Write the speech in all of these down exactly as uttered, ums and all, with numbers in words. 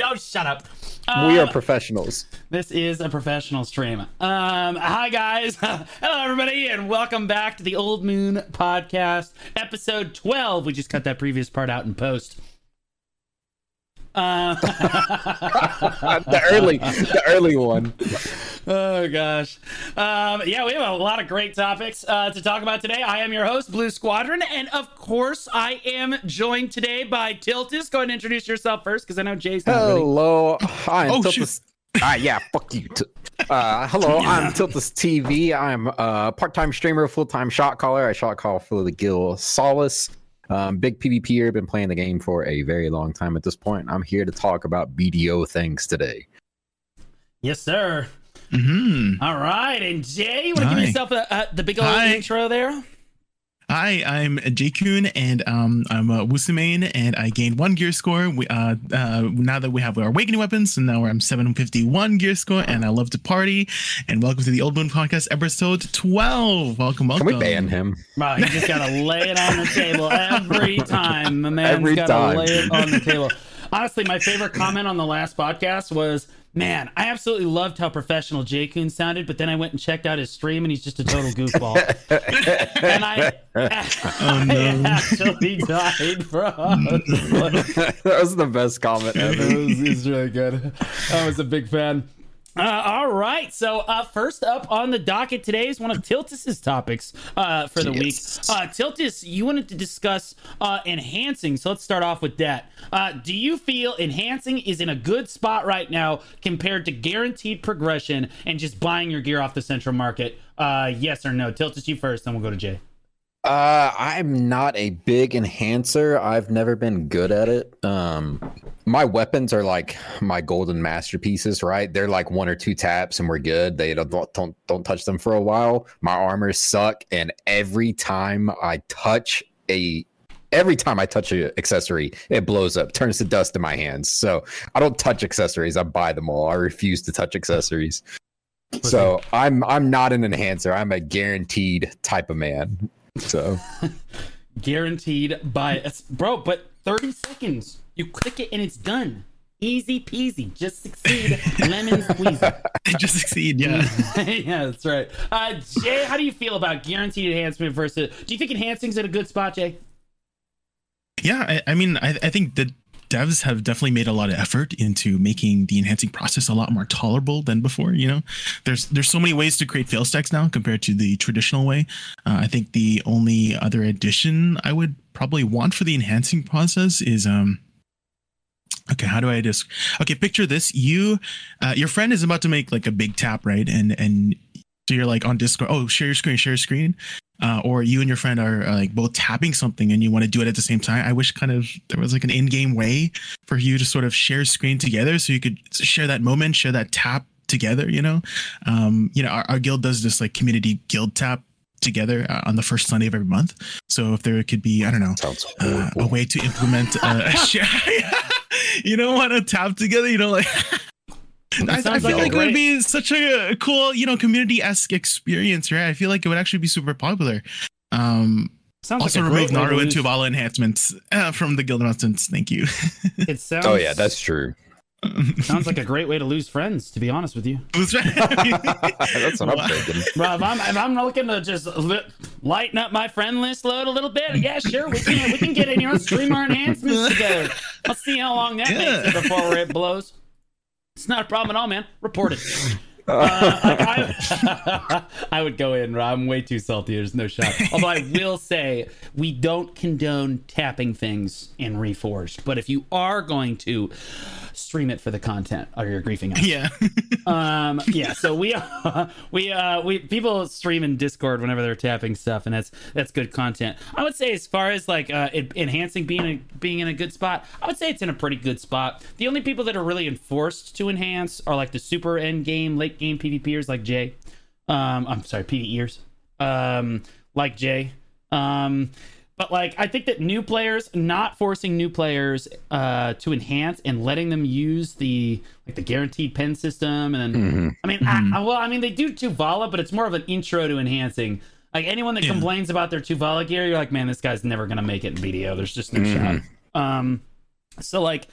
Oh, shut up. Uh, we are professionals. This is a professional stream. Um, hi, guys. Hello, everybody, and welcome back to the Old Moon Podcast, episode twelve. We just cut that previous part out in post. Uh, the early, the early one. Oh, gosh. Um, yeah, we have a lot of great topics uh, to talk about today. I am your host, Blue Squadron, and of course, I am joined today by Tiltus. Go ahead and introduce yourself first, because I know Jay's not ready. Hello. Hi, I'm oh, Tiltus. Ah, uh, yeah, fuck you. Uh, hello, yeah. I'm Tiltus T V. I'm a part-time streamer, full-time shot caller. I shot call for the guild Solace. Um, big PvPer, been playing the game for a very long time at this point. I'm here to talk about B D O things today. Yes, sir. Mm-hmm. All right, and Jay, you want to give yourself a, a, the big old Hi. intro there? Hi, I'm Jaykun, and um, I'm a Woosa main, and I gained one gear score. We, uh, uh, now that we have our awakening weapons, so now I'm seven fifty-one gear score, and I love to party. And welcome to the Old Moon Podcast, episode twelve. Welcome, welcome. Can we ban him? Wow, you just gotta lay it on the table every time. The man's every gotta time. lay it on the table. Honestly, my favorite comment on the last podcast was, man, I absolutely loved how professional Jaykun sounded, but then I went and checked out his stream, and he's just a total goofball. and I, oh, no. I actually died, bro. That was the best comment ever. It was, it was really good. I was a big fan. Uh, all right, so uh, first up on the docket today is one of Tiltus's topics uh, for the yes. week. Uh, Tiltus, you wanted to discuss uh, enhancing, so let's start off with that. Uh, do you feel enhancing is in a good spot right now compared to guaranteed progression and just buying your gear off the central market? Uh, yes or no? Tiltus, you first, then we'll go to Jay. Uh, I'm not a big enhancer. I've never been good at it. Um, my weapons are like my golden masterpieces, right? They're like one or two taps and we're good. They don't don't, don't touch them for a while. My armors suck, and every time I touch a every time I touch an accessory, it blows up, turns to dust in my hands. So I don't touch accessories. I buy them all. I refuse to touch accessories. So I'm I'm not an enhancer. I'm a guaranteed type of man. So guaranteed bias, bro, but thirty seconds, you click it and it's done. Easy peasy. Just succeed. Lemon squeeze. Just succeed. Yeah. Yeah, that's right. uh Jay, how do you feel about guaranteed enhancement versus, do you think enhancing's in a good spot, Jay? Yeah, i, I mean I, I think that devs have definitely made a lot of effort into making the enhancing process a lot more tolerable than before. You know, there's there's so many ways to create fail stacks now compared to the traditional way. Uh, I think the only other addition I would probably want for the enhancing process is um. Okay, how do I just? Okay, picture this: you, uh, your friend is about to make like a big tap, right? And and so you're like on Discord. Oh, share your screen, share your screen. Uh, or you and your friend are, are like both tapping something and you want to do it at the same time. I wish kind of there was like an in-game way for you to sort of share screen together so you could share that moment, share that tap together, you know? Um, you know, our, our guild does this like community guild tap together uh, on the first Sunday of every month. So if there could be, I don't know, uh, a way to implement uh, a share. You don't want to tap together, you know, like... I, I feel like, like it would be such a cool, you know, community-esque experience, right? I feel like it would actually be super popular. Um, also like remove Naru and Tuvala enhancements uh, from the Guild announcements. Thank you. It sounds. Oh yeah, that's true. Sounds like a great way to lose friends, to be honest with you. That's what I'm thinking. Bro, if I'm, if I'm looking to just li- lighten up my friend list load a little bit, yeah, sure, we can we can get in here and stream our enhancements together. Let's see how long that yeah. makes it before it blows. It's not a problem at all, man. Report it. Uh, like I, I would go in, Rob. I'm way too salty. There's no shot. Although I will say we don't condone tapping things in Reforged. But if you are going to stream it for the content, or you're griefing us. Yeah. um, yeah. So we uh, we uh, we people stream in Discord whenever they're tapping stuff, and that's that's good content. I would say as far as like uh, it, enhancing being a, being in a good spot, I would say it's in a pretty good spot. The only people that are really enforced to enhance are like the super end game late game PvPers like Jay. Um, I'm sorry, PvEers. Um, like Jay. Um, but like, I think that new players, not forcing new players uh, to enhance and letting them use the like the guaranteed pen system. And mm-hmm. I mean, mm-hmm. I, well, I mean, they do Tuvala, but it's more of an intro to enhancing. Like anyone that yeah. complains about their Tuvala gear, you're like, man, this guy's never going to make it in B D O. There's just no mm-hmm. shot. Um, so like,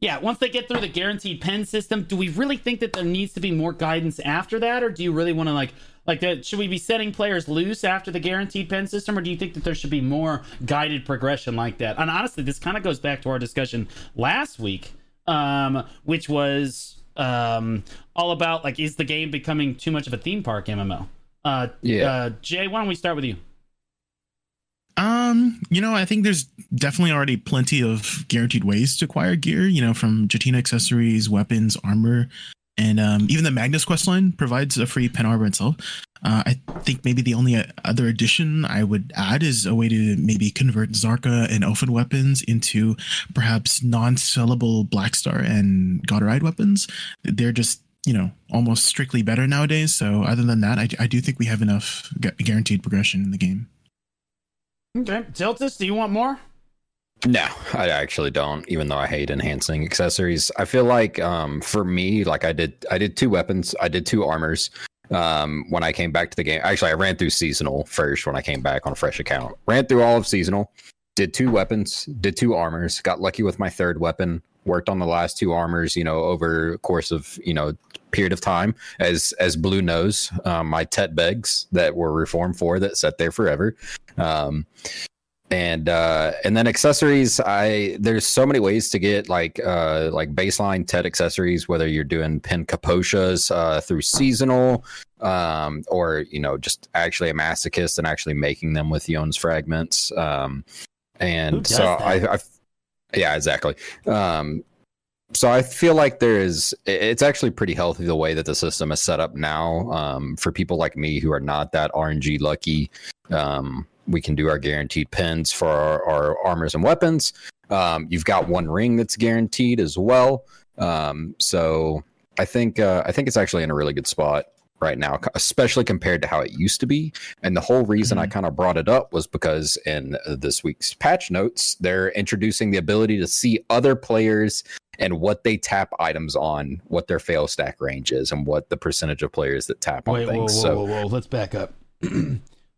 yeah, once they get through the guaranteed pen system, do we really think that there needs to be more guidance after that? Or do you really want to like, like that? Should we be setting players loose after the guaranteed pen system? Or do you think that there should be more guided progression like that? And honestly, this kind of goes back to our discussion last week, um, which was um, all about like, is the game becoming too much of a theme park M M O? Uh, yeah. Uh, Jay, why don't we start with you? Um, you know, I think there's definitely already plenty of guaranteed ways to acquire gear, you know, from Jatina accessories, weapons, armor, and um, even the Magnus questline provides a free pen armor itself. Uh, I think maybe the only other addition I would add is a way to maybe convert Zarka and Ophan weapons into perhaps non-sellable Blackstar and Godurise weapons. They're just, you know, almost strictly better nowadays. So other than that, I, I do think we have enough gu- guaranteed progression in the game. Okay, Tiltus, do you want more? No, I actually don't, even though I hate enhancing accessories. I feel like um, for me, like I did I did two weapons, I did two armors um, when I came back to the game. Actually, I ran through seasonal first when I came back on a fresh account. Ran through all of seasonal, did two weapons, did two armors, got lucky with my third weapon, worked on the last two armors, you know, over the course of, you know, period of time, as as Blue knows, um, my Tet Begs that were reformed for that sat there forever. Um, and uh, and then accessories, I there's so many ways to get like uh, like baseline Tet accessories, whether you're doing pin capochas uh, through seasonal um, or, you know, just actually a masochist and actually making them with Yon's fragments. Um, and so that? I, I Yeah, exactly. Um, so I feel like there is, it's actually pretty healthy the way that the system is set up now. Um, for people like me who are not that R N G lucky, um, we can do our guaranteed pins for our, our armors and weapons. Um, you've got one ring that's guaranteed as well. Um, so I think uh, I think it's actually in a really good spot right now, especially compared to how it used to be. And the whole reason mm-hmm. I kind of brought it up was because in this week's patch notes, they're introducing the ability to see other players and what they tap items on, what their fail stack range is, and what the percentage of players that tap Wait, on things. Whoa, whoa, so, whoa, whoa. Let's back up.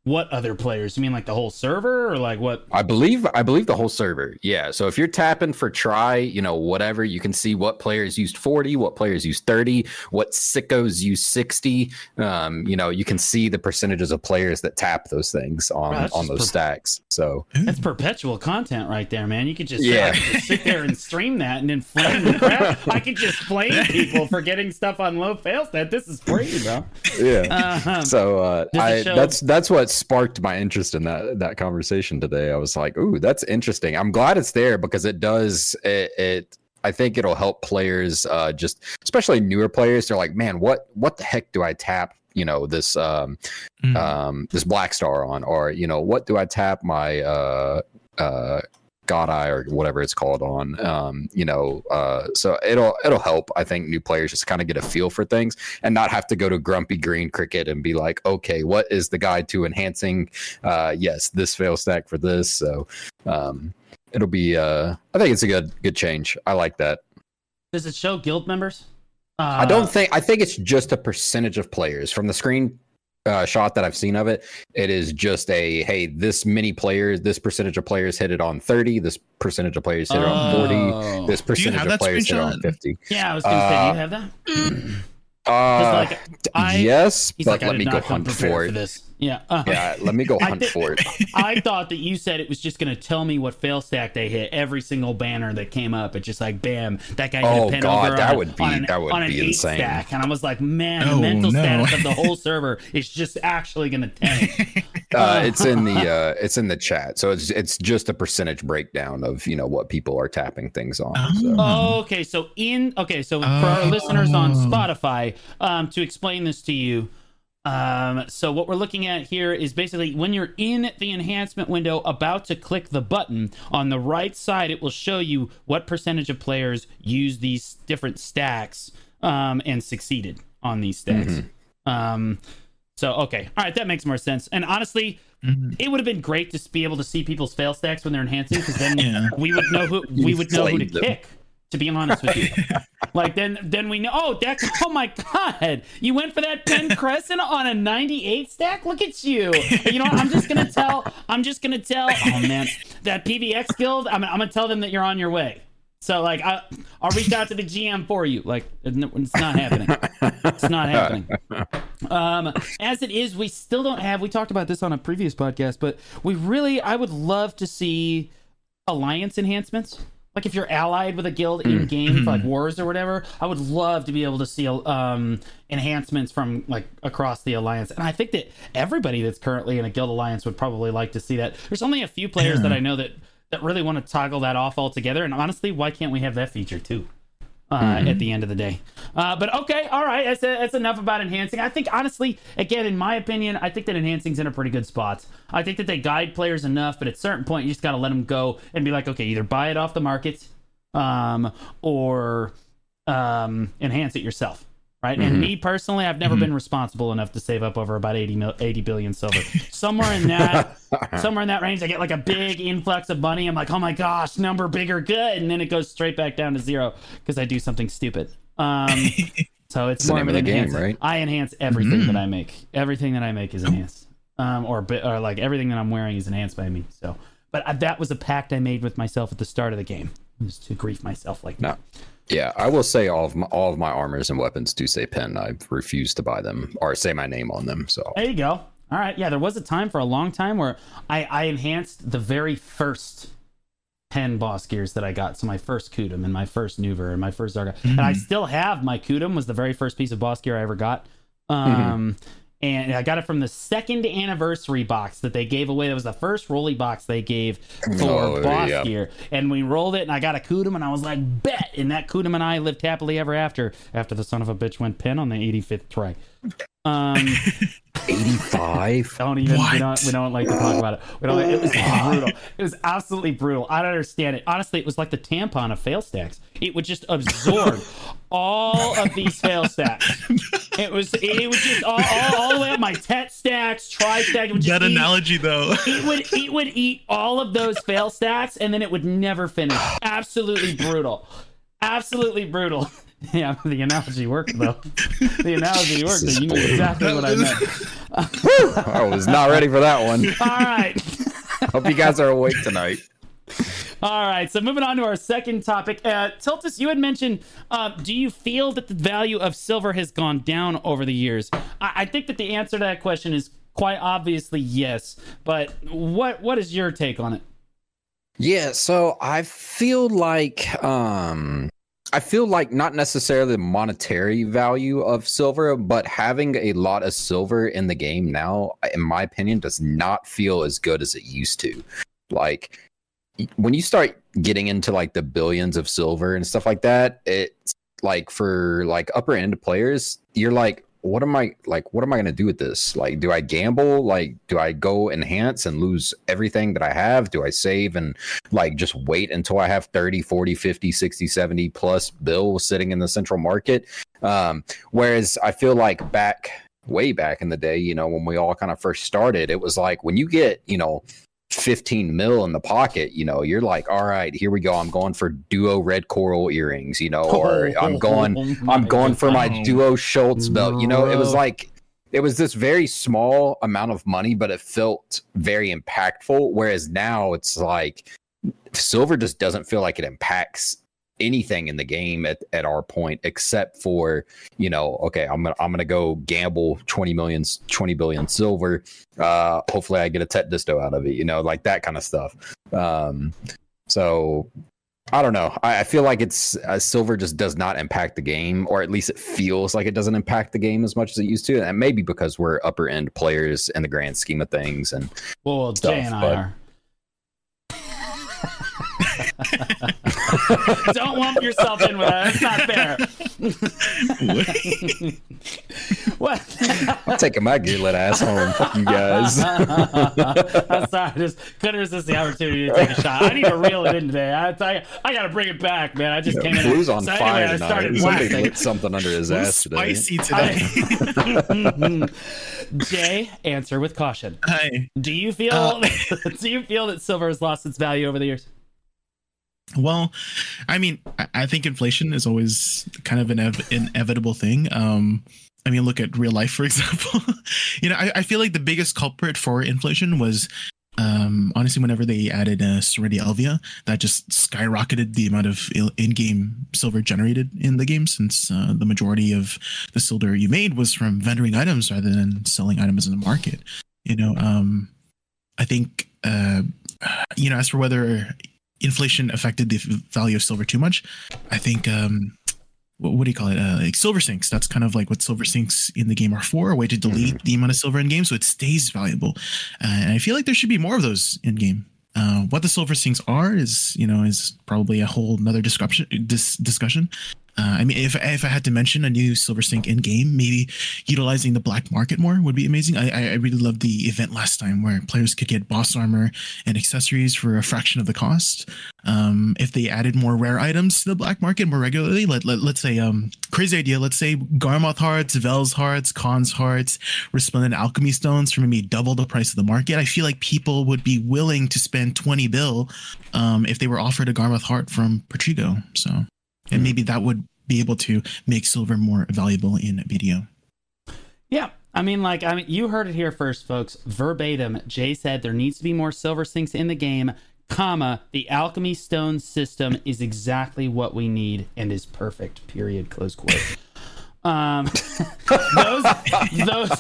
What other players? You mean like the whole server, or like what? I believe I believe the whole server. Yeah. So if you're tapping for try, you know, whatever, you can see what players used forty, what players used thirty, what sickos used sixty. Um, you know, you can see the percentages of players that tap those things on, wow, on those per- stacks. So that's perpetual content right there, man. You could just, yeah. You know, just sit there and stream that and then flame the crap. I could just flame people for getting stuff on low fail stat. This is crazy, bro. Yeah. Uh, so uh, I, show- that's that's what's sparked my interest in that that conversation today. I was like, ooh, that's interesting. I'm glad it's there because it does it, it I think it'll help players, uh just especially newer players. They're like, man, what what the heck do I tap, you know, this um mm. um this Black Star on, or, you know, what do I tap my uh uh God Eye or whatever it's called on, um you know, uh so it'll it'll help, I think, new players just kind of get a feel for things and not have to go to grumpy green cricket and be like, okay, what is the guide to enhancing uh yes this fail stack for this. So um it'll be uh I think it's a good good change. I like that. Does it show guild members? uh, I don't think I think it's just a percentage of players from the screen Uh, shot that I've seen of it. It is just a, hey, this many players, this percentage of players hit it on thirty, this percentage of players hit oh. it on forty, this percentage of players hit it on fifty. Yeah, I was gonna uh, say, do you have that? Uh, like, I, yes, but like, let me go hunt for it. For this. Yeah, uh, yeah, let me go hunt th- for it. I thought that you said it was just going to tell me what fail stack they hit every single banner that came up. It's just like, bam, that guy hit oh, a pen God, over that on, would be, on an, that would on an be eight insane. Stack. And I was like, man, oh, the mental no. status of the whole server is just actually going to tank. Uh, it's in the uh, it's in the chat, so it's it's just a percentage breakdown of, you know, what people are tapping things on. So. Oh, okay, so in okay, so oh. for our listeners on Spotify, um, to explain this to you, um, so what we're looking at here is basically when you're in the enhancement window, about to click the button on the right side, it will show you what percentage of players use these different stacks um, and succeeded on these stacks. Mm-hmm. Um, So, okay. All right. That makes more sense. And honestly, mm-hmm. it would have been great to be able to see people's fail stacks when they're enhancing, because then yeah. we would know who we you would know who to them. kick, to be honest with you. Like, then then we know, oh, that's, oh my God, you went for that pen crescent on a ninety-eight stack? Look at you. And you know what? I'm just going to tell, I'm just going to tell, oh man, that P V X guild, I'm, I'm going to tell them that you're on your way. So like, I, I'll reach out to the G M for you. Like, it's not happening. It's not happening. Um, as it is, we still don't have, we talked about this on a previous podcast, but we really, I would love to see alliance enhancements. Like if you're allied with a guild in game, like wars or whatever, I would love to be able to see um, enhancements from like across the alliance. And I think that everybody that's currently in a guild alliance would probably like to see that. There's only a few players that I know that, that really want to toggle that off altogether. And honestly, why can't we have that feature too? Uh, mm-hmm. At the end of the day. Uh, but okay, all right, that's, a, that's enough about enhancing. I think, honestly, again, in my opinion, I think that enhancing's in a pretty good spot. I think that they guide players enough, but at a certain point, you just got to let them go and be like, okay, either buy it off the market um, or um, enhance it yourself, right? Mm-hmm. And me personally, I've never mm-hmm. been responsible enough to save up over about eighty, mil- eighty billion silver. Somewhere in that somewhere in that range, I get like a big influx of money. I'm like, oh my gosh, number bigger, good. And then it goes straight back down to zero because I do something stupid. Um, so it's, it's more the name of the game, right? I enhance everything mm-hmm. that I make. Everything that I make is enhanced. Um, or, or like everything that I'm wearing is enhanced by me. So, But I, that was a pact I made with myself at the start of the game, was to grief myself like that. No. Yeah, I will say all of my, all of my armors and weapons do say pen. I refuse to buy them or say my name on them. So there you go. All right. Yeah, there was a time for a long time where I, I enhanced the very first pen boss gears that I got. So my first Kudum and my first Nuver and my first Zarka. Mm-hmm. And I still have my Kudum, was the very first piece of boss gear I ever got. Um, mm-hmm. And I got it from the second anniversary box that they gave away. That was the first rolly box they gave for oh, boss yeah. gear. And we rolled it, and I got a Kudum, and I was like, bet! And that Kudum and I lived happily ever after, after the son of a bitch went pen on the eighty-fifth try. Um, eighty-five? Don't even, we don't, we don't like to talk about it. We don't like, it was brutal. It was absolutely brutal. I don't understand it. Honestly, it was like the tampon of fail stacks. It would just absorb all of these fail stacks. It was it was just all, all, all the way up my tet stacks, tri stacks. That eat, analogy though. It would it would eat all of those fail stacks and then it would never finish. Absolutely brutal. Absolutely brutal. Yeah, the analogy worked though. The analogy worked. You knew exactly what I meant. I was not ready for that one. All right. Hope you guys are awake tonight. All right, so moving on to our second topic. Uh, Tiltus, you had mentioned, uh, do you feel that the value of silver has gone down over the years? I-, I think that the answer to that question is quite obviously yes, but what what is your take on it? Yeah, so I feel like... Um... I feel like not necessarily the monetary value of silver, but having a lot of silver in the game now, in my opinion, does not feel as good as it used to. Like when you start getting into like the billions of silver and stuff like that, it's like for like upper end players, you're like, what am I like, what am I going to do with this? Like, do I gamble? Like, do I go enhance and lose everything that I have? Do I save and like just wait until I have thirty, forty, fifty, sixty, seventy plus bill sitting in the central market? Um, whereas I feel like back way back in the day, you know, when we all kind of first started, it was like when you get, you know, fifteen mil in the pocket, you know, you're like, all right, here we go. I'm going for duo red coral earrings, you know, or I'm going, I'm going for my duo Schultz belt. You know, it was like, it was this very small amount of money, but it felt very impactful. Whereas now it's like silver just doesn't feel like it impacts anything in the game at, at our point, except for, you know, okay, I'm gonna I'm gonna go gamble twenty million, twenty billion silver. Uh, hopefully I get a Tet Disto out of it, you know, like that kind of stuff. Um, so I don't know. I, I feel like it's uh, silver just does not impact the game, or at least it feels like it doesn't impact the game as much as it used to. And maybe because we're upper end players in the grand scheme of things, and well, stuff, Jay and I but... are. Don't lump yourself in with that. That's not fair. What? What? I'm taking my gearlet ass home, fuck you guys. I'm sorry, just couldn't resist the opportunity to take a shot. I need to reel it in today. I I, I gotta bring it back, man. I just yeah, came in. Blue's on so fire anyway, tonight. I somebody lit something under his Blue's ass today. Spicy today. Jay, answer with caution. Hi. Do you feel? Uh, do you feel that silver has lost its value over the years? Well, I mean, I think inflation is always kind of an ev- inevitable thing. Um, I mean, look at real life, for example. You know, I, I feel like the biggest culprit for inflation was uh, um, honestly, whenever they added uh, Serendia Elvia, that just skyrocketed the amount of in-game silver generated in the game, since uh, the majority of the silver you made was from vendoring items rather than selling items in the market. You know, um, I think, uh, you know, as for whether inflation affected the value of silver too much, I think... Um, what do you call it? Uh, like silver sinks. That's kind of like what silver sinks in the game are for, a way to delete the amount of silver in game so it stays valuable. Uh, and I feel like there should be more of those in game. Uh, what the silver sinks are is, you know, is probably a whole nother discussion. Dis- discussion. Uh, I mean, if if I had to mention a new silver sink in game, maybe utilizing the black market more would be amazing. I I really loved the event last time where players could get boss armor and accessories for a fraction of the cost. Um, if they added more rare items to the black market more regularly, let, let, let's say, um, crazy idea, let's say Garmoth hearts, Vel's hearts, Khan's hearts, Resplendent Alchemy Stones for maybe double the price of the market. I feel like people would be willing to spend twenty bill um, if they were offered a Garmoth heart from Patrigo. So, and mm-hmm. maybe that would be able to make silver more valuable in B D O. Yeah. I mean, like, I mean, you heard it here first, folks. Verbatim, Jay said there needs to be more silver sinks in the game. Comma, the alchemy stone system is exactly what we need and is perfect, period, close quote. Um, those, those,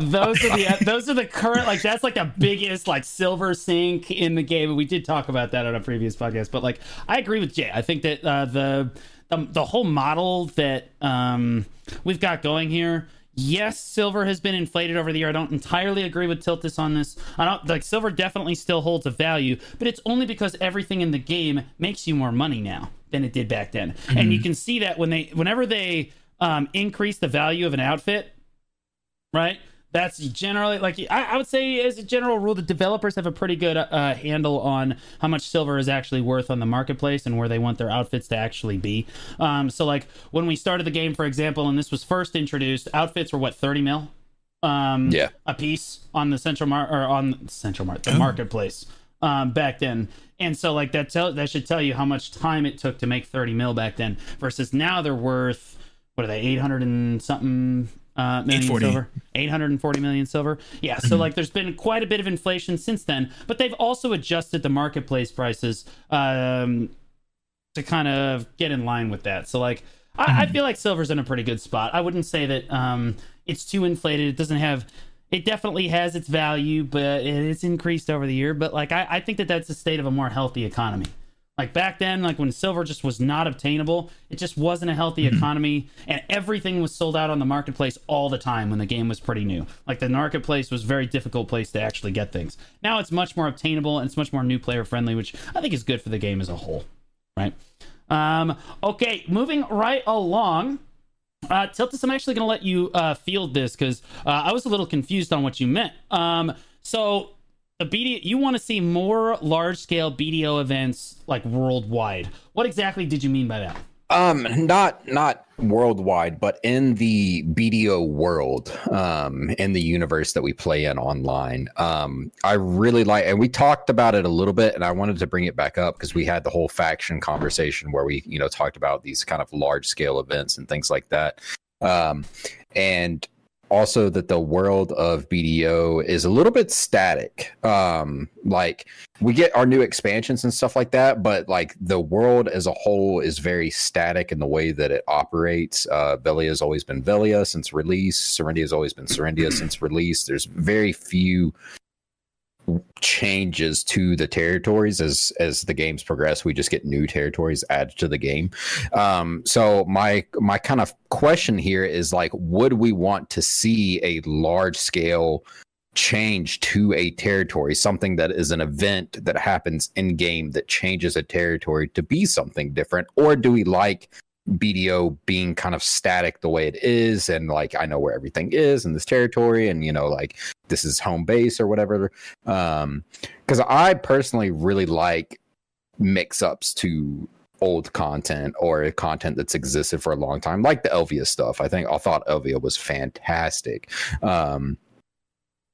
those are the, those are the current, like, that's like the biggest, like, silver sink in the game. We did talk about that on a previous podcast, but, like, I agree with Jay. I think that uh, the, the, the whole model that um, we've got going here, yes, silver has been inflated over the year. I don't entirely agree with Tiltus on this. I don't like silver definitely still holds a value, but it's only because everything in the game makes you more money now than it did back then. Mm-hmm. And you can see that when they, whenever they um, increase the value of an outfit, right? That's generally like, I, I would say as a general rule, the developers have a pretty good uh, handle on how much silver is actually worth on the marketplace and where they want their outfits to actually be. Um, so like when we started the game, for example, and this was first introduced, outfits were what, thirty mil um, yeah. a piece on the central mar- or on central mar- the oh. marketplace um, back then. And so like that tell that should tell you how much time it took to make thirty mil back then versus now they're worth, what are they, eight hundred and something Uh, million eight forty silver, eight hundred forty million silver. Yeah, so like there's been quite a bit of inflation since then, but they've also adjusted the marketplace prices um, to kind of get in line with that. So like I, I feel like silver's in a pretty good spot. I wouldn't say that um, it's too inflated. It doesn't have, it definitely has its value, but it's increased over the year. But like I, I think that that's a state of a more healthy economy. Like back then, like when silver just was not obtainable, it just wasn't a healthy economy, and everything was sold out on the marketplace all the time when the game was pretty new. Like the marketplace was a very difficult place to actually get things. Now it's much more obtainable and it's much more new player friendly, which I think is good for the game as a whole, right? Um, okay, moving right along. Uh, Tiltus, I'm actually going to let you uh, field this because uh, I was a little confused on what you meant. Um, so... The B D O, you want to see more large-scale B D O events like worldwide. What exactly did you mean by that? Um, not not worldwide, but in the B D O world, um, in the universe that we play in online. Um, I really like, and we talked about it a little bit, and I wanted to bring it back up because we had the whole faction conversation where we, you know, talked about these kind of large-scale events and things like that, um, and. Also that the world of B D O is a little bit static. Um, like we get our new expansions and stuff like that, but like the world as a whole is very static in the way that it operates. Uh, Velia has always been Velia since release. Serendia has always been Serendia since release. There's very few changes to the territories as as the games progress. We just get new territories added to the game. Um, so my my kind of question here is like, would we want to see a large scale change to a territory, something that is an event that happens in game that changes a territory to be something different, or do we like B D O being kind of static the way it is, and like I know where everything is in this territory, and you know, like this is home base or whatever? Um because I personally really like mix-ups to old content or content that's existed for a long time, like the Elvia stuff. I think I thought Elvia was fantastic, um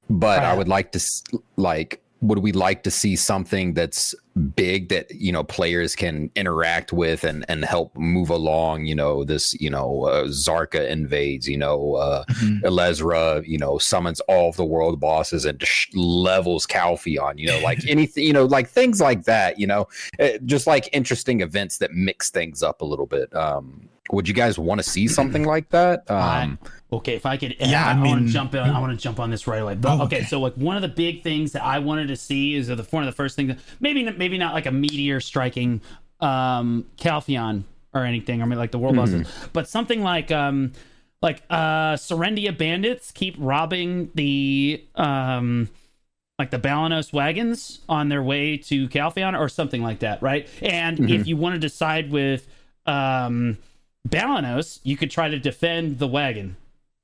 but uh, I would like to like would we like to see something that's big that, you know, players can interact with and, and help move along, you know, this, you know, uh, Zarka invades, you know, uh, mm-hmm. Elezra, you know, summons all of the world bosses and levels Calpheon, you know, like anything, you know, like things like that, you know, it, just like interesting events that mix things up a little bit. Um, would you guys want to see something like that? Um, uh, okay, if I could, yeah, I, I mean, want to jump in. I want to jump on this right away. But, oh, okay, okay, so like one of the big things that I wanted to see is the one of the first things. That, maybe, maybe not like a meteor striking um, Calpheon or anything, or maybe like the world mm-hmm. bosses, but something like um, like uh, Serendia bandits keep robbing the um, like the Balenos wagons on their way to Calpheon or something like that, right? And mm-hmm. if you want to decide with um. Balenos, you could try to defend the wagon,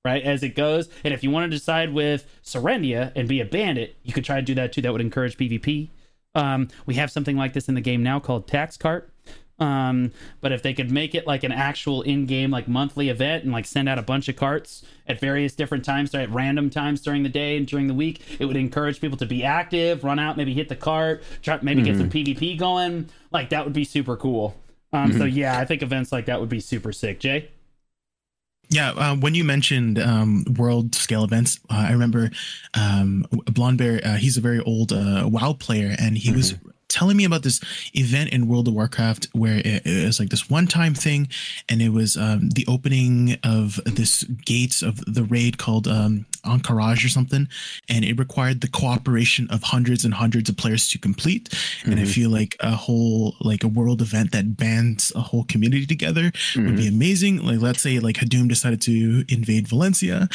right, as it goes. And if you want to decide with Serendia and be a bandit, you could try to do that too. That would encourage PvP. Um, we have something like this in the game now called Tax Cart. Um, but if they could make it like an actual in-game, like monthly event and like send out a bunch of carts at various different times, at random times during the day and during the week, it would encourage people to be active, run out, maybe hit the cart, try, maybe mm-hmm. get some PvP going. Like that would be super cool. Um, mm-hmm. So, yeah, I think events like that would be super sick. Jay? Yeah, uh, when you mentioned um, world scale events, uh, I remember um, Blonde Bear, uh, he's a very old uh, WoW player, and he mm-hmm. was telling me about this event in World of Warcraft where it, it was like this one time thing, and it was um, the opening of this gates of the raid called um, Ankaraj or something, and it required the cooperation of hundreds and hundreds of players to complete. Mm-hmm. And I feel like a whole like a world event that bands a whole community together mm-hmm. would be amazing. Like let's say like Kudum decided to invade Valencia.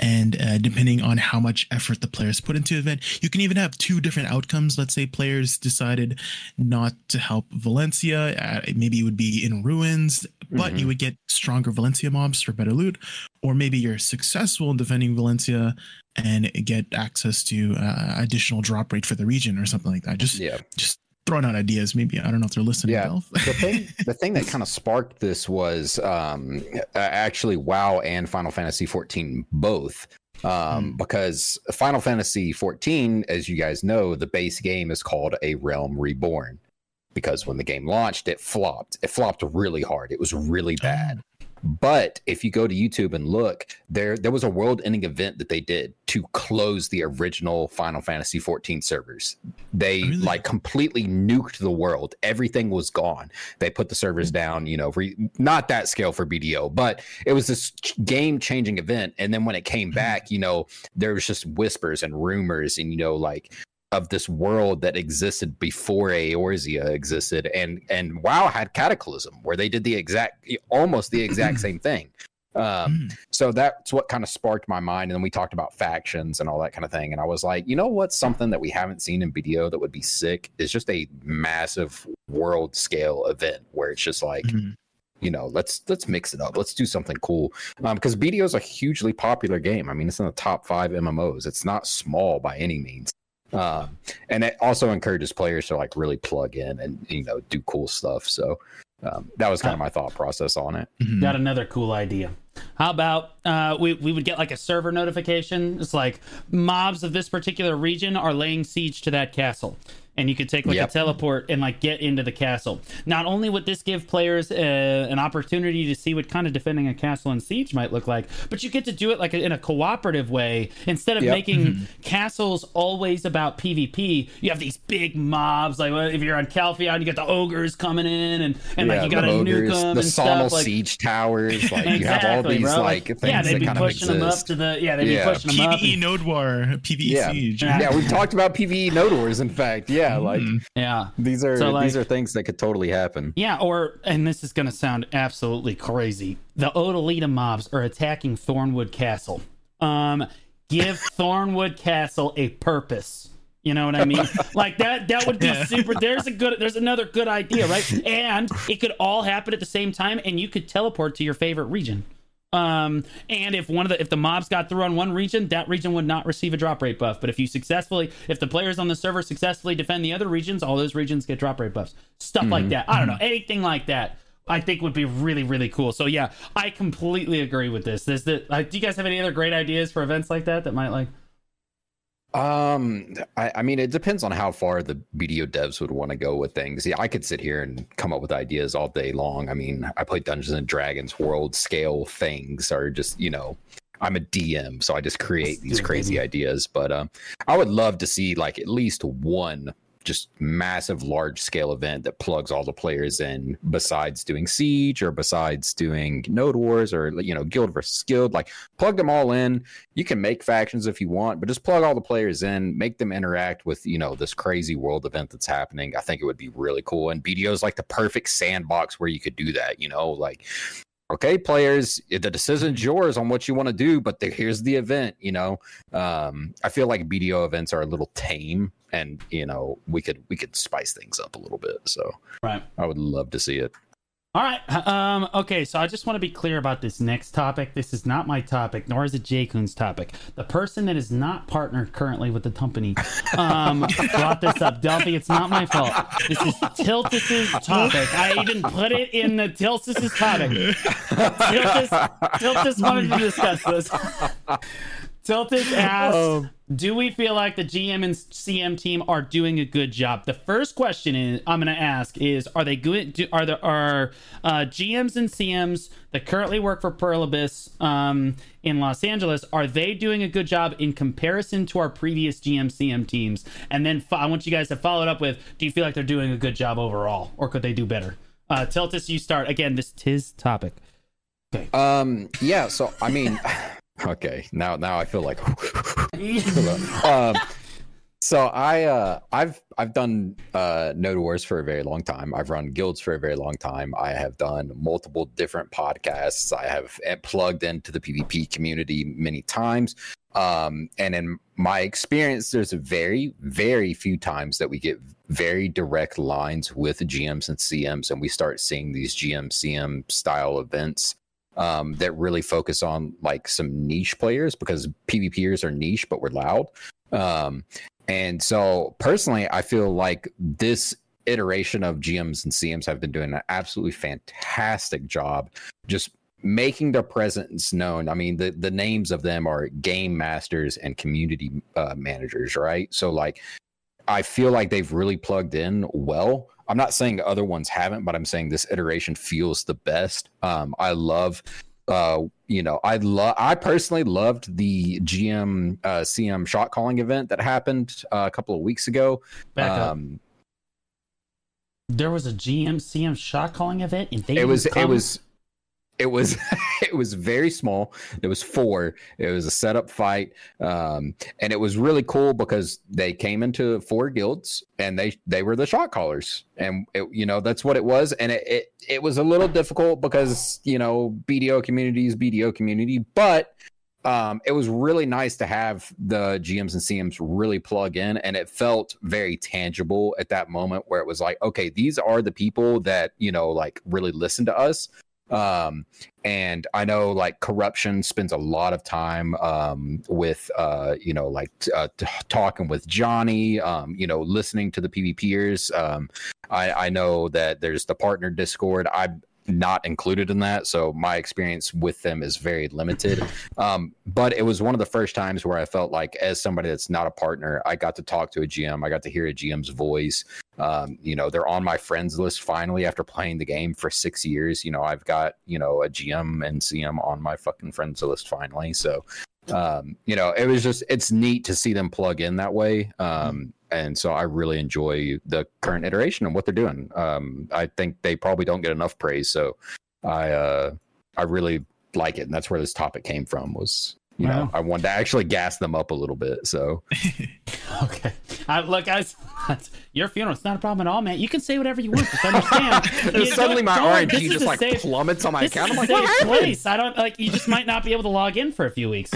And uh, depending on how much effort the players put into the event, you can even have two different outcomes. Let's say players decided not to help Valencia. Uh, maybe it would be in ruins, but mm-hmm. you would get stronger Valencia mobs for better loot. Or maybe you're successful in defending Valencia and get access to uh, additional drop rate for the region or something like that. Just, yeah. just. Throwing out ideas, maybe. I don't know if they're listening. Yeah, Delph. the thing the thing that kind of sparked this was um, actually WoW and Final Fantasy fourteen both, um, mm. because Final Fantasy fourteen, as you guys know, the base game is called A Realm Reborn, because when the game launched, it flopped. It flopped really hard. It was really bad. Oh. But if you go to YouTube and look, there there was a world-ending event that they did to close the original Final Fantasy fourteen servers. They really? like completely nuked the world. Everything was gone. They put the servers down, you know, re- not that scale for B D O, but it was this game-changing event. And then when it came back, you know, there was just whispers and rumors and, you know, like of this world that existed before Eorzea existed, and and WoW had Cataclysm where they did the exact almost the exact same thing. Um, so that's what kind of sparked my mind. And then we talked about factions and all that kind of thing. And I was like, you know what? Something that we haven't seen in B D O that would be sick is just a massive world scale event where it's just like, mm-hmm. you know, let's let's mix it up. Let's do something cool. Um, because B D O is a hugely popular game. I mean, it's in the top five M M Os. It's not small by any means. Uh, and it also encourages players to like really plug in and, you know, do cool stuff. So um, that was kind of my thought process on it. Got another cool idea. How about uh, we, we would get like a server notification. It's like mobs of this particular region are laying siege to that castle. And you could take like yep. a teleport and like get into the castle. Not only would this give players uh, an opportunity to see what kind of defending a castle in siege might look like, but you get to do it like in a cooperative way. Instead of yep. making mm-hmm. castles always about PvP, you have these big mobs. Like if you're on Calpheon, you got the ogres coming in, and, and yeah, like you got to nuke them. The Sommel like, siege towers. Like exactly, you have all these bro. like things yeah, that kind of exist. Yeah, they'd be pushing them up to the yeah, they'd yeah. be pushing P V E them up. PvE Node War, PvE yeah. siege. Yeah, yeah we've talked about PvE Node Wars. In fact, yeah. Yeah, like mm-hmm. yeah, these are so like, these are things that could totally happen. Yeah, or and this is gonna sound absolutely crazy. The Odyllita mobs are attacking Thornwood Castle. Um, give Thornwood Castle a purpose. You know what I mean? Like that that would be yeah. super. There's a good. There's another good idea, right? And it could all happen at the same time, and you could teleport to your favorite region. Um, and if one of the if the mobs got through on one region, that region would not receive a drop rate buff. But if you successfully, if the players on the server successfully defend the other regions, all those regions get drop rate buffs. Stuff mm-hmm. like that. I don't know. Anything like that, I think would be really, really cool. So yeah, I completely agree with this. This, this like, do you guys have any other great ideas for events like that that might like? Um, I, I mean, it depends on how far the B D O devs would want to go with things. Yeah, I could sit here and come up with ideas all day long. I mean, I play Dungeons and Dragons. World scale things are just, you know, I'm a D M, so I just create these crazy ideas. But um, I would love to see like at least one just massive large scale event that plugs all the players in, besides doing Siege or besides doing Node Wars or, you know, guild versus guild. Like, plug them all in. You can make factions if you want, but just plug all the players in, make them interact with, you know, this crazy world event that's happening. I think it would be really cool. And B D O is like the perfect sandbox where you could do that, you know, like, okay, players, the decision's yours on what you want to do, but the, here's the event, you know. Um, I feel like B D O events are a little tame, and, you know, we could we could spice things up a little bit. So right. I would love to see it. All right. Um, okay, so I just want to be clear about this next topic. This is not my topic, nor is it Jaykun's topic. The person that is not partnered currently with the company um, brought this up. Delph, it's not my fault. This is Tiltus's topic. I even put it in the Tiltus's topic. Tiltus, Tiltus wanted to discuss this. Tiltus asked, um, do we feel like the G M and C M team are doing a good job? The first question is, I'm going to ask is, are they good? Do, are there are uh, G Ms and C Ms that currently work for Pearl Abyss um, in Los Angeles? Are they doing a good job in comparison to our previous G M, C M teams? And then fo- I want you guys to follow it up with, do you feel like they're doing a good job overall, or could they do better? Uh, Tiltus, you start. Again, this tis topic. Okay. Um. Yeah. So, I mean... Okay, now now I feel like um, so I uh I've I've done uh Node Wars for a very long time. I've run guilds for a very long time. I have done multiple different podcasts. I have plugged into the PvP community many times. Um, and in my experience, there's a very, very few times that we get very direct lines with G Ms and C Ms, and we start seeing these G M C M style events. Um, that really focus on like some niche players, because PvPers are niche, but we're loud. Um, and so personally, I feel like this iteration of G Ms and C Ms have been doing an absolutely fantastic job just making their presence known. I mean, the, the names of them are game masters and community uh, managers, right? So like, I feel like they've really plugged in well. I'm not saying other ones haven't, but I'm saying this iteration feels the best. Um, I love, uh, you know, I love. I personally loved the G M uh, C M shot calling event that happened uh, a couple of weeks ago. Back um, up. There was a G M C M shot calling event, and they it was come- it was. It was it was very small. It was four. It was a setup fight. Um, and it was really cool because they came into four guilds and they they were the shot callers. And, it, you know, that's what it was. And it, it, it was a little difficult because, you know, B D O community is B D O community. But um, it was really nice to have the G Ms and C Ms really plug in. And it felt very tangible at that moment where it was like, OK, these are the people that, you know, like really listen to us. Um, and I know like corruption spends a lot of time, um, with, uh, you know, like, t- uh, t- talking with Johnny, um, you know, listening to the PvPers. Um, I, I know that there's the partner Discord. I'm not included in that. So my experience with them is very limited. Um, but it was one of the first times where I felt like, as somebody that's not a partner, I got to talk to a G M. I got to hear a G M's voice. Um, you know, they're on my friends list finally after playing the game for six years. You know, I've got, you know, a G M and C M on my fucking friends list finally. So, um, you know, it was just, it's neat to see them plug in that way. Um, and so I really enjoy the current iteration and what they're doing. Um, I think they probably don't get enough praise. So I, uh, I really like it. And that's where this topic came from was, you wow. know, I wanted to actually gas them up a little bit. So, okay. I, look, I, your funeral, it's not a problem at all, man. You can say whatever you want. Just understand. You suddenly my R N G just like safe, plummets on my account. I'm like, what place? I don't like. You just might not be able to log in for a few weeks.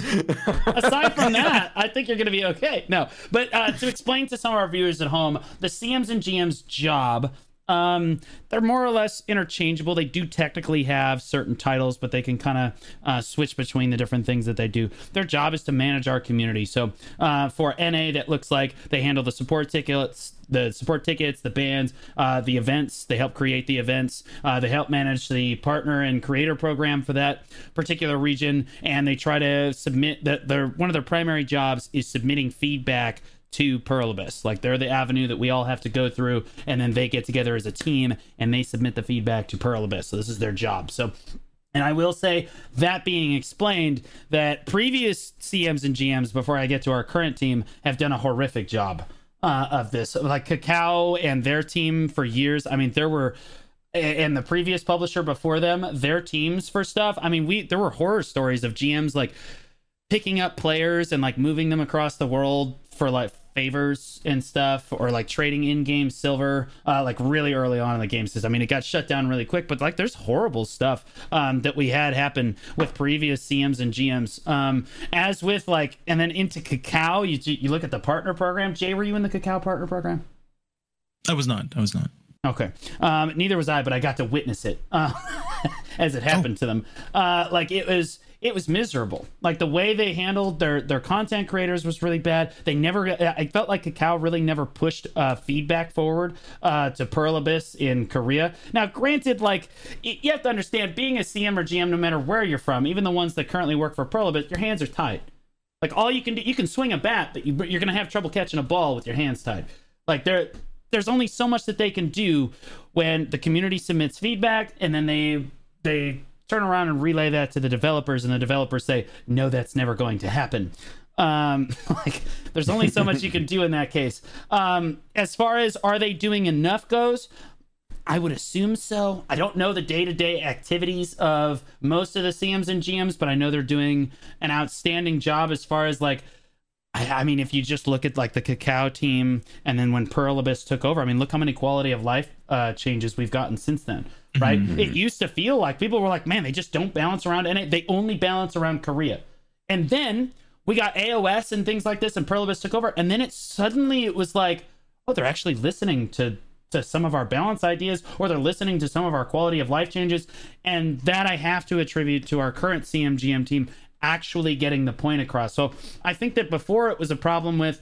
Aside from that, I think you're going to be okay. No, but uh, to explain to some of our viewers at home, the C Ms and G Ms job. Um, they're more or less interchangeable. They do technically have certain titles, but they can kind of uh, switch between the different things that they do. Their job is to manage our community. So uh, for N A, that looks like they handle the support tickets, the support tickets, the bands, uh, the events. They help create the events. Uh, they help manage the partner and creator program for that particular region. And they try to submit that their, one of their primary jobs is submitting feedback to Pearl Abyss. Like, they're the avenue that we all have to go through, and then they get together as a team and they submit the feedback to Pearl Abyss. So this is their job. So, and I will say, that being explained, that previous C Ms and G Ms, before I get to our current team, have done a horrific job uh, of this. Like Kakao and their team for years. I mean, there were, and the previous publisher before them, their teams for stuff. I mean, we, there were horror stories of G Ms like picking up players and like moving them across the world for like favors and stuff, or like trading in-game silver, uh, like really early on in the game system. I mean, it got shut down really quick, but like there's horrible stuff um, that we had happen with previous C Ms and G Ms. Um, as with like, and then into Kakao, you you look at the partner program. Jay, were you in the Kakao partner program? I was not. I was not. Okay. Um, neither was I, but I got to witness it uh, as it happened oh. to them. Uh, like it was. It was miserable. Like the way they handled their their content creators was really bad. They never, I felt like Kakao really never pushed uh, feedback forward uh, to Pearl Abyss in Korea. Now, granted, like you have to understand, being a C M or G M, no matter where you're from, even the ones that currently work for Pearl Abyss, your hands are tied. Like all you can do, you can swing a bat, but you, you're going to have trouble catching a ball with your hands tied. Like there, there's only so much that they can do when the community submits feedback, and then they they. turn around and relay that to the developers, and the developers say, no, that's never going to happen. Um, like there's only so much you can do in that case. Um, as far as are they doing enough goes, I would assume so. I don't know the day-to-day activities of most of the C Ms and G Ms, but I know they're doing an outstanding job as far as like, I mean, if you just look at like the Kakao team, and then when Pearl Abyss took over, I mean, look how many quality of life uh, changes we've gotten since then, right? Mm-hmm. It used to feel like people were like, man, they just don't balance around, and they only balance around Korea. And then we got A O S and things like this, and Pearl Abyss took over, and then it suddenly it was like, oh, they're actually listening to to some of our balance ideas, or they're listening to some of our quality of life changes, and that I have to attribute to our current C M G M team actually getting the point across. So I think that before it was a problem with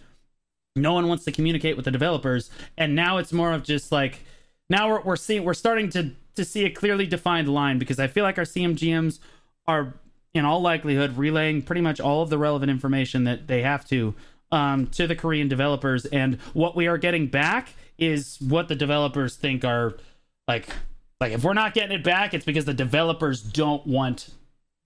no one wants to communicate with the developers, and now it's more of just like, now we're we're seeing we're starting to to see a clearly defined line, because I feel like our C M G Ms are in all likelihood relaying pretty much all of the relevant information that they have to um to the Korean developers, and what we are getting back is what the developers think are like like if we're not getting it back, it's because the developers don't want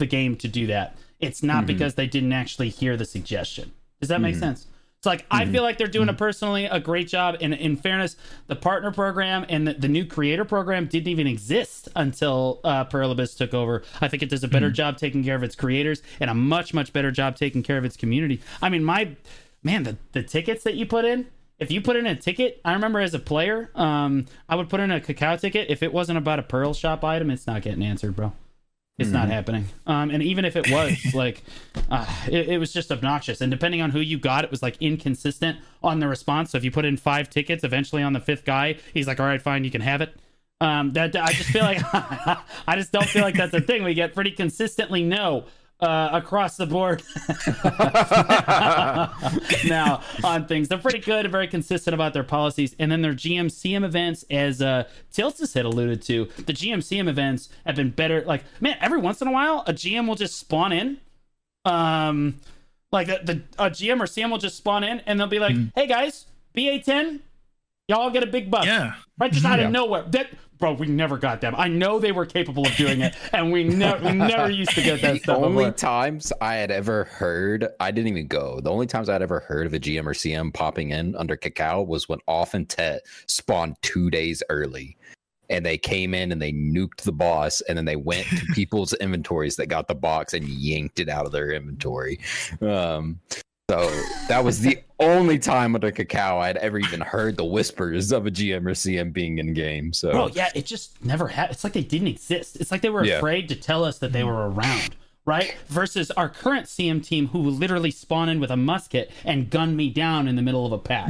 the game to do that. It's not mm-hmm. because they didn't actually hear the suggestion. Does that make mm-hmm. sense? It's like, mm-hmm. I feel like they're doing mm-hmm. a personally a great job. And in fairness, the partner program and the, the new creator program didn't even exist until uh, Pearl Abyss took over. I think it does a better mm-hmm. job taking care of its creators, and a much, much better job taking care of its community. I mean, my man, the, the tickets that you put in, if you put in a ticket, I remember as a player, um, I would put in a Kakao ticket. If it wasn't about a Pearl Shop item, it's not getting answered, bro. It's mm-hmm. not happening. Um, and even if it was, like, uh, it, it was just obnoxious. And depending on who you got, it was, like, inconsistent on the response. So if you put in five tickets, eventually on the fifth guy, he's like, all right, fine, you can have it. Um, that I just feel like, I just don't feel like that's a thing. We get pretty consistently no uh, across the board now on things. They're pretty good and very consistent about their policies. And then their G M C M events, as uh, Tiltus had alluded to, the G M C M events have been better. Like, man, every once in a while, a G M will just spawn in. Um, like the, the a G M or C M will just spawn in, and they'll be like, mm. hey guys, B A ten, y'all get a big buff. Yeah. Right, just mm-hmm. out of nowhere. That, bro, we never got them. I know they were capable of doing it, and we, ne- we never used to get that stuff. The only times I had ever heard, I didn't even go. The only times I'd ever heard of a G M or C M popping in under Kakao was when Off and Tet spawned two days early, and they came in and they nuked the boss, and then they went to people's inventories that got the box and yanked it out of their inventory. Um, so that was the only time under Kakao I'd ever even heard the whispers of a G M or C M being in game. So, oh yeah, it just never happened. It's like they didn't exist. It's like they were yeah. afraid to tell us that they were around, right? Versus our current C M team, who will literally spawn in with a musket and gun me down in the middle of a pack.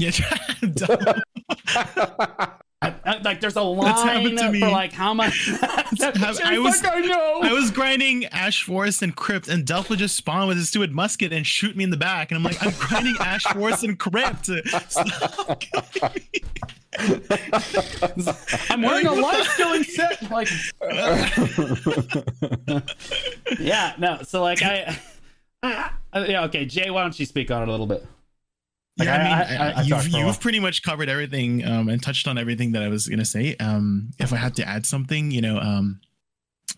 I, I, like there's a line to me. For like how much I was like, I, know. I was grinding Ash Forest and Crypt, and Delph would just spawn with his stupid musket and shoot me in the back, and I'm like, I'm grinding Ash Forest and Crypt. Stop. I'm wearing a life skilling set, like yeah, no, so like I, I, I yeah, okay, Jay, why don't you speak on it a little bit? Like, yeah, I mean, I, I, I, I you've, you've pretty much covered everything um, and touched on everything that I was going to say. Um, if I had to add something, you know, um,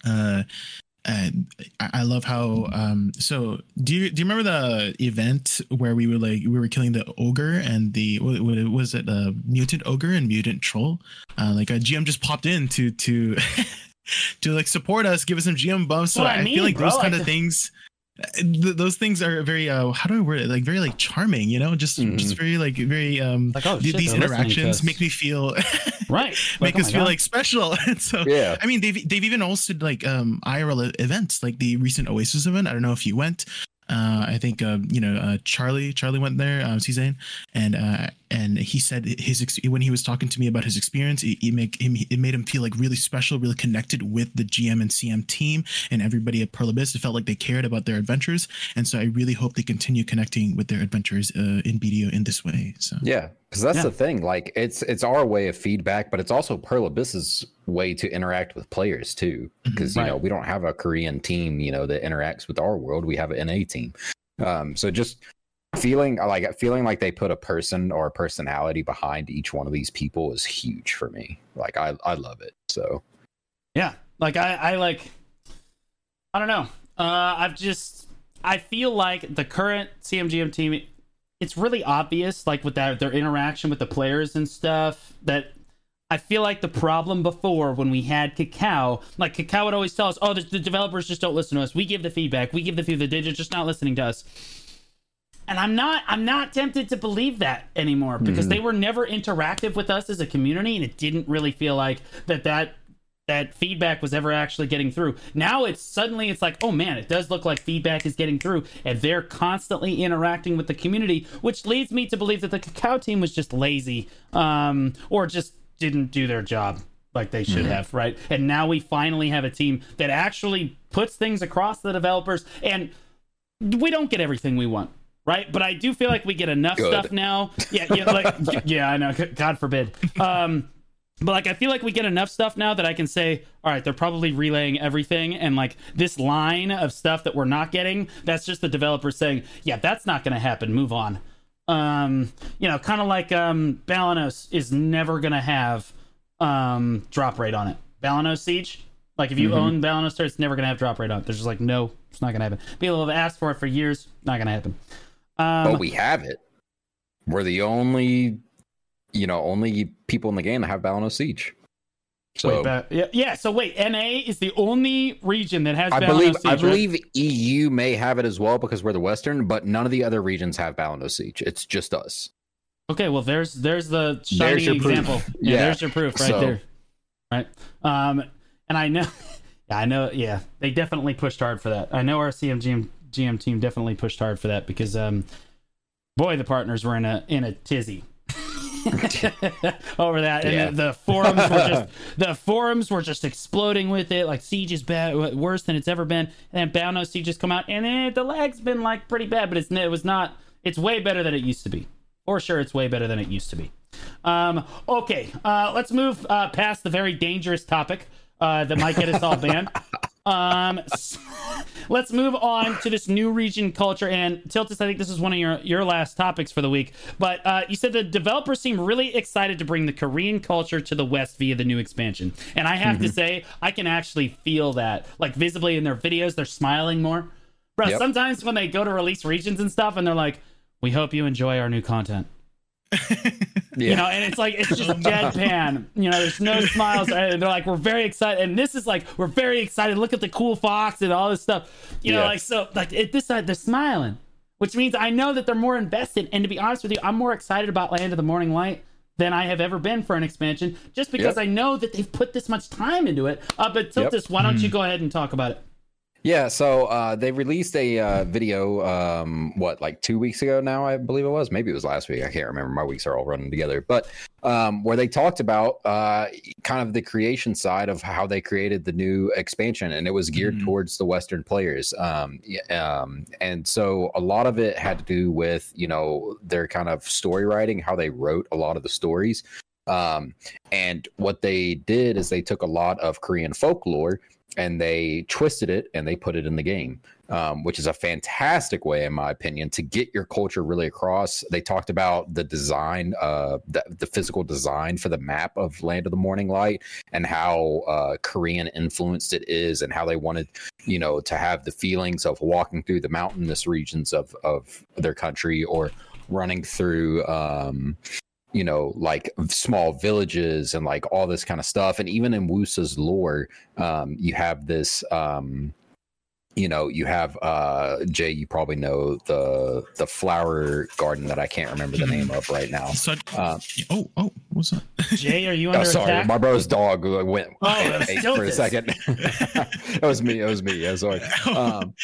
uh, uh, I love how. Um, so, do you do you remember the event where we were like we were killing the ogre and the what, what was it a mutant ogre and mutant troll? Uh, like a G M just popped in to to to like support us, give us some G M bumps. So I, I mean, feel like bro, those kind of things. Th- those things are very uh how do I word it, like very like charming, you know, just mm-hmm. just very like very um like, oh, th- shit, these interactions make me feel right make like, us oh feel God. Like special. And so yeah, I mean they've they've even hosted like um I R L events, like the recent Oasis event. I don't know if you went. Uh, I think, um, you know, uh, Charlie, Charlie went there, um, Suzanne, and, uh, and he said his, ex- when he was talking to me about his experience, it, it make him, it made him feel like really special, really connected with the G M and C M team and everybody at Pearl Abyss. It felt like they cared about their adventures. And so I really hope they continue connecting with their adventures, uh, in B D O in this way. So, yeah. Cause that's yeah. the thing. Like it's, it's our way of feedback, but it's also Pearl Abyss's way to interact with players too. Cause right. you know, we don't have a Korean team, you know, that interacts with our world. We have an N A team. Um, so just feeling like, feeling like they put a person or a personality behind each one of these people is huge for me. Like I, I love it. So. Yeah. Like I, I like, I don't know. Uh, I've just, I feel like the current C M G M team, it's really obvious, like with that, their interaction with the players and stuff, that I feel like the problem before when we had Kakao, like Kakao would always tell us, oh, the, the developers just don't listen to us. We give the feedback. We give the feedback. They're just not listening to us. And I'm not, I'm not tempted to believe that anymore because mm-hmm. they were never interactive with us as a community. And it didn't really feel like that, that, that feedback was ever actually getting through. Now it's suddenly it's like, oh man, it does look like feedback is getting through and they're constantly interacting with the community, which leads me to believe that the Kakao team was just lazy um, or just didn't do their job like they should mm-hmm. have, right? And now we finally have a team that actually puts things across the developers, and we don't get everything we want. Right, but I do feel like we get enough Good. Stuff now. Yeah, yeah, like, yeah, I know. God forbid. Um, But, like, I feel like we get enough stuff now that I can say, all right, they're probably relaying everything. And, like, this line of stuff that we're not getting, that's just the developers saying, yeah, that's not going to happen. Move on. Um, you know, kind of like um, Balenos is never going to have um, drop rate on it. Balenos Siege, like, if you mm-hmm. own Balenos, it's never going to have drop rate on it. They're just like, no, it's not going to happen. People have asked for it for years. Not going to happen. Um, but we have it. We're the only... you know, only people in the game that have Balenos Siege. So wait, yeah, yeah. So wait, N A is the only region that has. I Balenos believe Siege, I right? believe E U may have it as well because we're the Western, but none of the other regions have Balenos Siege. It's just us. Okay, well, there's there's the shiny example. Yeah, yeah, there's your proof right so. There. Right. Um, and I know, yeah, I know, yeah, they definitely pushed hard for that. I know our C M G M G M team definitely pushed hard for that because, um, boy, the partners were in a in a tizzy. over that and yeah. the, the forums were just the forums were just exploding with it, like Siege is bad, worse than it's ever been, and then Balenos Siege just come out and eh, the lag's been like pretty bad, but it's it was not it's way better than it used to be for sure. It's way better than it used to be. Um okay uh let's move uh past the very dangerous topic uh that might get us all banned. Um so let's move on to this new region culture, and Tiltus, I think this is one of your your last topics for the week, but uh you said the developers seem really excited to bring the Korean culture to the West via the new expansion, and I have mm-hmm. to say I can actually feel that, like, visibly in their videos. They're smiling more, bro. Yep. Sometimes when they go to release regions and stuff and they're like, we hope you enjoy our new content. yeah. You know, and it's like it's just deadpan. You know, there's no smiles. And they're like, we're very excited, and this is like, we're very excited. Look at the cool fox and all this stuff. You yeah. know, like so, like at this side they're smiling, which means I know that they're more invested. And to be honest with you, I'm more excited about Land of the Morning Light than I have ever been for an expansion, just because yep. I know that they've put this much time into it. Uh, but Tiltus, yep. why don't mm. you go ahead and talk about it? Yeah, so uh, they released a uh, video, um, what, like two weeks ago now, I believe it was. Maybe it was last week. I can't remember. My weeks are all running together. But um, where they talked about uh, kind of the creation side of how they created the new expansion, and it was geared mm. towards the Western players. Um, um, and so a lot of it had to do with, you know, their kind of story writing, how they wrote a lot of the stories. Um, and what they did is they took a lot of Korean folklore and they twisted it and they put it in the game, um, which is a fantastic way, in my opinion, to get your culture really across. They talked about the design, uh, the, the physical design for the map of Land of the Morning Light and how uh, Korean influenced it is and how they wanted, you know, to have the feelings of walking through the mountainous regions of, of their country or running through... Um, you know, like small villages and like all this kind of stuff. And even in Woosa's lore, um, you have this, um, you know, you have, uh, Jay, you probably know the, the flower garden that I can't remember the name of right now. So, um, oh, oh, what's that? Jay, are you under oh, sorry, attack? My bro's dog went oh, for a second. That was me. It was me. I was like, um,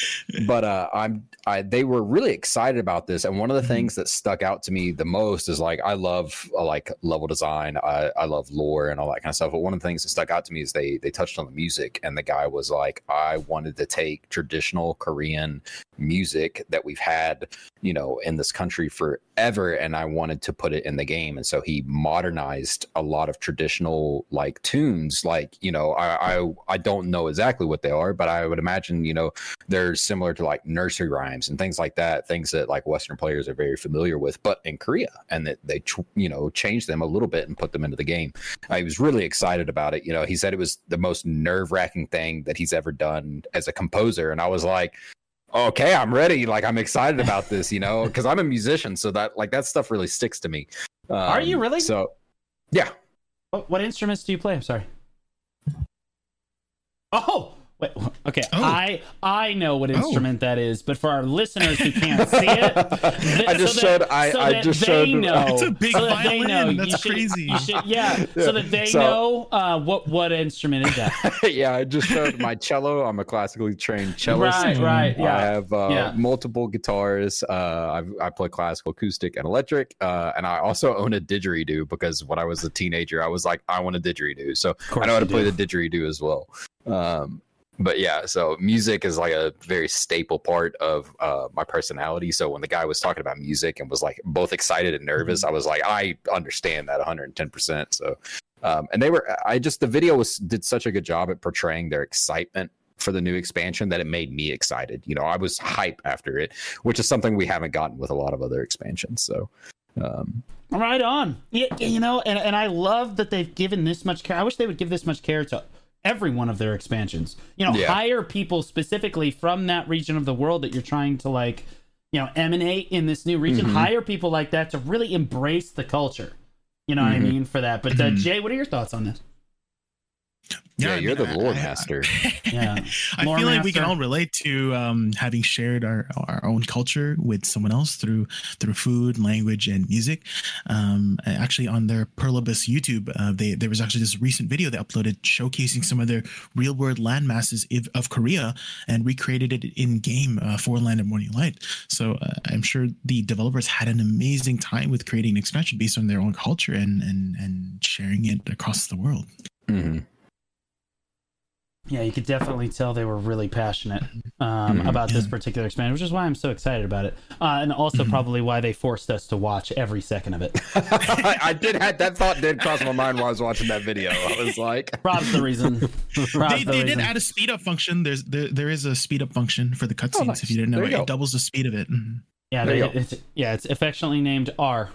but, uh, I'm, I, they were really excited about this. And one of the mm-hmm. things that stuck out to me the most is like, I love uh, like level design. I, I love lore and all that kind of stuff. But one of the things that stuck out to me is they, they touched on the music, and the guy was like, I wanted to take traditional Korean music that we've had, you know, in this country forever, and I wanted to put it in the game. And so he modernized a lot of traditional like tunes, like, you know, I I, I don't know exactly what they are, but I would imagine, you know, they're similar to like nursery rhymes and things like that, things that like Western players are very familiar with, but in Korea, and that they, you know, changed them a little bit and put them into the game. I was really excited about it. You know, he said it was the most nerve-wracking thing that he's ever done as a composer. And I was like, okay, I'm ready. Like, I'm excited about this, you know, because I'm a musician. So that like that stuff really sticks to me. Um, Are you really? So, yeah. What, what instruments do you play? I'm sorry. Oh, wait, okay. Oh. I I know what instrument oh. that is, but for our listeners who can't see it, th- I just so showed. That, I, so I that just showed. Know, it's a big so violin. That That's you should, crazy. You should, yeah, yeah. So that they so, know uh, what what instrument is that. Yeah, I just showed my cello. I'm a classically trained cellist. Right, right. Yeah. I have uh, yeah. multiple guitars. Uh, I I play classical, acoustic, and electric. Uh, and I also own a didgeridoo because when I was a teenager, I was like, I want a didgeridoo. So I know how to do. play the didgeridoo as well. Um, But yeah, so music is like a very staple part of uh, my personality. So when the guy was talking about music and was like both excited and nervous, I was like, I understand that one hundred ten percent. So, um, and they were, I just, the video was, did such a good job at portraying their excitement for the new expansion that it made me excited. You know, I was hype after it, which is something we haven't gotten with a lot of other expansions. So, um, right on. Yeah, you know, and, and I love that they've given this much care. I wish they would give this much care to every one of their expansions, you know. Yeah. Hire people specifically from that region of the world that you're trying to, like, you know, emanate in this new region. Mm-hmm. Hire people like that to really embrace the culture, you know. Mm-hmm. What I mean for that. But uh, Jay, what are your thoughts on this? Yeah, yeah, you're I mean, the lore master. Yeah, I feel like master. We can all relate to um, having shared our, our own culture with someone else through through food, language, and music. Um, actually, on their Pearl Abyss YouTube, uh, they there was actually this recent video they uploaded showcasing some of their real world landmasses of Korea and recreated it in game uh, for Land of Morning Light. So uh, I'm sure the developers had an amazing time with creating an expansion based on their own culture and and and sharing it across the world. Mm-hmm. Yeah, you could definitely tell they were really passionate um, mm, about yeah. this particular expansion, which is why I'm so excited about it. Uh, and also mm-hmm. probably why they forced us to watch every second of it. I, I did have that thought did cross my mind while I was watching that video. I was like, Rob's the reason. Rob's they the they reason. did add a speed up function. There's there there is a speed up function for the cutscenes. Oh, nice. If you didn't know it, it doubles the speed of it. Mm-hmm. Yeah, they, it's, yeah, it's affectionately named R.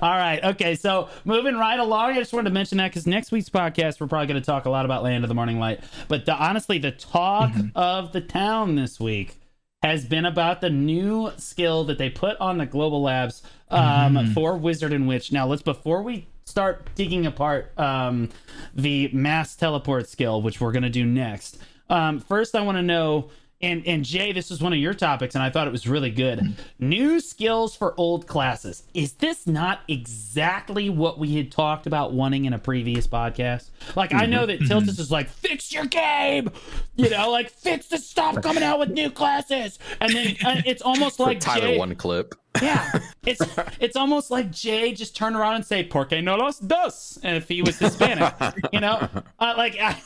All right. Okay. So moving right along, I just wanted to mention that because next week's podcast, we're probably going to talk a lot about Land of the Morning Light. But the, honestly, the talk mm-hmm. of the town this week has been about the new skill that they put on the global labs um, mm-hmm. for Wizard and Witch. Now, let's before we start digging apart um, the mass teleport skill, which we're going to do next. Um, first, I want to know And and Jay, this is one of your topics, and I thought it was really good. New skills for old classes. Is this not exactly what we had talked about wanting in a previous podcast? Like, mm-hmm. I know that Tiltus mm-hmm. is like, fix your game! You know, like, fix this, stop coming out with new classes! And then uh, it's almost like Tyler Jay... one clip. Yeah, it's it's almost like Jay just turned around and say, "Por qué no los dos?" And if he was Hispanic, you know, uh, like I,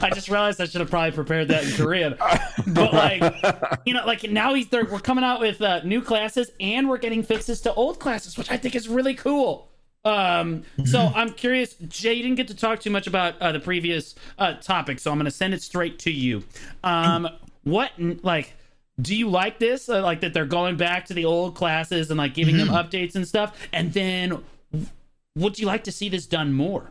I just realized I should have probably prepared that in Korean. But like, you know, like now he's there, we're coming out with uh, new classes and we're getting fixes to old classes, which I think is really cool. Um, so I'm curious, Jay, you didn't get to talk too much about uh, the previous uh, topic, so I'm going to send it straight to you. Um, what like. Do you like this? Uh, like that they're going back to the old classes and like giving mm-hmm. them updates and stuff. And then would you like to see this done more?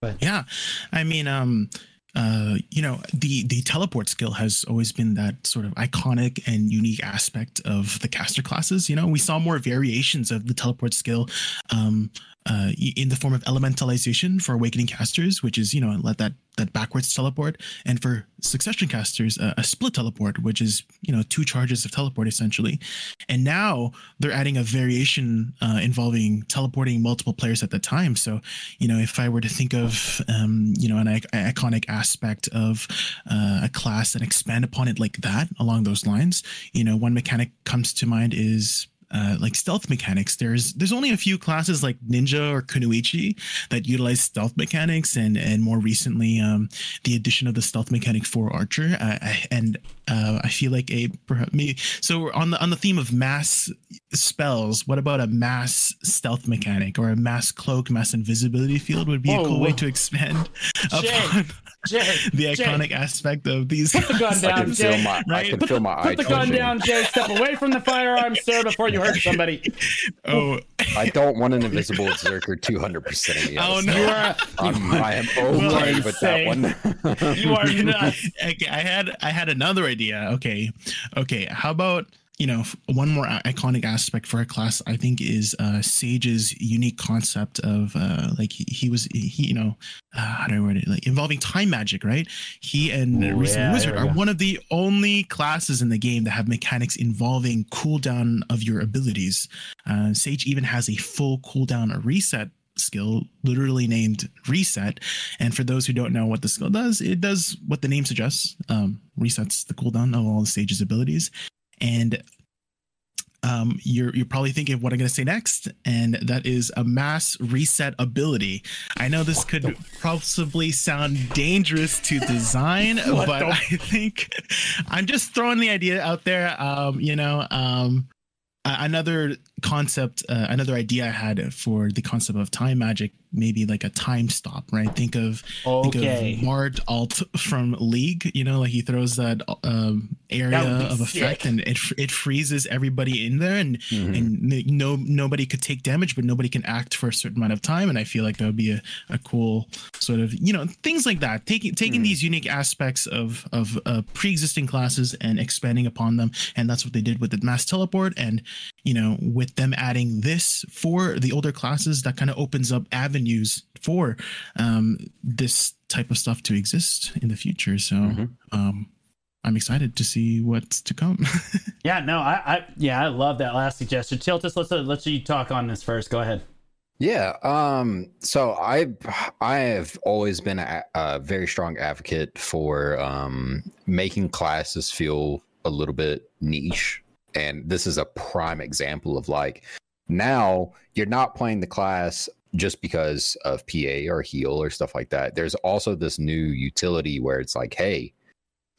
But yeah, I mean, um, uh, you know, the, the teleport skill has always been that sort of iconic and unique aspect of the caster classes. You know, we saw more variations of the teleport skill, um, Uh, in the form of elementalization for awakening casters, which is, you know, let that that backwards teleport, and for succession casters, uh, a split teleport, which is, you know, two charges of teleport essentially. And now they're adding a variation uh, involving teleporting multiple players at the time. So, you know, if I were to think of, um, you know, an, an iconic aspect of uh, a class and expand upon it like that along those lines, you know, one mechanic comes to mind is. Uh, like stealth mechanics. There's there's only a few classes like Ninja or Kunoichi that utilize stealth mechanics, and and more recently um, the addition of the stealth mechanic for Archer. Uh, and uh, I feel like a me. So on the on the theme of mass spells, what about a mass stealth mechanic or a mass cloak, mass invisibility field would be whoa, a cool whoa. way to expand Jay, upon Jay, the iconic Jay. aspect of these. Put the gun down, Jay. I can feel my, right? I can put feel my put eye the gun down, Jay. Step away from the firearm, sir, before you. Hurt somebody. Oh, I don't want an invisible Zerker two hundred percent of the oh no um, I am okay with that one. You are not. Okay, I had I had another idea. Okay, okay. How about, you know, one more iconic aspect for a class, I think, is uh, Sage's unique concept of uh, like he, he was, he, you know, uh, how do I word it? Like involving time magic, right? He and Ooh, Recent yeah, Wizard are go. one of the only classes in the game that have mechanics involving cooldown of your abilities. Uh, Sage even has a full cooldown or reset skill, literally named Reset. And for those who don't know what the skill does, it does what the name suggests, um, resets the cooldown of all the Sage's abilities. And um, you're you're probably thinking of what I'm going to say next, and that is a mass reset ability. I know this what could the... possibly sound dangerous to design, but the... I think I'm just throwing the idea out there. Um, you know, um, another concept, uh, another idea I had for the concept of time magic, maybe like a time stop, right? Think of okay. think of Mard Alt from League, you know, like he throws that um, area that of effect sick. and it it freezes everybody in there, and mm-hmm. and no nobody could take damage, but nobody can act for a certain amount of time. And I feel like that would be a, a cool sort of, you know, things like that. Taking taking mm. these unique aspects of of uh, pre-existing classes and expanding upon them, and that's what they did with the mass teleport. And you know, with them adding this for the older classes, that kind of opens up avenues for um, this type of stuff to exist in the future. So mm-hmm. um, I'm excited to see what's to come. yeah, no, I, I, yeah, I love that last suggestion. Tiltus, let's let you talk on this first. Go ahead. Yeah. Um, so I, I have always been a, a very strong advocate for um, making classes feel a little bit niche. And this is a prime example of like, now you're not playing the class just because of P A or heal or stuff like that. There's also this new utility where it's like, hey,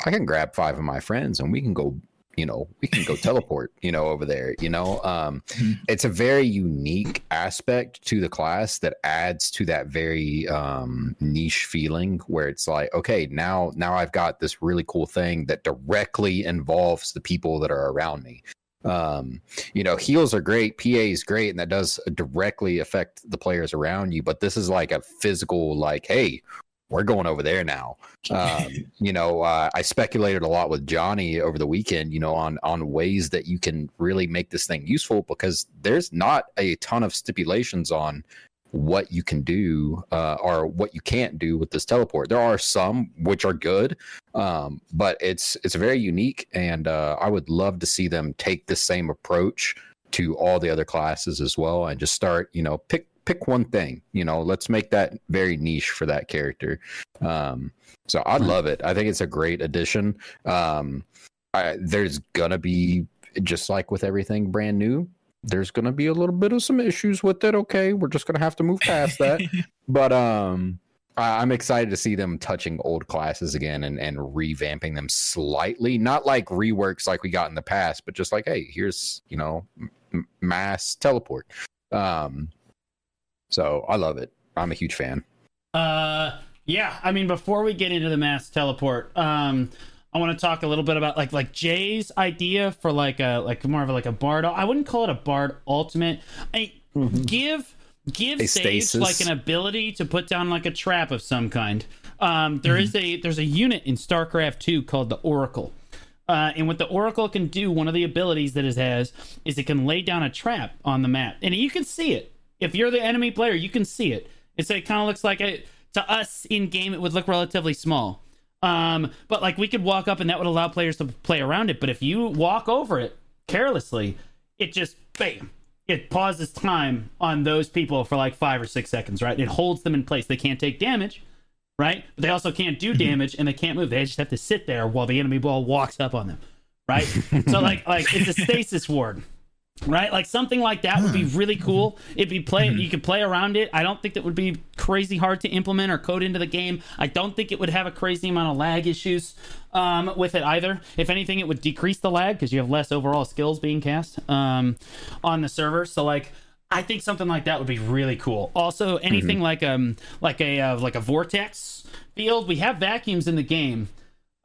I can grab five of my friends and we can go, you know, we can go teleport, you know, over there, you know, um, it's a very unique aspect to the class that adds to that very um, niche feeling where it's like, okay, now, now I've got this really cool thing that directly involves the people that are around me. Um, you know, heals are great, P A is great, and that does directly affect the players around you. But this is like a physical, like, hey, we're going over there now. Um, you know, uh, I speculated a lot with Johnny over the weekend, you know, on, on ways that you can really make this thing useful, because there's not a ton of stipulations on what you can do uh, or what you can't do with this teleport. There are some which are good, um, but it's it's very unique, and uh, I would love to see them take the same approach to all the other classes as well, and just start, you know, pick pick one thing, you know, let's make that very niche for that character. Um, so I love it. I think it's a great addition. Um, I, there's gonna be, just like with everything brand new, there's going to be a little bit of some issues with it. Okay. We're just going to have to move past that. But um, I- I'm excited to see them touching old classes again and, and revamping them slightly. Not like reworks like we got in the past, but just like, hey, here's, you know, m- mass teleport. Um, so I love it. I'm a huge fan. Uh, yeah. I mean, before we get into the mass teleport, um, I want to talk a little bit about like like Jay's idea for like a like more of a, like a bard. I wouldn't call it a bard ultimate. I mm-hmm. give give a Sage stasis, like an ability to put down like a trap of some kind. Um, there mm-hmm. is a there's a unit in StarCraft two called the Oracle, uh, and what the Oracle can do, one of the abilities that it has is it can lay down a trap on the map, and you can see it. If you're the enemy player, you can see it. It's, it kind of looks like a, to us in game, it would look relatively small. Um, but like we could walk up and that would allow players to play around it. But if you walk over it carelessly, it just bam, it pauses time on those people for like five or six seconds, right? It holds them in place. They can't take damage, right? But they also can't do damage and they can't move. They just have to sit there while the enemy ball walks up on them, right? So like, like it's a stasis ward, right? Like something like that would be really cool. It'd be play, you could play around it. I don't think that would be crazy hard to implement or code into the game. I don't think it would have a crazy amount of lag issues um, with it either. If anything, it would decrease the lag because you have less overall skills being cast um, on the server. So like, I think something like that would be really cool. Also, anything mm-hmm. like um like a uh, like a vortex field. We have vacuums in the game.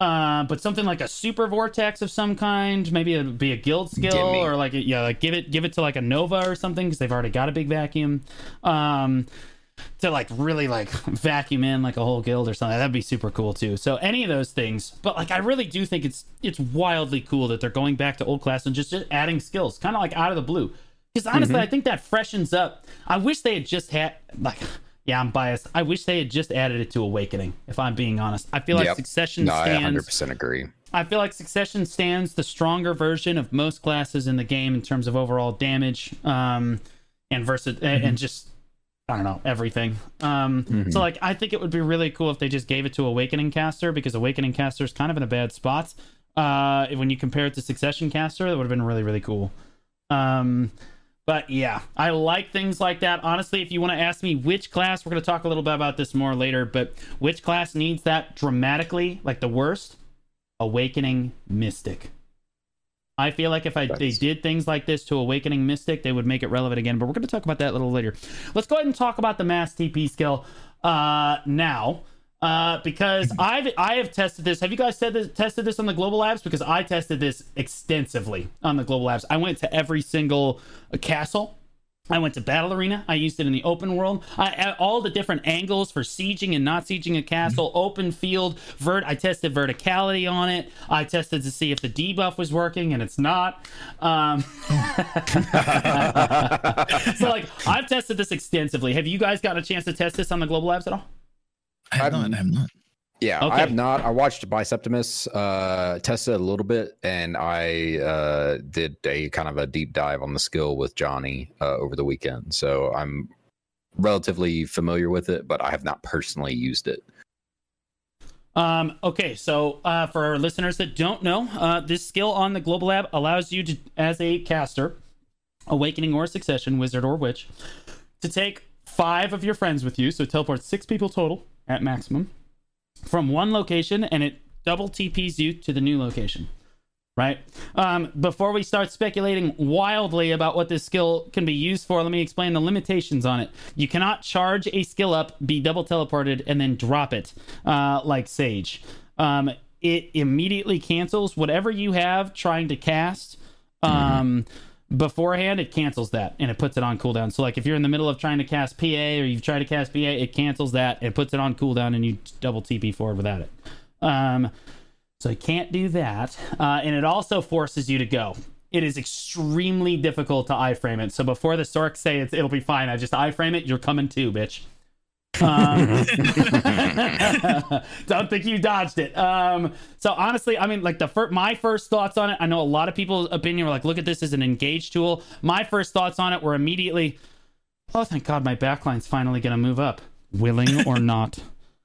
Uh, but something like a super vortex of some kind, maybe it'd be a guild skill or like, a, yeah, like give it, give it to like a Nova or something. Cause they've already got a big vacuum, um, to like really like vacuum in like a whole guild or something. That'd be super cool too. So any of those things, but like, I really do think it's, it's wildly cool that they're going back to old class and just, just adding skills kind of like out of the blue. Cause honestly, mm-hmm. I think that freshens up. I wish they had just had like, yeah, I'm biased. I wish they had just added it to Awakening, if I'm being honest. I feel like yep. Succession no, stands... I one hundred percent agree. I feel like Succession stands the stronger version of most classes in the game in terms of overall damage um, and versus, mm-hmm. and just, I don't know, everything. Um, mm-hmm. So, like, I think it would be really cool if they just gave it to Awakening Caster, because Awakening Caster is kind of in a bad spot. Uh, when you compare it to Succession Caster, that would have been really, really cool. Um... But yeah, I like things like that. Honestly, if you want to ask me which class, we're going to talk a little bit about this more later, but which class needs that dramatically, like the worst? Awakening Mystic. I feel like if I, they did things like this to Awakening Mystic, they would make it relevant again, but we're going to talk about that a little later. Let's go ahead and talk about the mass T P skill uh, now. Uh, because I've I have tested this. Have you guys said this, tested this on the Global Labs? Because I tested this extensively on the Global Labs. I went to every single castle. I went to Battle Arena. I used it in the open world. I, all the different angles for sieging and not sieging a castle, mm-hmm. open field. Vert. I tested verticality on it. I tested to see if the debuff was working, and it's not. Um, so, like, I've tested this extensively. Have you guys gotten a chance to test this on the Global Labs at all? I have not. I have not. Yeah, okay. I have not. I watched Biceptimus, uh, tested a little bit, and I uh, did a kind of a deep dive on the skill with Johnny uh, over the weekend. So I'm relatively familiar with it, but I have not personally used it. Um, okay, so uh, for our listeners that don't know, uh, this skill on the Global Lab allows you to, as a caster, Awakening or Succession, Wizard or Witch, to take five of your friends with you, so teleport six people total at maximum from one location, and it double T Ps you to the new location, right? Um, before we start speculating wildly about what this skill can be used for, let me explain the limitations on it. You cannot charge a skill up, be double teleported, and then drop it uh, like Sage. Um, it immediately cancels whatever you have trying to cast. Um, mm-hmm. Beforehand, it cancels that and it puts it on cooldown. So like if you're in the middle of trying to cast P A or you've tried to cast P A, it cancels that and puts it on cooldown, and you double T P forward without it. Um, so you can't do that. Uh, and it also forces you to go. it is extremely difficult to iframe it. So before the Sorks say it's, it'll be fine, I just iframe it, you're coming too, bitch. Um, don't think you dodged it. Um, so honestly, I mean, like the fir- my first thoughts on it, I know a lot of people's opinion were like, look at this as an engage tool. My first thoughts on it were immediately, oh, thank God my backline's finally going to move up. Willing or not.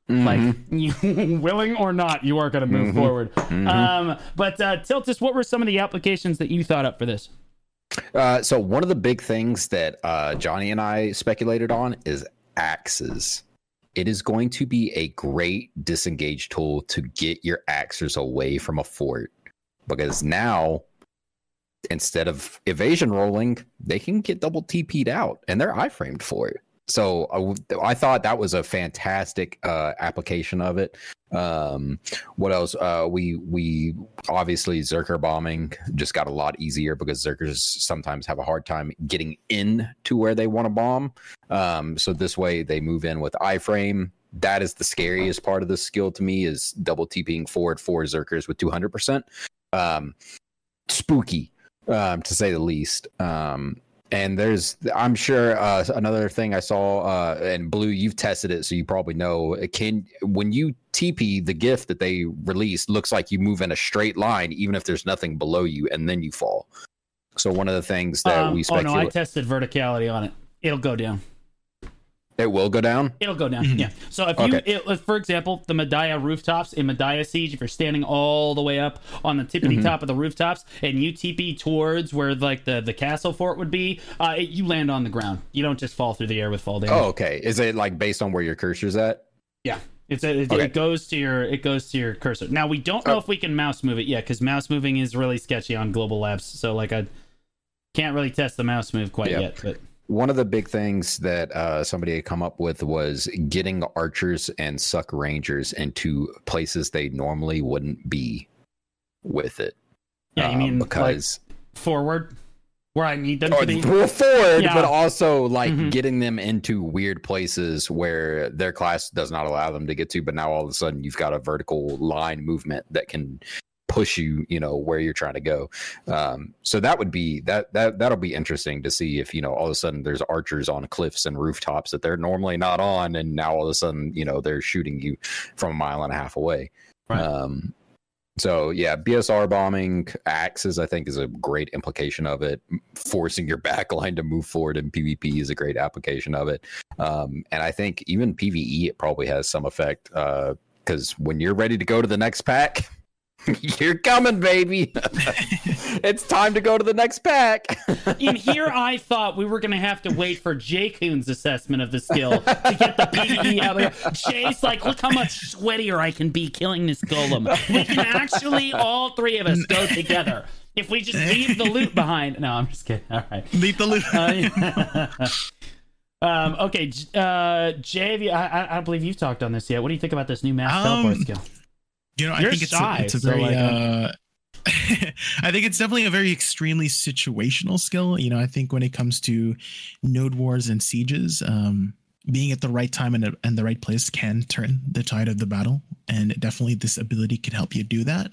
Mm-hmm. Like, willing or not, you are going to move mm-hmm. forward. Mm-hmm. Um, but uh, Tiltus, what were some of the applications that you thought up for this? Uh, so one of the big things that uh, Johnny and I speculated on is axes. It is going to be a great disengage tool to get your axers away from a fort, because now instead of evasion rolling, they can get double T P'd out, and they're iframed for it. So uh, I thought that was a fantastic uh, application of it. Um, what else? Uh, we we obviously Zerker bombing just got a lot easier because Zerkers sometimes have a hard time getting in to where they want to bomb. Um, so this way they move in with iframe. That is the scariest part of this skill to me, is double TPing forward for Zerkers with two hundred percent. Um, spooky, um, to say the least. Um, And there's, I'm sure, uh, another thing I saw, uh, and Blue, you've tested it, so you probably know. Can when you T P, the gift that they release looks like you move in a straight line, even if there's nothing below you, and then you fall. So one of the things that um, we speculate. Oh no, I tested verticality on it. It'll go down. It will go down? It'll go down, yeah. So if okay. you, it, for example, the Mediah rooftops in Mediah Siege, if you're standing all the way up on the tippity mm-hmm. top of the rooftops and you T P towards where like the, the castle fort would be, uh, it, you land on the ground. You don't just fall through the air with fall damage. Oh, okay. Is it like based on where your cursor's at? Yeah. It's a, it, okay. it goes to your it goes to your cursor. Now, we don't know oh. if we can mouse move it yet, because mouse moving is really sketchy on Global Labs. So like I can't really test the mouse move quite yep. yet, but... One of the big things that uh, somebody had come up with was getting archers and suck rangers into places they normally wouldn't be with it. Yeah, you um, mean because like forward, where I need them to be? Forward, yeah. But also like mm-hmm. getting them into weird places where their class does not allow them to get to, but now all of a sudden you've got a vertical line movement that can... push you, you know, where you're trying to go. Um, so that would be that that that'll be interesting to see if, you know, all of a sudden there's archers on cliffs and rooftops that they're normally not on, and now all of a sudden, you know, they're shooting you from a mile and a half away. Right. Um, so yeah, B S R bombing axes, I think, is a great implication of it. Forcing your backline to move forward in PvP is a great application of it. Um, and I think even PvE, it probably has some effect uh, because when you're ready to go to the next pack. You're coming, baby. It's time to go to the next pack. In here, I thought we were going to have to wait for Jaykun's assessment of the skill to get the P D E out there. Jay's like, look how much sweatier I can be killing this golem. We can actually, all three of us, go together. If we just leave the loot behind. No, I'm just kidding. All right. Leave the loot. Uh, yeah. um, okay, uh, Jay, I, I don't believe you've talked on this yet. What do you think about this new mass um... teleport skill? You know, You're I think shy, it's a, it's a very, so like, uh, I think it's definitely a very extremely situational skill. You know, I think when it comes to node wars and sieges, um, being at the right time and, and the right place can turn the tide of the battle. And definitely this ability can help you do that.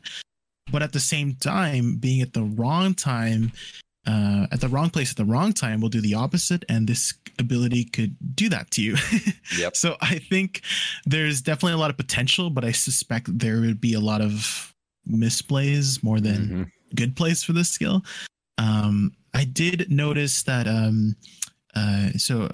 But at the same time, being at the wrong time, uh, at the wrong place at the wrong time will do the opposite. And this ability could do that to you. Yep. So I think there's definitely a lot of potential, but I suspect there would be a lot of misplays more than mm-hmm. good plays for this skill. Um, I did notice that. Um, uh, so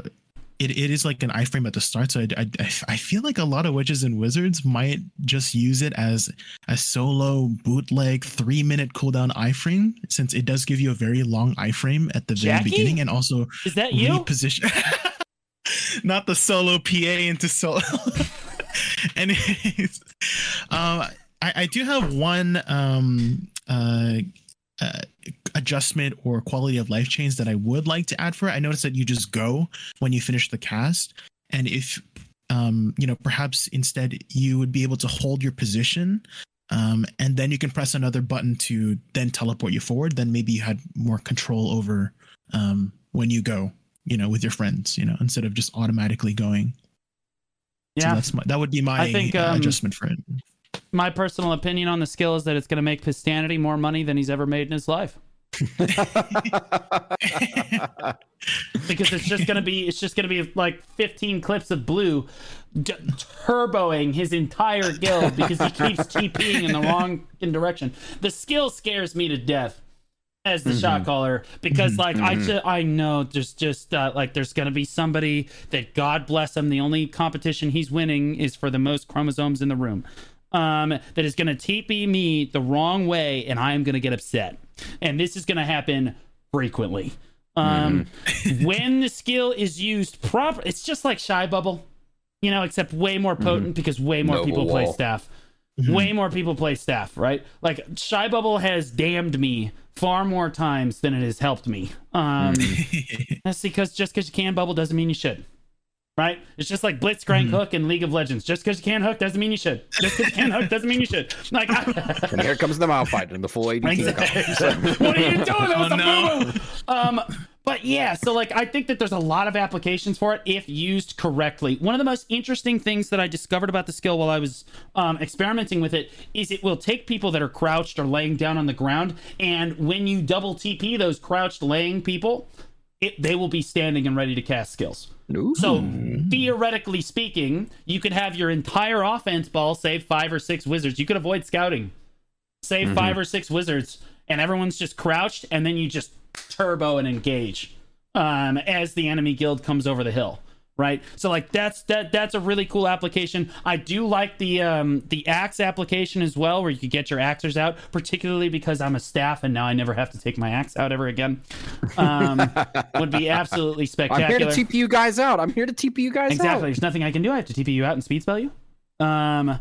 it, it is like an iframe at the start. So I, I, I feel like a lot of witches and wizards might just use it as a solo bootleg three minute cooldown iframe, since it does give you a very long iframe at the Jackie? very beginning, and also is that you reposition not the solo P A into solo. Anyways, um, I, I do have one um, uh, uh, adjustment or quality of life change that I would like to add for it. I noticed that you just go when you finish the cast, and if um, you know, perhaps instead you would be able to hold your position, um, and then you can press another button to then teleport you forward. Then maybe you had more control over um, when you go, you know, with your friends, you know, instead of just automatically going. Yeah, so that's my, that would be my I think, um, adjustment for it. My personal opinion on the skill is that it's going to make Pistanity more money than he's ever made in his life. Because it's just gonna be it's just gonna be like fifteen clips of Blue d- turboing his entire guild because he keeps TPing in the wrong direction. The skill scares me to death as the mm-hmm. shot caller, because like mm-hmm. I ju- I know there's just uh, like there's gonna be somebody that, God bless him, the only competition he's winning is for the most chromosomes in the room. Um, that is going to T P me the wrong way, and I am going to get upset. And this is going to happen frequently. Um, mm-hmm. When the skill is used properly, it's just like Shy Bubble, you know, except way more potent mm-hmm. because way more Noble people wall. play staff. Mm-hmm. Way more people play staff, right? Like, Shy Bubble has damned me far more times than it has helped me. Um, that's because just because you can bubble doesn't mean you should. Right? It's just like Blitzcrank mm-hmm. hook in League of Legends. Just because you can't hook doesn't mean you should. Just because you can't hook doesn't mean you should. Like, I... And here comes the Malphite in the full A D C. Exactly. So. What are you doing? That was oh, a no. boo-boo! Um, but yeah, so like I think that there's a lot of applications for it if used correctly. One of the most interesting things that I discovered about the skill while I was um, experimenting with it is it will take people that are crouched or laying down on the ground, and when you double T P those crouched laying people, it, they will be standing and ready to cast skills. Ooh. So theoretically speaking, you could have your entire offense ball save five or six wizards. You could avoid scouting, save mm-hmm. five or six wizards, and everyone's just crouched, and then you just turbo and engage um, as the enemy guild comes over the hill. Right? So like that's that that's a really cool application. I do like the um, the axe application as well, where you could get your axers out, particularly because I'm a staff and now I never have to take my axe out ever again. Um, would be absolutely spectacular. I'm here to T P you guys out. I'm here to T P you guys exactly. out. Exactly. There's nothing I can do. I have to T P you out and speed spell you. Um,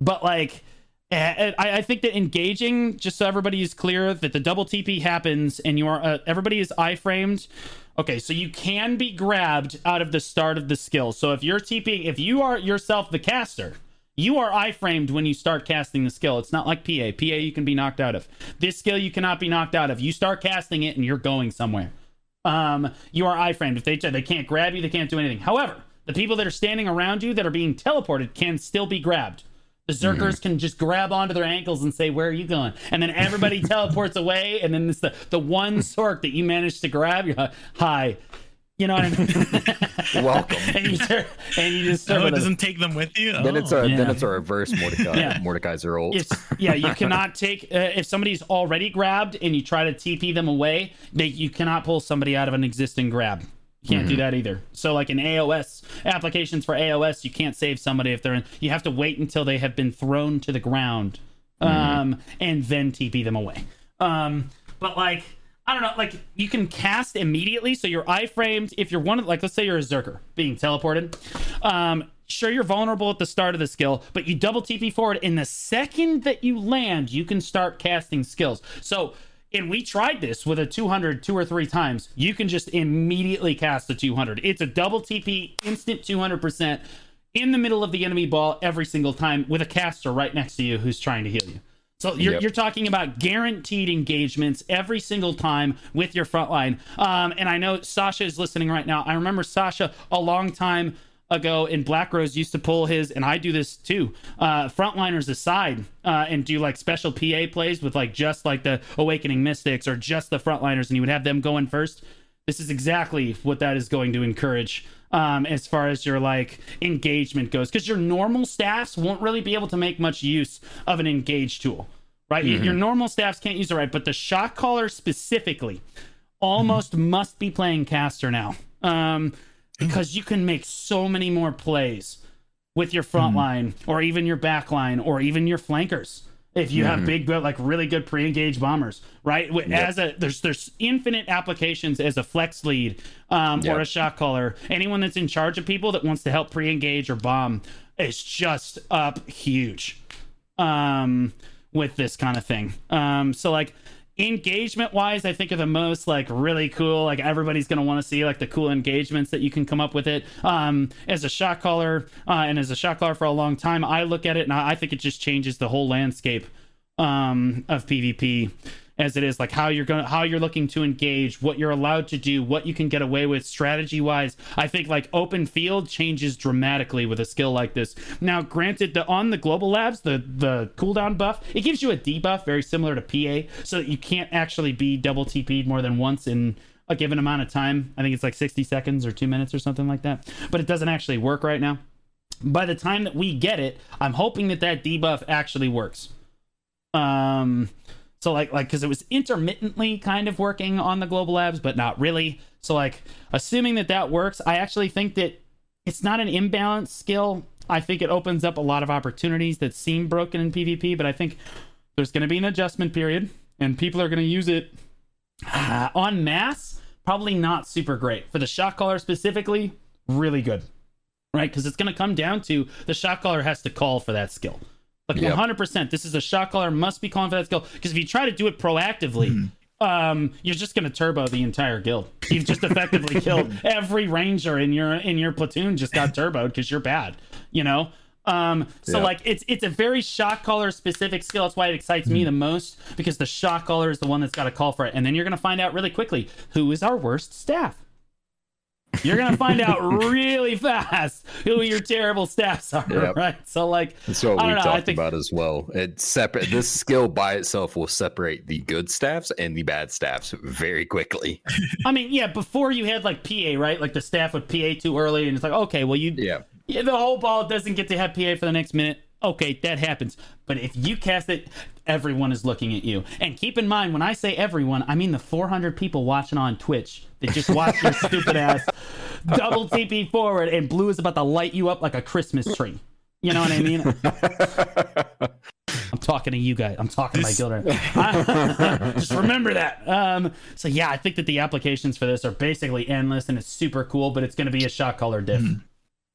but like I, I think that engaging, just so everybody is clear, that the double T P happens and you are uh, everybody is I-framed. Okay, so you can be grabbed out of the start of the skill. So if you're TPing, if you are yourself the caster, you are I-framed when you start casting the skill. It's not like P A. P A you can be knocked out of. This skill you cannot be knocked out of. You start casting it and you're going somewhere. Um, you are I-framed. If they they can't grab you, they can't do anything. However, the people that are standing around you that are being teleported can still be grabbed. Berserkers mm-hmm. can just grab onto their ankles and say, "Where are you going?" And then everybody teleports away. And then it's the, the one Sork that you managed to grab. You're like, "Hi," you know what I mean? Welcome. And you, start, and you just start. Oh, it doesn't them. take them with you. Then oh. it's a yeah. then it's a reverse Mordecai. Yeah. Mordecai's are old. It's, yeah, you cannot take uh, if somebody's already grabbed and you try to T P them away. They you cannot pull somebody out of an existing grab. Can't mm-hmm. do that either. So like in A O S, applications for A O S, you can't save somebody if they're in, you have to wait until they have been thrown to the ground um, mm-hmm. and then T P them away. Um, but like, I don't know, like you can cast immediately. So you're I-framed. If you're one of, like, let's say you're a Zerker being teleported. Um, sure, you're vulnerable at the start of the skill, but you double T P forward. And the second that you land, you can start casting skills. So and we tried this with a two hundred two or three times. You can just immediately cast a two hundred. It's a double T P, instant two hundred percent in the middle of the enemy ball every single time with a caster right next to you who's trying to heal you. So you're, yep. you're talking about guaranteed engagements every single time with your frontline. Um, and I know Sasha is listening right now. I remember Sasha a long time ago in Black Rose used to pull his, and I do this too, uh frontliners aside uh and do like special P A plays with like just like the Awakening Mystics or just the frontliners, and he would have them going first. This is exactly what that is going to encourage um as far as your like engagement goes, because your normal staffs won't really be able to make much use of an engage tool, right? Mm-hmm. Your normal staffs can't use it, right? But the shot caller specifically almost mm-hmm. must be playing caster now. Um, because you can make so many more plays with your front mm. line or even your back line or even your flankers if you mm-hmm. have big, like really good pre-engaged bombers, right? As yep. a there's there's infinite applications as a flex lead um, yep. or a shot caller. Anyone that's in charge of people that wants to help pre-engage or bomb is just up huge um, with this kind of thing. Um, so like engagement wise, I think are the most like really cool, like everybody's going to want to see like the cool engagements that you can come up with it. Um, as a shot caller uh, and as a shot caller for a long time, I look at it and I think it just changes the whole landscape um, of PvP as it is like how you're going, how you're looking to engage, what you're allowed to do, what you can get away with strategy wise. I think like open field changes dramatically with a skill like this. Now, granted, the on the global labs, the the cooldown buff, it gives you a debuff very similar to P A, so that you can't actually be double T P'd more than once in a given amount of time. I think it's like sixty seconds or two minutes or something like that, but it doesn't actually work right now. By the time that we get it, I'm hoping that that debuff actually works. Um, so like, like, cause it was intermittently kind of working on the global labs, but not really. So like, assuming that that works, I actually think that it's not an imbalanced skill. I think it opens up a lot of opportunities that seem broken in PvP, but I think there's going to be an adjustment period and people are going to use it uh, en masse. Probably not super great for the shot caller specifically, really good. Right, because it's going to come down to the shot caller has to call for that skill. Like yep. one hundred percent, this is a shot caller must be calling for that skill. Because if you try to do it proactively, mm. um, you're just going to turbo the entire guild. You've just effectively killed every ranger in your in your platoon. Just got turboed because you're bad. You know. Um, so yep. like it's it's a very shot caller specific skill. That's why it excites mm. me the most, because the shot caller is the one that's got to call for it, and then you're going to find out really quickly who is our worst staff. You're gonna find out really fast who your terrible staffs are, yep. right? So, like, that's what I don't we know, talked I think... about as well. It separate this skill by itself will separate the good staffs and the bad staffs very quickly. I mean, yeah, before you had like P A, right? Like the staff would P A too early, and it's like, okay, well, you, yeah, yeah the whole ball doesn't get to have P A for the next minute. Okay, that happens. But if you cast it, everyone is looking at you. And keep in mind, when I say everyone, I mean the four hundred people watching on Twitch that just watched your stupid ass double T P forward, and Blue is about to light you up like a Christmas tree. You know what I mean? I'm talking to you guys. I'm talking to my guild right. Just remember that. Um, so yeah, I think that the applications for this are basically endless, and it's super cool, but it's going to be a shot caller diff. Mm.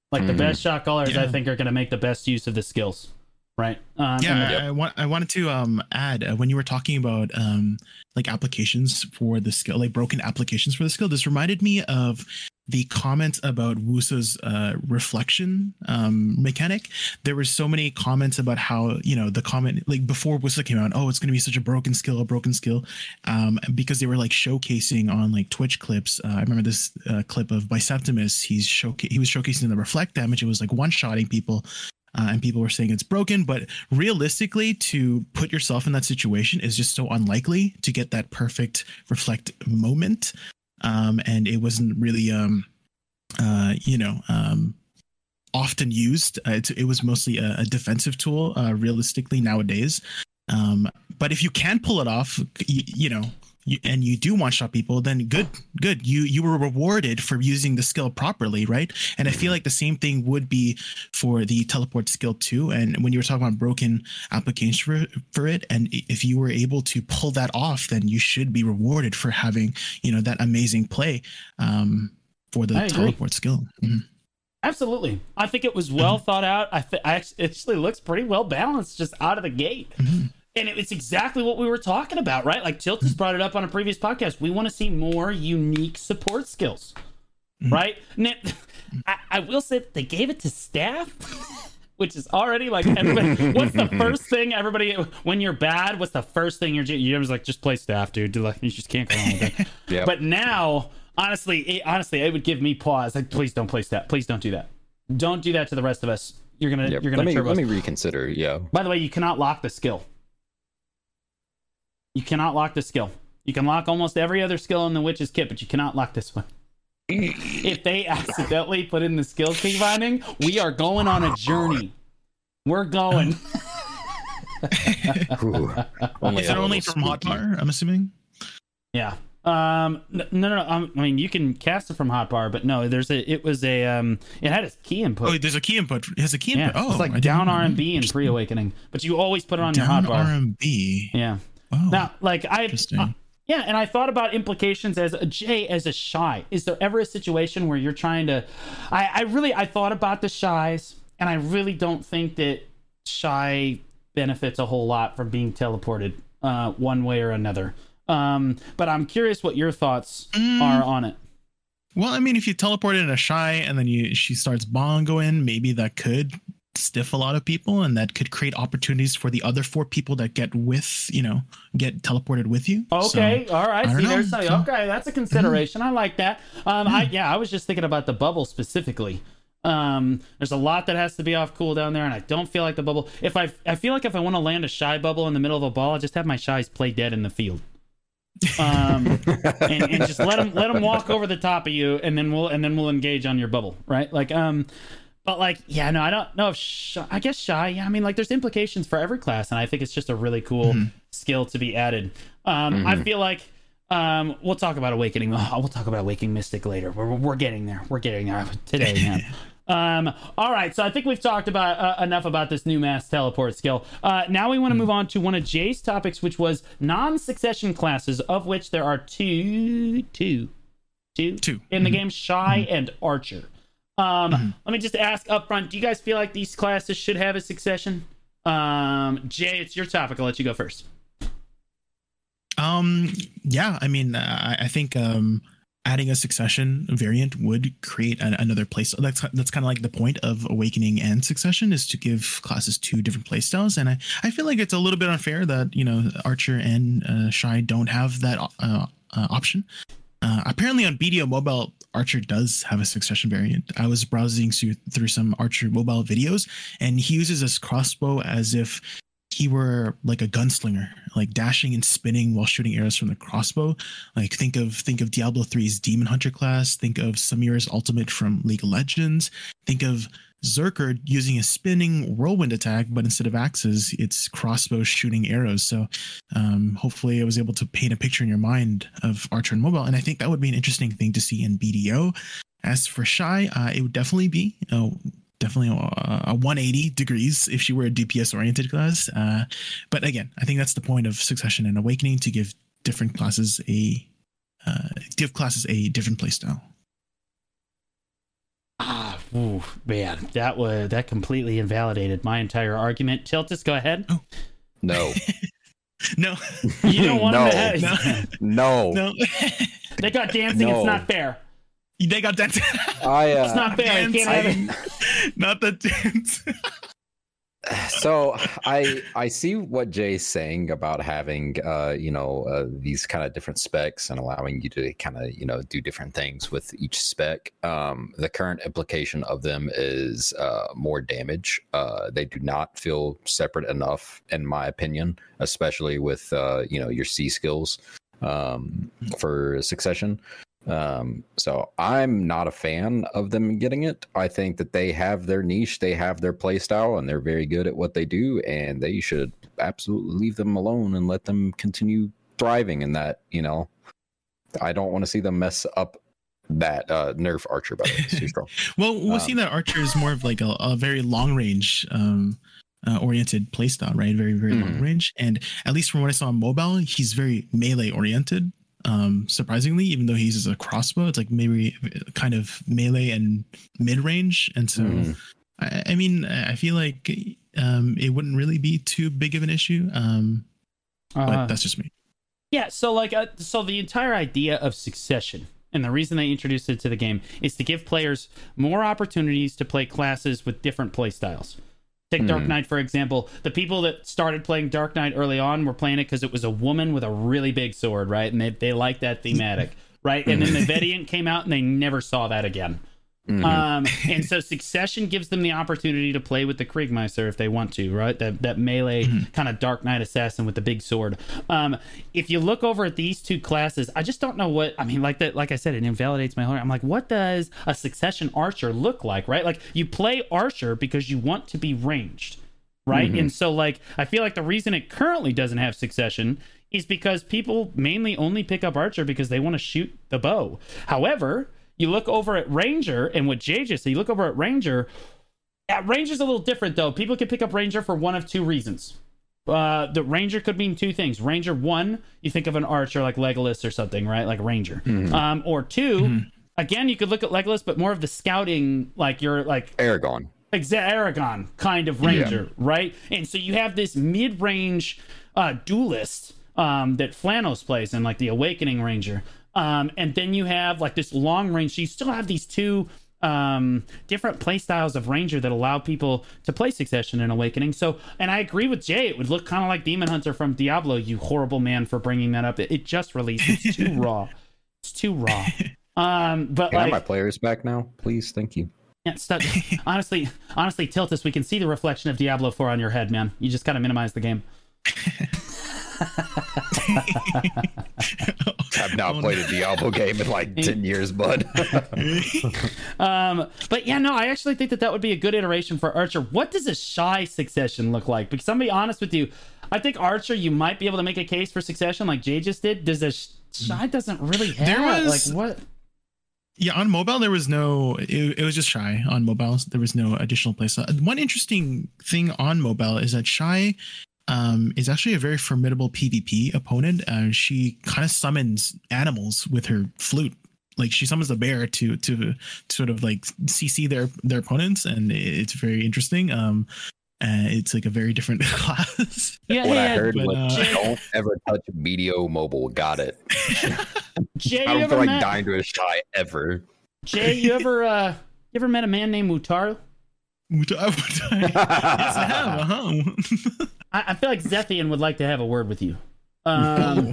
Like the mm. best shot callers, yeah. I think, are going to make the best use of the skills, right? Um, yeah, the- I, I, want, I wanted to um, add uh, when you were talking about um, like applications for the skill, like broken applications for the skill. This reminded me of the comment about Woosa's uh, reflection um, mechanic. There were so many comments about how, you know, the comment like before Woosa came out, oh, it's going to be such a broken skill, a broken skill, um, because they were like showcasing on like Twitch clips. Uh, I remember this uh, clip of Biceptimus. He's showca- he was showcasing the reflect damage. It was like one-shotting people. Uh, and people were saying it's broken, but realistically, to put yourself in that situation is just so unlikely to get that perfect reflect moment. Um, and it wasn't really, um, uh, you know, um, often used. Uh, it, it was mostly a, a defensive tool, uh, realistically nowadays. Um, but if you can pull it off, you, you know, you, and you do one-shot people, then good, good. You you were rewarded for using the skill properly, right? And I feel like the same thing would be for the teleport skill too. And when you were talking about broken applications for, for it, and if you were able to pull that off, then you should be rewarded for having, you know, that amazing play um, for the I teleport agree. skill. Mm-hmm. Absolutely. I think it was well mm-hmm. thought out. I, th- I actually, it actually looks pretty well balanced just out of the gate. Mm-hmm. And it's exactly what we were talking about, right? Like Tiltus brought it up on a previous podcast. We want to see more unique support skills, mm-hmm. right? And it, I, I will say that they gave it to staff, which is already like, everybody, what's the first thing everybody, when you're bad, what's the first thing you're doing? You're just like, just play staff, dude. Like, you just can't go on with it. Yep. But now, honestly, it, honestly, it would give me pause. Like, please don't play staff. Please don't do that. Don't do that to the rest of us. You're going to, yep. you're going to, let, let me reconsider. Yeah. By the way, you cannot lock the skill. You cannot lock the skill. You can lock almost every other skill in the Witch's Kit, but you cannot lock this one. If they accidentally put in the skill key binding, we are going on a journey. We're going. Ooh, only Is it only from Hotbar, I'm assuming? Yeah. Um, no, no, no. I mean, you can cast it from Hotbar, but no, there's a, it was a, um, it had its key input. Oh, there's a key input. It has a key input. Yeah, oh, it's like I down R M B and pre-awakening, but you always put it on down your Hotbar. R M B? Yeah. Oh, now, like I, uh, yeah, and I thought about implications as a Jay, as a shy. Is there ever a situation where you're trying to? I, I really, I thought about the shies, and I really don't think that shy benefits a whole lot from being teleported, uh, one way or another. Um, but I'm curious what your thoughts mm. are on it. Well, I mean, if you teleport in a shy and then you she starts bongoing, maybe that could stiff a lot of people, and that could create opportunities for the other four people that get with, you know, get teleported with you. Okay. So, all right. See, there's so, okay. That's a consideration. Mm-hmm. I like that. Um, mm-hmm. I, yeah, I was just thinking about the bubble specifically. Um, there's a lot that has to be off cooldown there, and I don't feel like the bubble, if I, I feel like if I want to land a shy bubble in the middle of a ball, I just have my shies play dead in the field. um and, and just let them let them walk over the top of you, and then we'll and then we'll engage on your bubble, right? Like um but like yeah no I don't know if shy, I guess shy yeah I mean like there's implications for every class, and I think it's just a really cool mm-hmm. skill to be added. um mm-hmm. I feel like um we'll talk about awakening oh, we'll talk about awakening mystic later. We're, we're getting there we're getting there today, man. Um, all right, so I think we've talked about uh, enough about this new mass teleport skill. Uh, now we want to move on to one of Jay's topics, which was non-succession classes, of which there are two, two, two, two. in the mm-hmm. game, Shy mm-hmm. and Archer. Um, mm-hmm. Let me just ask up front, do you guys feel like these classes should have a succession? Um, Jay, it's your topic. I'll let you go first. Um, yeah, I mean, uh, I think... Um... adding a succession variant would create an, another place. That's that's kind of like the point of Awakening and Succession, is to give classes two different playstyles. And I, I feel like it's a little bit unfair that, you know, Archer and uh, Shy don't have that uh, uh, option. Uh, apparently on B D O Mobile, Archer does have a succession variant. I was browsing through, through some Archer Mobile videos, and he uses his crossbow as if he were like a gunslinger, like dashing and spinning while shooting arrows from the crossbow. Like think of think of Diablo three's Demon Hunter class, think of Samira's ultimate from League of Legends, think of Zerker using a spinning whirlwind attack, but instead of axes, it's crossbow shooting arrows. So um, hopefully I was able to paint a picture in your mind of Archer and Mobile, and I think that would be an interesting thing to see in B D O. As for Shy, uh, it would definitely be... Oh, Definitely a, a one hundred eighty degrees if she were a D P S oriented class. Uh, but again, I think that's the point of Succession and Awakening, to give different classes a uh, give classes a different playstyle. Ah, ooh, man, that was that completely invalidated my entire argument. Tiltus, go ahead. Oh. No. No. You don't want no. them to have it. No. No. They got dancing. No. It's not fair. They got that. I, uh, it's not fair. Dance, I can't I, not the dance. So I I see what Jay's saying about having uh you know uh, these kind of different specs and allowing you to kind of you know do different things with each spec. Um, the current implication of them is uh more damage. Uh, they do not feel separate enough, in my opinion, especially with uh you know your C skills um for Succession. Um, so I'm not a fan of them getting it. I think that they have their niche, they have their play style, and they're very good at what they do, and they should absolutely leave them alone and let them continue thriving in that, you know. I don't want to see them mess up that uh, nerf Archer, but it's too strong. Well, we'll um, see that Archer is more of like a, a very long range, um, Uh, oriented playstyle, right? Very, very mm. long range. And at least from what I saw on mobile, he's very melee oriented. Um, surprisingly, even though he uses a crossbow, it's like maybe kind of melee and mid range. And so, mm. I, I mean, I feel like um, it wouldn't really be too big of an issue. Um, uh, but that's just me. Yeah. So like, uh, so the entire idea of Succession, and the reason they introduced it to the game, is to give players more opportunities to play classes with different play styles. Take Dark Knight, for example. The people that started playing Dark Knight early on were playing it because it was a woman with a really big sword, right? And they, they liked that thematic, right? And then the Vediant came out and they never saw that again. Mm-hmm. Um, and so Succession gives them the opportunity to play with the Kriegmeister if they want to, right? That that melee mm-hmm. kind of Dark Knight assassin with the big sword. Um, if you look over at these two classes, I just don't know what, I mean, like that, like I said, it invalidates my whole, I'm like, what does a Succession Archer look like, right? Like you play Archer because you want to be ranged, right? Mm-hmm. And so like, I feel like the reason it currently doesn't have Succession is because people mainly only pick up Archer because they want to shoot the bow. However, you look over at Ranger, and what Jay just said, you look over at Ranger. At Ranger's a little different, though. People can pick up Ranger for one of two reasons. Uh, the Ranger could mean two things. Ranger, one, you think of an Archer like Legolas or something, right? Like Ranger. Mm-hmm. Um, or two, mm-hmm. again, you could look at Legolas, but more of the scouting, like you're like... Aragorn. Exa- Aragorn kind of Ranger, yeah. right? And so you have this mid-range uh, duelist um, that Flanos plays in, like the Awakening Ranger. Um, and then you have like this long range. So you still have these two um, different play styles of Ranger that allow people to play Succession and Awakening. So, and I agree with Jay, it would look kind of like Demon Hunter from Diablo, you horrible man for bringing that up. It, it just released. It's too raw. It's too raw. Um, but Can like, I have my players back now? Please, thank you. Yeah, stuck. honestly, honestly, Tiltus, we can see the reflection of Diablo four on your head, man. You just gotta minimize the game. I've not oh, played no. a Diablo game in like ten years, bud. um, but yeah, no, I actually think that that would be a good iteration for Archer. What does a shy Succession look like? Because I'm going to be honest with you, I think Archer, you might be able to make a case for Succession like Jay just did. Does a shy doesn't really have there was, like what? Yeah, on mobile there was no. It, it was just shy on mobile. There was no additional playstyle. One interesting thing on mobile is that shy. Um, is actually a very formidable PvP opponent. Uh, she kind of summons animals with her flute. Like she summons a bear to to sort of like C C their their opponents, and it's very interesting. Um, uh, it's like a very different class. Yeah, what yeah, I heard but, was uh, don't ever touch B D O mobile. Got it. Jay, I don't feel like met... dying to a shy ever. Jay, you ever uh, you ever met a man named Mutaru? Mutaru. Yes, I have. Uh-huh. I feel like Zephian would like to have a word with you. Um,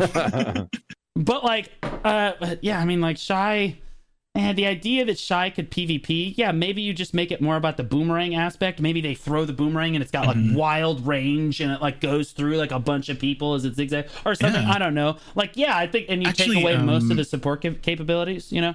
but like, uh, yeah, I mean like Shy, eh, the idea that Shy could PvP, yeah, maybe you just make it more about the boomerang aspect. Maybe they throw the boomerang and it's got like mm-hmm. wild range and it like goes through like a bunch of people as it zigzags or something. Yeah. I don't know. Like, yeah, I think, and you Actually, take away um... most of the support cap- capabilities, you know?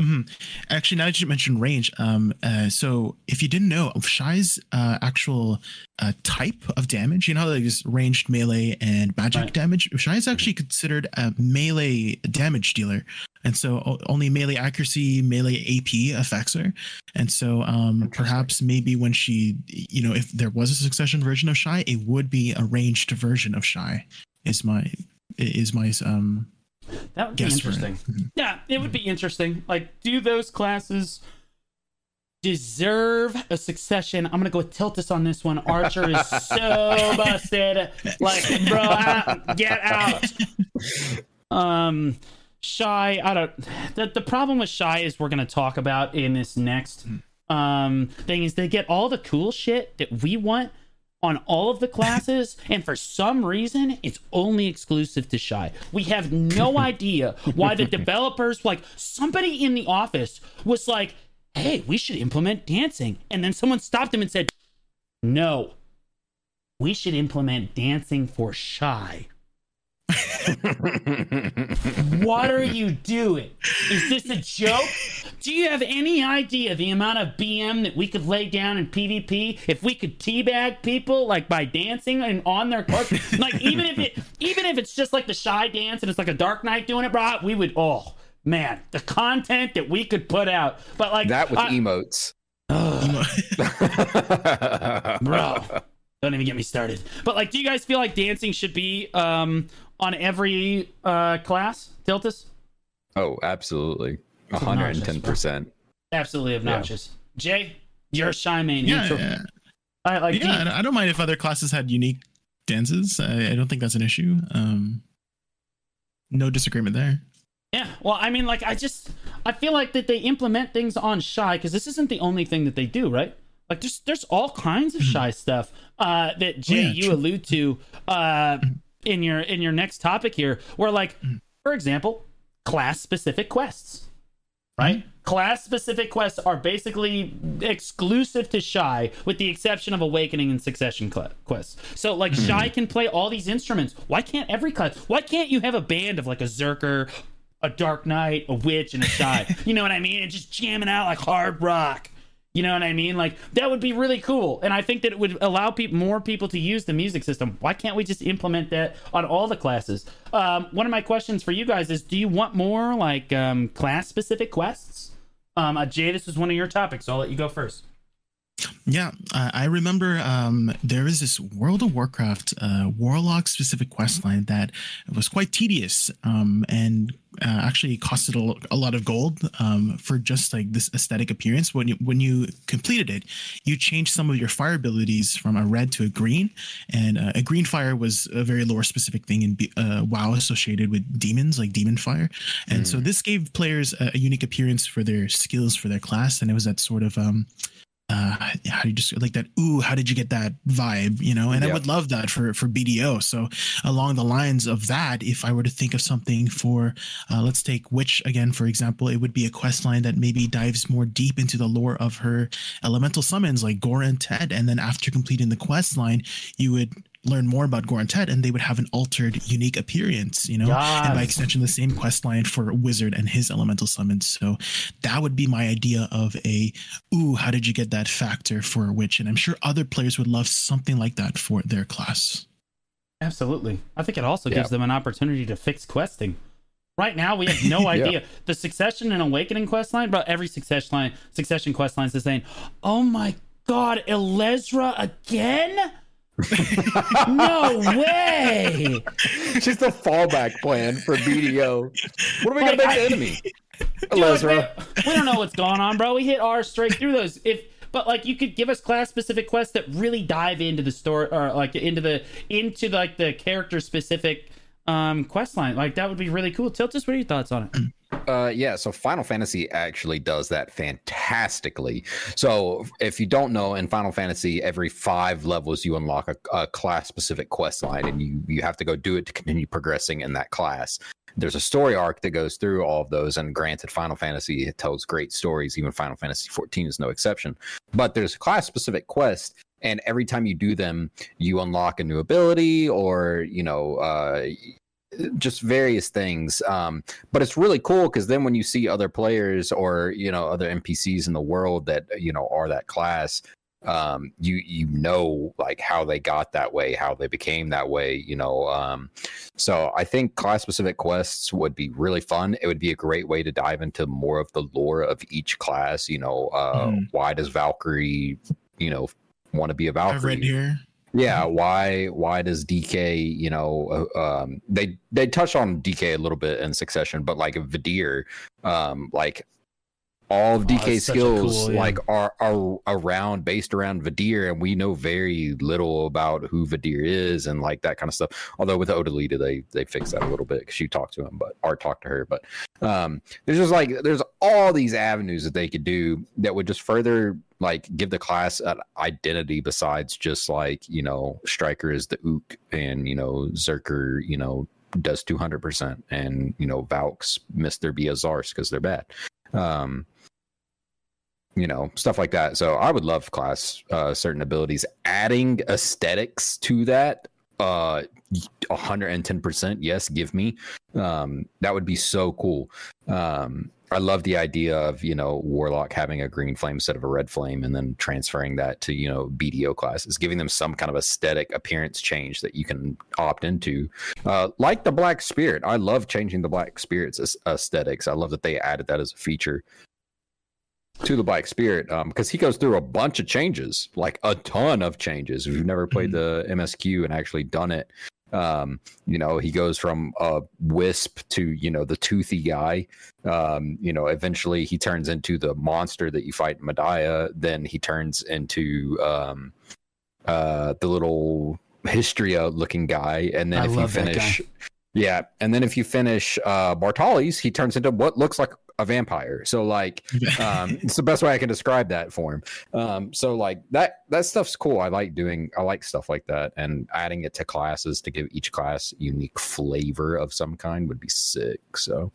Mm-hmm. Actually, now that you mentioned range, um, uh, so if you didn't know, Shy's uh, actual uh, type of damage, you know how there's ranged melee and magic right. damage? Shy is actually considered a melee damage dealer. And so o- only melee accuracy, melee A P affects her. And so um, perhaps maybe when she, you know, if there was a Succession version of Shy, it would be a ranged version of Shy is my, is my, um... That would be yes, interesting. Right. Yeah, it would be interesting. Like, do those classes deserve a Succession? I'm gonna go with Tiltus on this one. Archer is so busted. Like, bro, I, get out. Um, Shy. I don't. The the problem with Shy is we're gonna talk about in this next um thing is they get all the cool shit that we want on all of the classes, and for some reason it's only exclusive to Shy. We have no idea why the developers, like somebody in the office was like, hey, we should implement dancing, and then someone stopped them and said, no, we should implement dancing for Shy. What are you doing? Is this a joke? Do you have any idea the amount of B M that we could lay down in PvP if we could teabag people like by dancing and on their cards? Like even if it even if it's just like the Shy dance and it's like a Dark Knight doing it, bro, we would oh man, the content that we could put out. But like that with uh, emotes. Bro. Don't even get me started. But like, do you guys feel like dancing should be um on every uh class, Tiltus? Oh, absolutely. one hundred ten percent. Absolutely obnoxious. Yeah. Jay, you're a Shy main. Yeah, intro- yeah. I, like, yeah do you- I don't mind if other classes had unique dances. I, I don't think that's an issue. Um, no disagreement there. Yeah, well, I mean, like, I just, I feel like that they implement things on Shy because this isn't the only thing that they do, right? Like, there's, there's all kinds of Shy stuff uh, that, Jay, oh, yeah, you true. allude to uh, in your in your next topic here, where, like, for example, class-specific quests. Right? Mm-hmm. Class-specific quests are basically exclusive to Shy, with the exception of Awakening and Succession cl- quests. So, like, mm-hmm. Shy can play all these instruments. Why can't every class? Why can't you have a band of, like, a Zerker, a Dark Knight, a Witch, and a Shy? You know what I mean? And just jamming out, like, hard rock. You know what I mean? Like, that would be really cool. And I think that it would allow pe- more people to use the music system. Why can't we just implement that on all the classes? Um, one of my questions for you guys is, do you want more, like, um, class-specific quests? Um, uh, Jay, this is one of your topics, so I'll let you go first. Yeah, uh, I remember um, there is this World of Warcraft uh, Warlock-specific questline that was quite tedious um, and uh, actually costed a lot of gold um, for just like this aesthetic appearance. When you, when you completed it, you changed some of your fire abilities from a red to a green, and uh, a green fire was a very lore-specific thing in uh, WoW associated with demons, like demon fire. And mm. so this gave players a, a unique appearance for their skills, for their class, and it was that sort of... Um, Uh, how do you just like that? Ooh, how did you get that vibe? You know, and yeah. I would love that for, for B D O. So along the lines of that, if I were to think of something for, uh, let's take Witch again, for example, it would be a quest line that maybe dives more deep into the lore of her elemental summons like Gora and Ted. And then after completing the quest line, you would learn more about Gora and Ted and they would have an altered, unique appearance, you know, yes. and by extension, the same quest line for Wizard and his elemental summons. So that would be my idea of a, ooh, how did you get that factor for a Witch? And I'm sure other players would love something like that for their class. Absolutely. I think it also yeah. gives them an opportunity to fix questing. Right now, we have no idea. yeah. The Succession and Awakening quest line, but every succession line, succession quest line is saying, oh my God, Elezra again? No way! Just a fallback plan for B D O. What are we like, gonna make the enemy? Elezra. Dude, we don't know what's going on, bro. We hit R straight through those. If but like you could give us class specific quests that really dive into the story or like into the into like the character specific um quest line. Like that would be really cool. Tiltus, what are your thoughts on it? Uh, yeah, so Final Fantasy actually does that fantastically. So if you don't know, in Final Fantasy, every five levels you unlock a, a class-specific quest line, and you, you have to go do it to continue progressing in that class. There's a story arc that goes through all of those, and granted, Final Fantasy it tells great stories. Even Final Fantasy fourteen is no exception. But there's class-specific quests, and every time you do them, you unlock a new ability or, you know... Uh, just various things um but it's really cool because then when you see other players or you know other N P Cs in the world that you know are that class um you you know like how they got that way, how they became that way, you know um so I think class specific quests would be really fun. It would be a great way to dive into more of the lore of each class, you know uh mm. why does Valkyrie you know want to be a Valkyrie? I've read here. Yeah, why why does D K, you know, um, they they touch on D K a little bit in Succession, but like Vadir, um, like all of D K's oh, skills cool, yeah. like are are around based around Vadir, and we know very little about who Vadir is and like that kind of stuff. Although with Odyllita, they they fix that a little bit because you talk to him, but or talk to her. But um, there's just like there's all these avenues that they could do that would just further. Like give the class an identity besides just like, you know, Striker is the ook and, you know, Zerker, you know, does two hundred percent and, you know, Valks miss their B S Rs because they're bad. Um, you know, stuff like that. So I would love class uh, certain abilities. Adding aesthetics to that, uh, one hundred ten percent, yes, give me. Um, that would be so cool. Um, I love the idea of, you know, Warlock having a green flame instead of a red flame and then transferring that to, you know, B D O classes, giving them some kind of aesthetic appearance change that you can opt into. Uh, like the Black Spirit. I love changing the Black Spirit's aesthetics. I love that they added that as a feature to the Black Spirit um, because he goes through a bunch of changes, like a ton of changes. If you've never played the M S Q and actually done it, um you know he goes from a wisp to you know the toothy guy, um you know eventually he turns into the monster that you fight in Mediah, then he turns into um uh the little Histria looking guy, and then I if you finish yeah and then if you finish uh Bartali's, he turns into what looks like a vampire. So like um it's the best way I can describe that form. Um so like that that stuff's cool. I like doing I like stuff like that, and adding it to classes to give each class unique flavor of some kind would be sick. So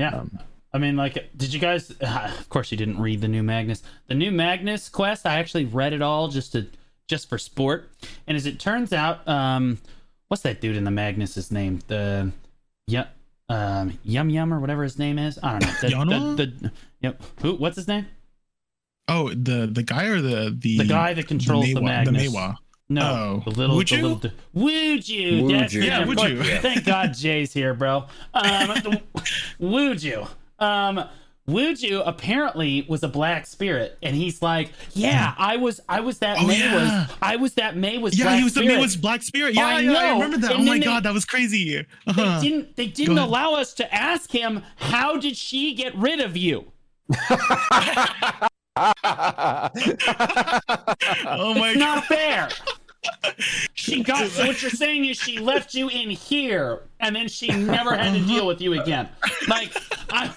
yeah um, I mean like did you guys uh, of course you didn't read the new Magnus the new Magnus quest. I actually read it all just to just for sport, and as it turns out um what's that dude in the Magnus's name, the yeah Um, Yum Yum or whatever his name is. I don't know. The, the, the, yep. Who? What's his name? Oh, the the guy or the the, the guy that controls the, Mewa, the Magnus. The Mewa. No, oh. the little Wuju. The little, the, Wuju. Wuju. That's yeah, Wuju. Thank God Jay's here, bro. Um, Wuju. Um, Wuju apparently was a black spirit, and he's like, yeah, I was, I was that oh, May yeah. was, I was that May was. Yeah, black he was the May was black spirit. Yeah, I, yeah, know. I remember that. And oh my they, god, that was crazy. Uh-huh. They didn't, they didn't allow us to ask him, how did she get rid of you? Oh my! It's not fair. She got. So what you're saying is she left you in here, and then she never had to deal with you again. Like I,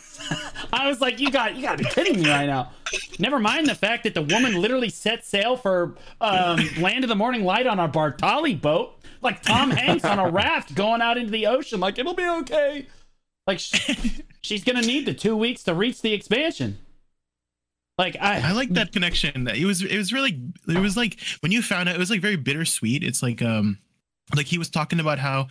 I was like, you got, you got to be kidding me right now. Never mind the fact that the woman literally set sail for um, Land of the Morning Light on a Bartali boat, like Tom Hanks on a raft going out into the ocean. Like it'll be okay. Like she, she's gonna need the two weeks to reach the expansion. Like I, I like that connection. It was, it was really, it was like when you found out, it was like very bittersweet. It's like, um, like he was talking about how,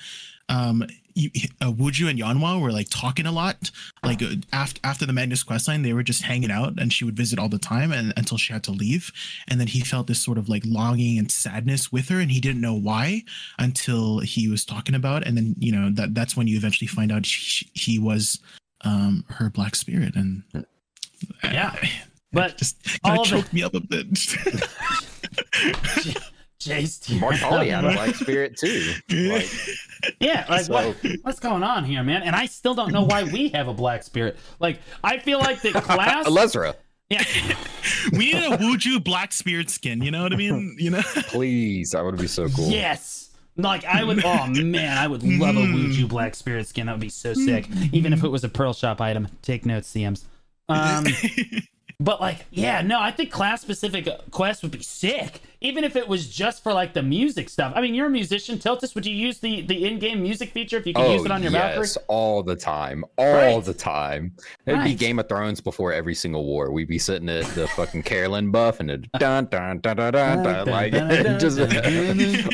um, you, uh, Wuju and Yanwa were like talking a lot. Like uh, after after the Magnus questline, they were just hanging out, and she would visit all the time, and until she had to leave. And then he felt this sort of like longing and sadness with her, and he didn't know why until he was talking about. And then you know that that's when you eventually find out she, he was, um, her black spirit, and yeah. I, But just all choked the... me up a bit. Jace, Bartali had a black spirit too. Like, yeah, like so... what, what's going on here, man? And I still don't know why we have a black spirit. Like I feel like the class. Elezra. Yeah. We need a Wuju black spirit skin. You know what I mean? You know. Please, that would be so cool. Yes. Like I would. Oh man, I would love a Wuju black spirit skin. That would be so sick. Even if it was a Pearl Shop item. Take notes, C Ms. Um. But like, yeah, no, I think class-specific quests would be sick, even if it was just for like the music stuff. I mean, you're a musician, Tiltus. Would you use the the in-game music feature if you could oh, use it on your Valkyrie? Yes, all the time, all right. the time. It'd right. be Game of Thrones before every single war. We'd be sitting at the fucking Carolyn buff and it dun dun dun dun dun, dun like just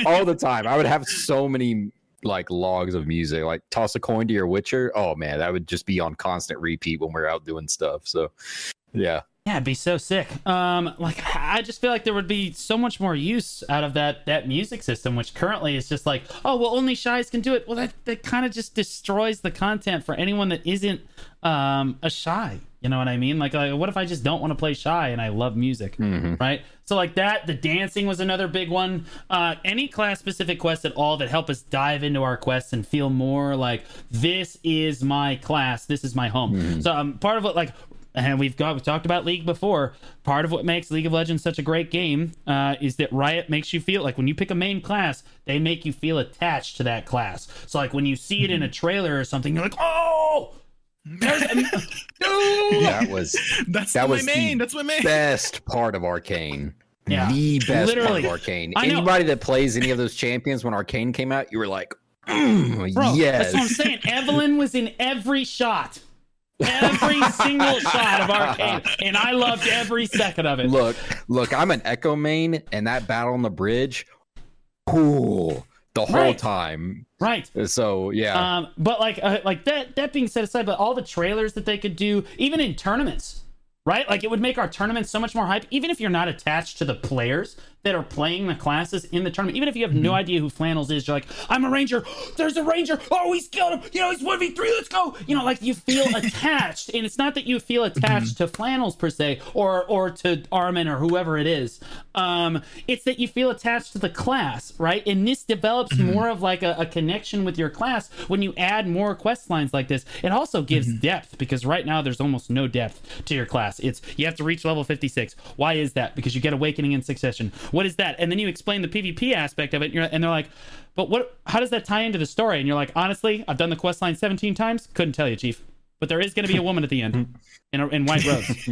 all the time. I would have so many like logs of music. Like toss a coin to your Witcher. Oh man, that would just be on constant repeat when we're out doing stuff. So, yeah. Yeah, it'd be so sick. Um, like I just feel like there would be so much more use out of that that music system, which currently is just like, oh, well, only shies can do it. Well, that, that kind of just destroys the content for anyone that isn't um, a shy. You know what I mean? Like, like what if I just don't want to play shy and I love music, mm-hmm. right? So like that, the dancing was another big one. Uh, any class-specific quests at all that help us dive into our quests and feel more like this is my class, this is my home. Mm-hmm. So um, part of what like. And we've got we talked about League before. Part of what makes League of Legends such a great game uh, is that Riot makes you feel like when you pick a main class, they make you feel attached to that class. So like when you see it in a trailer or something, you're like, oh, there's a... no, that was that's that my was main. The that's my main. Best part of Arcane. Yeah. The best Literally. part of Arcane. Anybody that plays any of those champions when Arcane came out, you were like, mm, bro, yes. That's what I'm saying. Evelynn was in every shot. Every single shot of Arcane, and I loved every second of it. Look, look, I'm an Echo main, and that battle on the bridge, cool the whole right. time. Right. So yeah. Um, but like, uh, like that. That being set aside, but all the trailers that they could do, even in tournaments, right? Like it would make our tournaments so much more hype. Even if you're not attached to the players that are playing the classes in the tournament, even if you have mm-hmm. no idea who Flannels is, you're like, I'm a ranger. There's a ranger. Oh, he's killed him. You know, he's one v three. Let's go. You know, like you feel attached, and it's not that you feel attached mm-hmm. to Flannels per se, or or to Armin or whoever it is. Um, it's that you feel attached to the class, right? And this develops mm-hmm. more of like a, a connection with your class when you add more quest lines like this. It also gives mm-hmm. depth, because right now there's almost no depth to your class. It's you have to reach level fifty-six. Why is that? Because you get Awakening in Succession. What is that? And then you explain the PvP aspect of it, and, you're, and they're like, but what? How does that tie into the story? And you're like, honestly, I've done the quest line seventeen times. Couldn't tell you, Chief. But there is going to be a woman at the end in, a, in white robes.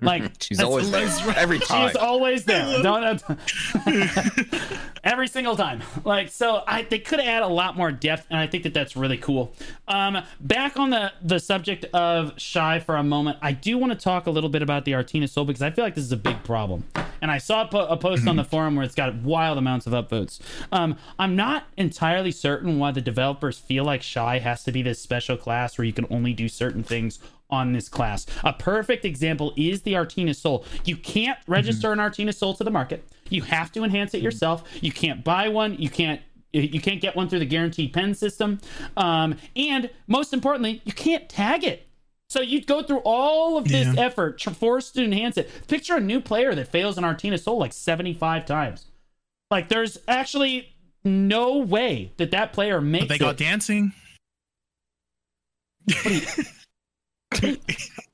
Like she's always there every time. She's always there. Don't, every single time. Like so, I they could add a lot more depth, and I think that that's really cool. Um, back on the the subject of Shy for a moment, I do want to talk a little bit about the Artina Soul, because I feel like this is a big problem. And I saw a, po- a post mm-hmm. on the forum where it's got wild amounts of upvotes. Um, I'm not entirely certain why the developers feel like Shy has to be this special class where you can only do certain things on this class. A perfect example is the Artina Soul. You can't register mm-hmm. an Artina Soul to the market. You have to enhance it yourself. You can't buy one. You can't you can't get one through the guaranteed pen system. Um, and most importantly, you can't tag it. So you'd go through all of this yeah. effort forced to enhance it. Picture a new player that fails an Artina Soul like seventy-five times. Like, there's actually no way that that player makes it. But they got it. Dancing.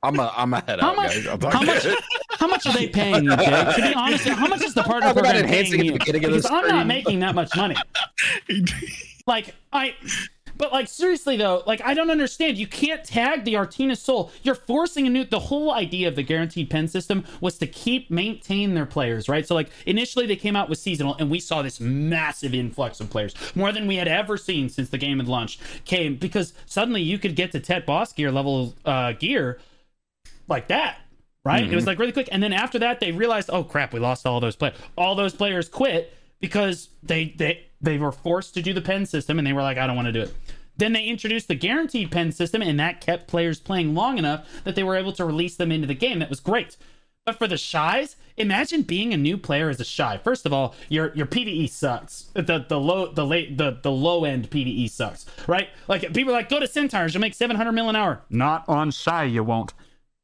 I'm a, I'm a head how out, much, guys. I'm how, much, how much are they paying you, Jake? To be honest, how much is the partner program paying you? Because I'm not making that much money. Like, I... But, like, seriously, though, like, I don't understand. You can't tag the Artina Soul. You're forcing a new... The whole idea of the guaranteed pen system was to keep, maintain their players, right? So, like, initially they came out with seasonal, and we saw this massive influx of players, more than we had ever seen since the game had launched, came, because suddenly you could get to Tet Boss gear level uh, gear like that, right? Mm-hmm. It was, like, really quick. And then after that, they realized, oh, crap, we lost all those players. All those players quit because they... they They were forced to do the pen system, and they were like, I don't want to do it. Then they introduced the guaranteed pen system, and that kept players playing long enough that they were able to release them into the game. That was great. But for the shies, imagine being a new player as a shy. First of all, your your PvE sucks. The the low the late the, the low end PvE sucks, right? Like, people are like, go to Centaurs, you'll make seven hundred mil an hour. Not on shy, you won't.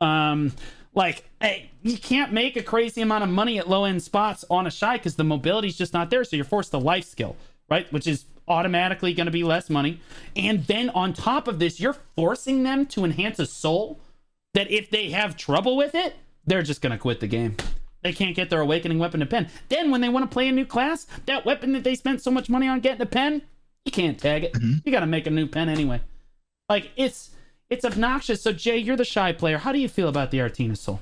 Um Like, hey, you can't make a crazy amount of money at low end spots on a shy because the mobility's just not there. So you're forced to life skill, right? Which is automatically going to be less money. And then on top of this, you're forcing them to enhance a soul that if they have trouble with it, they're just going to quit the game. They can't get their awakening weapon to pen. Then when they want to play a new class, that weapon that they spent so much money on getting a pen, you can't tag it. Mm-hmm. You got to make a new pen anyway. Like, it's... It's obnoxious. So, Jay, you're the shy player. How do you feel about the Artina Soul?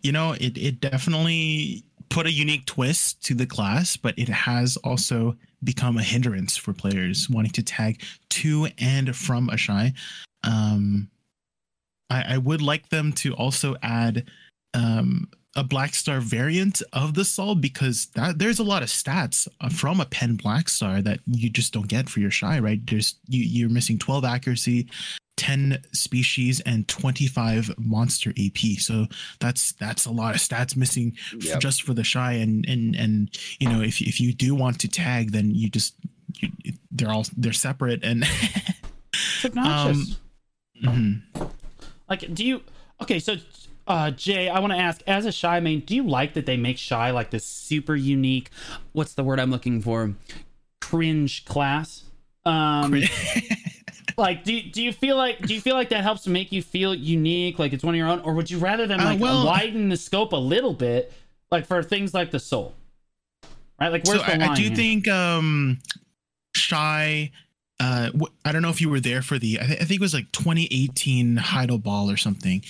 You know, it, it definitely put a unique twist to the class, but it has also become a hindrance for players wanting to tag to and from a shy. Um, I, I would like them to also add um, a Black Star variant of the Soul, because that, there's a lot of stats from a pen Black Star that you just don't get for your shy, right? There's you, you're missing twelve accuracy, ten species, and twenty-five monster A P. So that's that's a lot of stats missing yep. f- just for the shy. And and and you know, if if you do want to tag, then you just you, they're all they're separate and it's obnoxious. Um, mm-hmm. Like, do you okay? So. Uh, Jay, I want to ask, as a shy main, do you like that they make shy like this super unique, what's the word I'm looking for? Cringe class. Um, Cring- like, do do you feel like do you feel like that helps to make you feel unique, like it's one of your own, or would you rather them like uh, well, widen the scope a little bit, like for things like the soul, right? Like, where's so the I, line? I do here? think um, shy. Uh, wh- I don't know if you were there for the. I, th- I think it was like twenty eighteen Heidel Ball or something.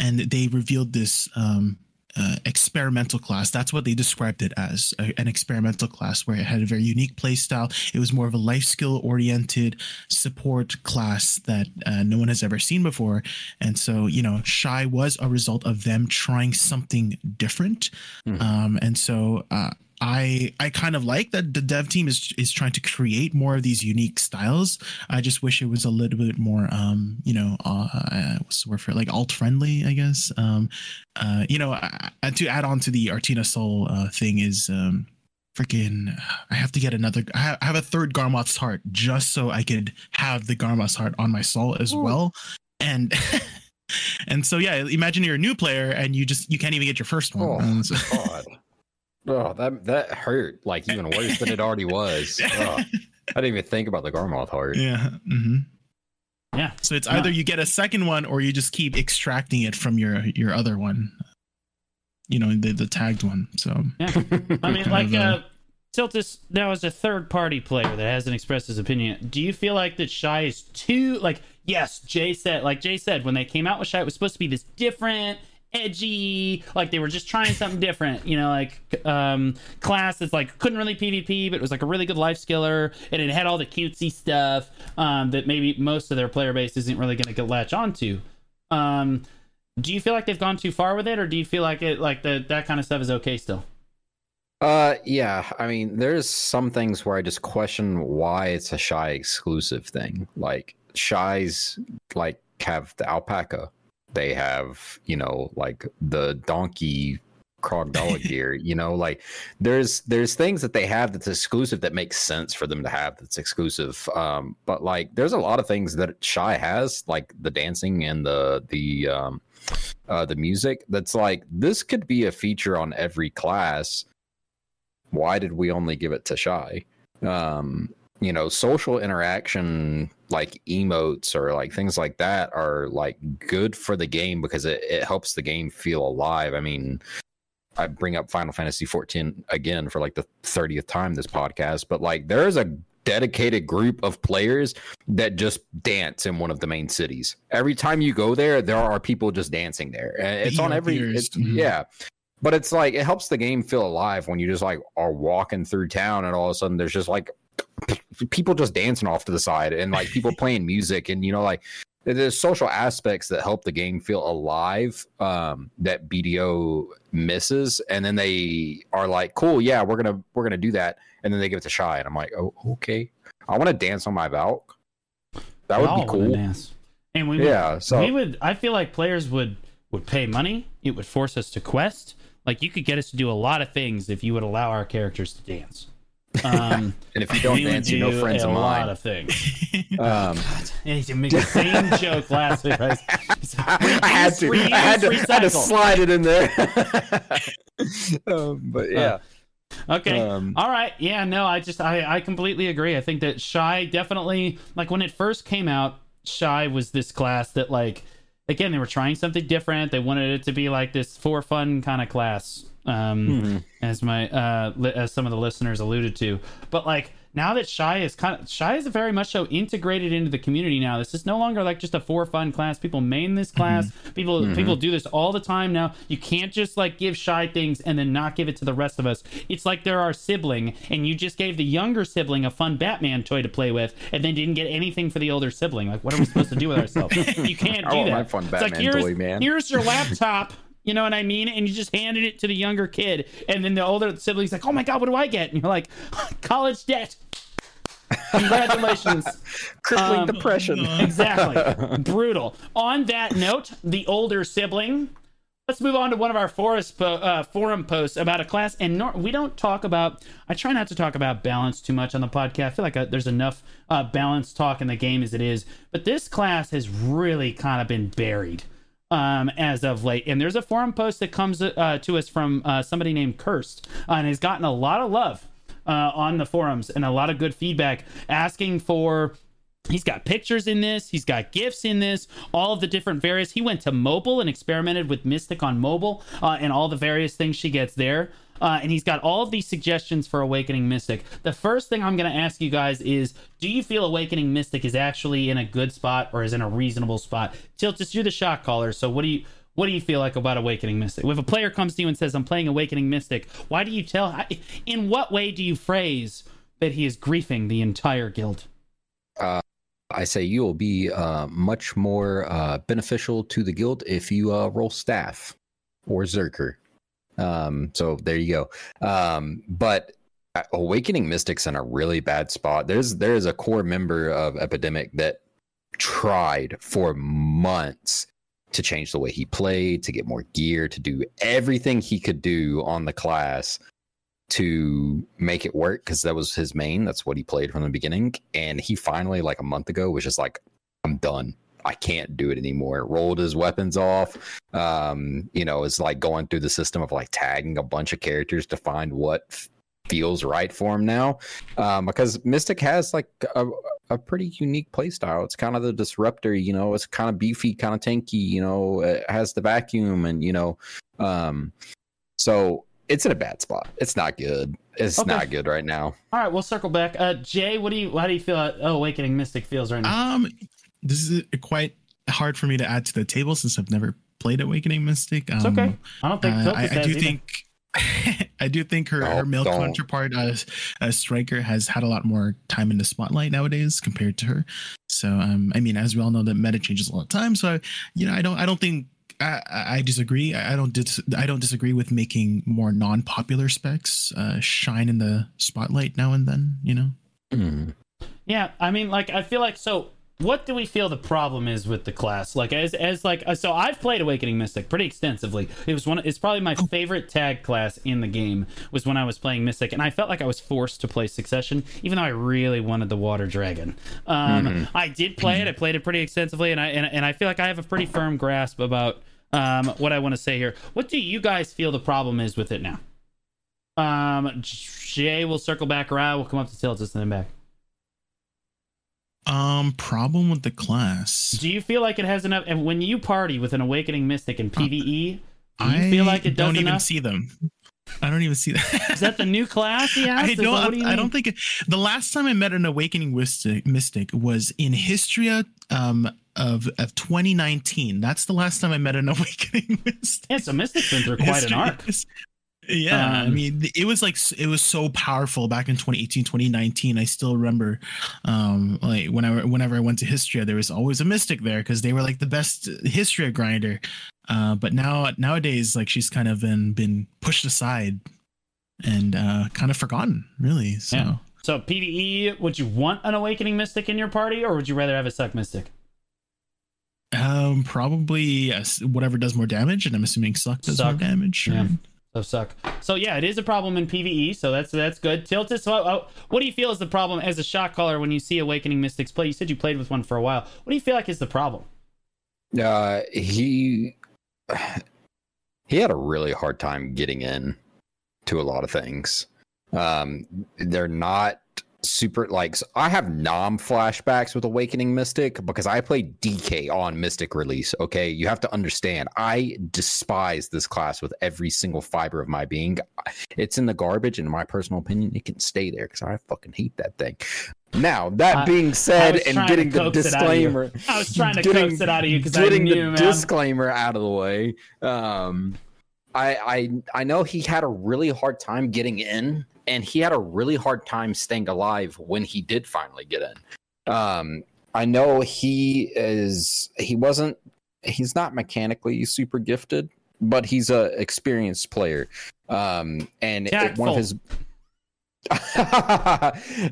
And they revealed this um, uh, experimental class. That's what they described it as, a, an experimental class where it had a very unique play style. It was more of a life skill oriented support class that uh, no one has ever seen before. And so, you know, shy was a result of them trying something different. Mm-hmm. Um, and so uh, I I kind of like that the dev team is is trying to create more of these unique styles. I just wish it was a little bit more, um, you know, uh, what's the word for it? Like alt friendly, I guess. Um, uh, you know, I, I, to add on to the Artina Soul uh, thing is um, freaking. I have to get another. I have a third Garmoth's heart just so I could have the Garmoth's heart on my soul as Ooh. well, and. And so yeah, imagine you're a new player and you just you can't even get your first one. Oh, um, so. God. Oh, that that hurt like even worse than it already was. Oh, I didn't even think about the Garmoth heart. Yeah. Mm-hmm. Yeah. So it's yeah. either you get a second one or you just keep extracting it from your, your other one. You know, the the tagged one. So yeah. I mean, like uh, Tiltus now is a third party player that hasn't expressed his opinion. Do you feel like that Shy is too like yes, Jay said like Jay said when they came out with Shy, it was supposed to be this different edgy, like they were just trying something different, you know, like um class that's like couldn't really PvP, but it was like a really good life skiller, and it had all the cutesy stuff um that maybe most of their player base isn't really going to latch onto. Um do you feel like they've gone too far with it, or do you feel like it like the, that kind of stuff is okay still? Uh yeah, I mean, there's some things where I just question why it's a shy exclusive thing. Like shies like have the alpaca. They have, you know, like the donkey Crogdala gear, you know, like there's there's things that they have that's exclusive that makes sense for them to have that's exclusive. Um, but like there's a lot of things that Shy has, like the dancing and the the um uh the music, that's like this could be a feature on every class. Why did we only give it to Shy? Um, you know, social interaction, like emotes or like things like that are like good for the game because it, it helps the game feel alive. I mean, I bring up Final Fantasy fourteen again for like the thirtieth time this podcast, but like there is a dedicated group of players that just dance in one of the main cities. Every time you go there, there are people just dancing there. It's on every, it's, yeah. But it's like, it helps the game feel alive when you just like are walking through town and all of a sudden there's just like people just dancing off to the side and like people playing music and, you know, like there's social aspects that help the game feel alive, um, that B D O misses. And then they are like, cool, yeah, we're going to, we're going to do that. And then they give it to Shy. And I'm like, oh, okay. I want to dance on my Valk. That would be cool. Dance. And we would, yeah, so we would, I feel like players would, would pay money. It would force us to quest. Like you could get us to do a lot of things if you would allow our characters to dance. Um, and if you don't dance, do you know friends of mine. A lot of things. um, oh, you can make the same joke last week. Right? I, I had to, I had to, had to slide it in there. um, but yeah. Uh, okay. Um, All right. Yeah. No. I just I I completely agree. I think that Shy definitely, like when it first came out, Shy was this class that like, again, they were trying something different. They wanted it to be like this for fun kind of class. Um, hmm. as my, uh, li- as some of the listeners alluded to, but like now that Shy is kind of, Shy is very much so integrated into the community now. This is no longer like just a for fun class. People main this class. Mm-hmm. People, mm-hmm. people do this all the time now. You can't just like give Shy things and then not give it to the rest of us. It's like they're our sibling and you just gave the younger sibling a fun Batman toy to play with and then didn't get anything for the older sibling. Like, what are we supposed to do with ourselves? You can't do I want that. My fun Batman it's like, here's, toy, man. Here's your laptop. You know what I mean? And you just handed it to the younger kid. And then the older sibling's like, oh my God, what do I get? And you're like, college debt. Congratulations. Crippling um, depression. Exactly. Brutal. On that note, the older sibling, let's move on to one of our forest po- uh, forum posts about a class. And nor- we don't talk about, I try not to talk about balance too much on the podcast. I feel like a, there's enough uh, balance talk in the game as it is. But this class has really kind of been buried um as of late, and there's a forum post that comes uh to us from uh somebody named Cursed uh, and has gotten a lot of love uh on the forums and a lot of good feedback asking for, he's got pictures in this, he's got GIFs in this, all of the different various, he went to mobile and experimented with Mystic on mobile uh and all the various things she gets there. Uh, and he's got all of these suggestions for Awakening Mystic. The first thing I'm going to ask you guys is, do you feel Awakening Mystic is actually in a good spot or is in a reasonable spot? Tiltus, you're the shot caller, so what do you what do you feel like about Awakening Mystic? If a player comes to you and says, I'm playing Awakening Mystic, why do you tell... In what way do you phrase that he is griefing the entire guild? Uh, I say you will be uh, much more uh, beneficial to the guild if you uh, roll Staff or Zerker. Um, so there you go. Um, but Awakening Mystic's in a really bad spot. There's, there is a core member of Epidemic that tried for months to change the way he played, to get more gear, to do everything he could do on the class to make it work. Cause that was his main, that's what he played from the beginning. And he finally, like a month ago, was just like, I'm done. I can't do it anymore. Rolled his weapons off. Um, you know, it's like going through the system of like tagging a bunch of characters to find what f- feels right for him now. Um, because Mystic has like a, a pretty unique play style. It's kind of the disruptor, you know, it's kind of beefy, kind of tanky, you know, it has the vacuum and, you know, um, so it's in a bad spot. It's not good. It's okay. Not good right now. All right. We'll circle back. Uh, Jay, what do you, how do you feel uh, Awakening Mystic feels right now? Um, This is quite hard for me to add to the table since I've never played Awakening Mystic. Um, it's okay. I don't think uh, I, I do either. think I do think her, no, her male don't. counterpart, uh, uh, Striker, has had a lot more time in the spotlight nowadays compared to her. So um, I mean, as we all know, that meta changes all the time. So you know, I don't I don't think I, I disagree. I don't dis- I don't disagree with making more non-popular specs uh, shine in the spotlight now and then. You know. Mm. Yeah, I mean, like I feel like so. what do we feel the problem is with the class? Like as as like uh, so I've played Awakening Mystic pretty extensively. It was one it's probably my favorite tag class in the game was when I was playing Mystic, and I felt like I was forced to play Succession, even though I really wanted the Water Dragon. Um, mm-hmm. I did play it. I played it pretty extensively, and I and, and I feel like I have a pretty firm grasp about um, what I want to say here. What do you guys feel the problem is with it now? Um, Jay will circle back around. We'll come up to Tiltus and then back. Um, problem with the class. Do you feel like it has enough? And when you party with an Awakening Mystic in PvE, uh, do you I feel like it does enough? I don't even see them. I don't even see that. Is that the new class? Yeah. I don't. That, do I, I don't think it, the last time I met an Awakening Mystic, Mystic was in Histria. Um. Of, of twenty nineteen. That's the last time I met an Awakening Mystic. Yeah, so Mystic's been through quite History an arc. Is, yeah, um, I mean, it was like, it was so powerful back in twenty eighteen, twenty nineteen. I still remember, um, like whenever whenever I went to Histria, there was always a Mystic there because they were like the best Histria grinder. Uh, but now nowadays, like she's kind of been been pushed aside and uh, kind of forgotten, really. So, yeah. So PvE, would you want an Awakening Mystic in your party, or would you rather have a Suck Mystic? Um, probably uh, whatever does more damage, and I'm assuming suck does suck. more damage. Or... Yeah, so suck. So yeah, it is a problem in PvE. So that's that's good. Tiltus, what, what do you feel is the problem as a shot caller when you see Awakening Mystics play? You said you played with one for a while. What do you feel like is the problem? Uh, he he had a really hard time getting in to a lot of things. Um, they're not. Super like so I have nom flashbacks with Awakening Mystic because I played D K on Mystic release. Okay, you have to understand, I despise this class with every single fiber of my being. It's in the garbage, and in my personal opinion, it can stay there because I fucking hate that thing. Now that I, being said, and getting the disclaimer, I was trying to getting, coax it out of you because getting I knew, the man. disclaimer out of the way. Um, I I I know he had a really hard time getting in. And he had a really hard time staying alive when he did finally get in. Um, I know he is, he wasn't, he's not mechanically super gifted, but he's a experienced player. Um, and it, one of his,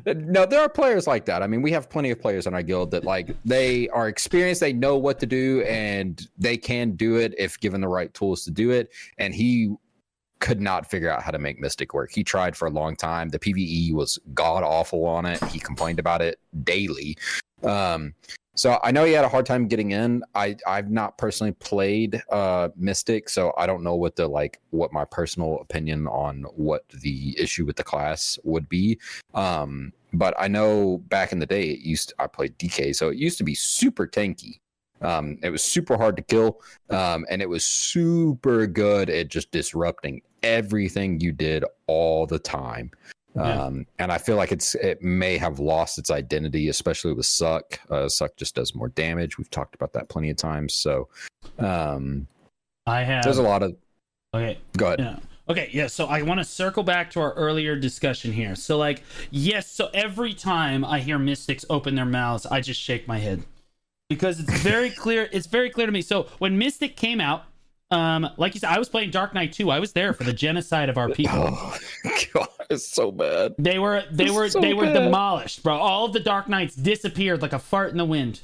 no, there are players like that. I mean, we have plenty of players in our guild that like, they are experienced, they know what to do, and they can do it if given the right tools to do it. And he could not figure out how to make Mystic work. He tried for a long time. The PvE was god awful on it. He complained about it daily. Um, so I know he had a hard time getting in. I I've not personally played uh Mystic, so I don't know what the like what my personal opinion on what the issue with the class would be. Um, but I know back in the day it used to, I played D K, so it used to be super tanky. Um, it was super hard to kill, um, and it was super good at just disrupting everything you did all the time. Um, yeah. And I feel like it's it may have lost its identity, especially with Suck. Uh, Suck just does more damage. We've talked about that plenty of times. So um, I have. There's a lot of. Okay. Go ahead. Yeah. Okay, yeah, so I want to circle back to our earlier discussion here. So, like, yes, so every time I hear Mystics open their mouths, I just shake my head. Because it's very clear, it's very clear to me. So when Mystic came out, um, like you said, I was playing Dark Knight two. I was there for the genocide of our people. Oh, God, it's so bad. They were, they it's were, so they bad. were demolished, bro. All of the Dark Knights disappeared like a fart in the wind.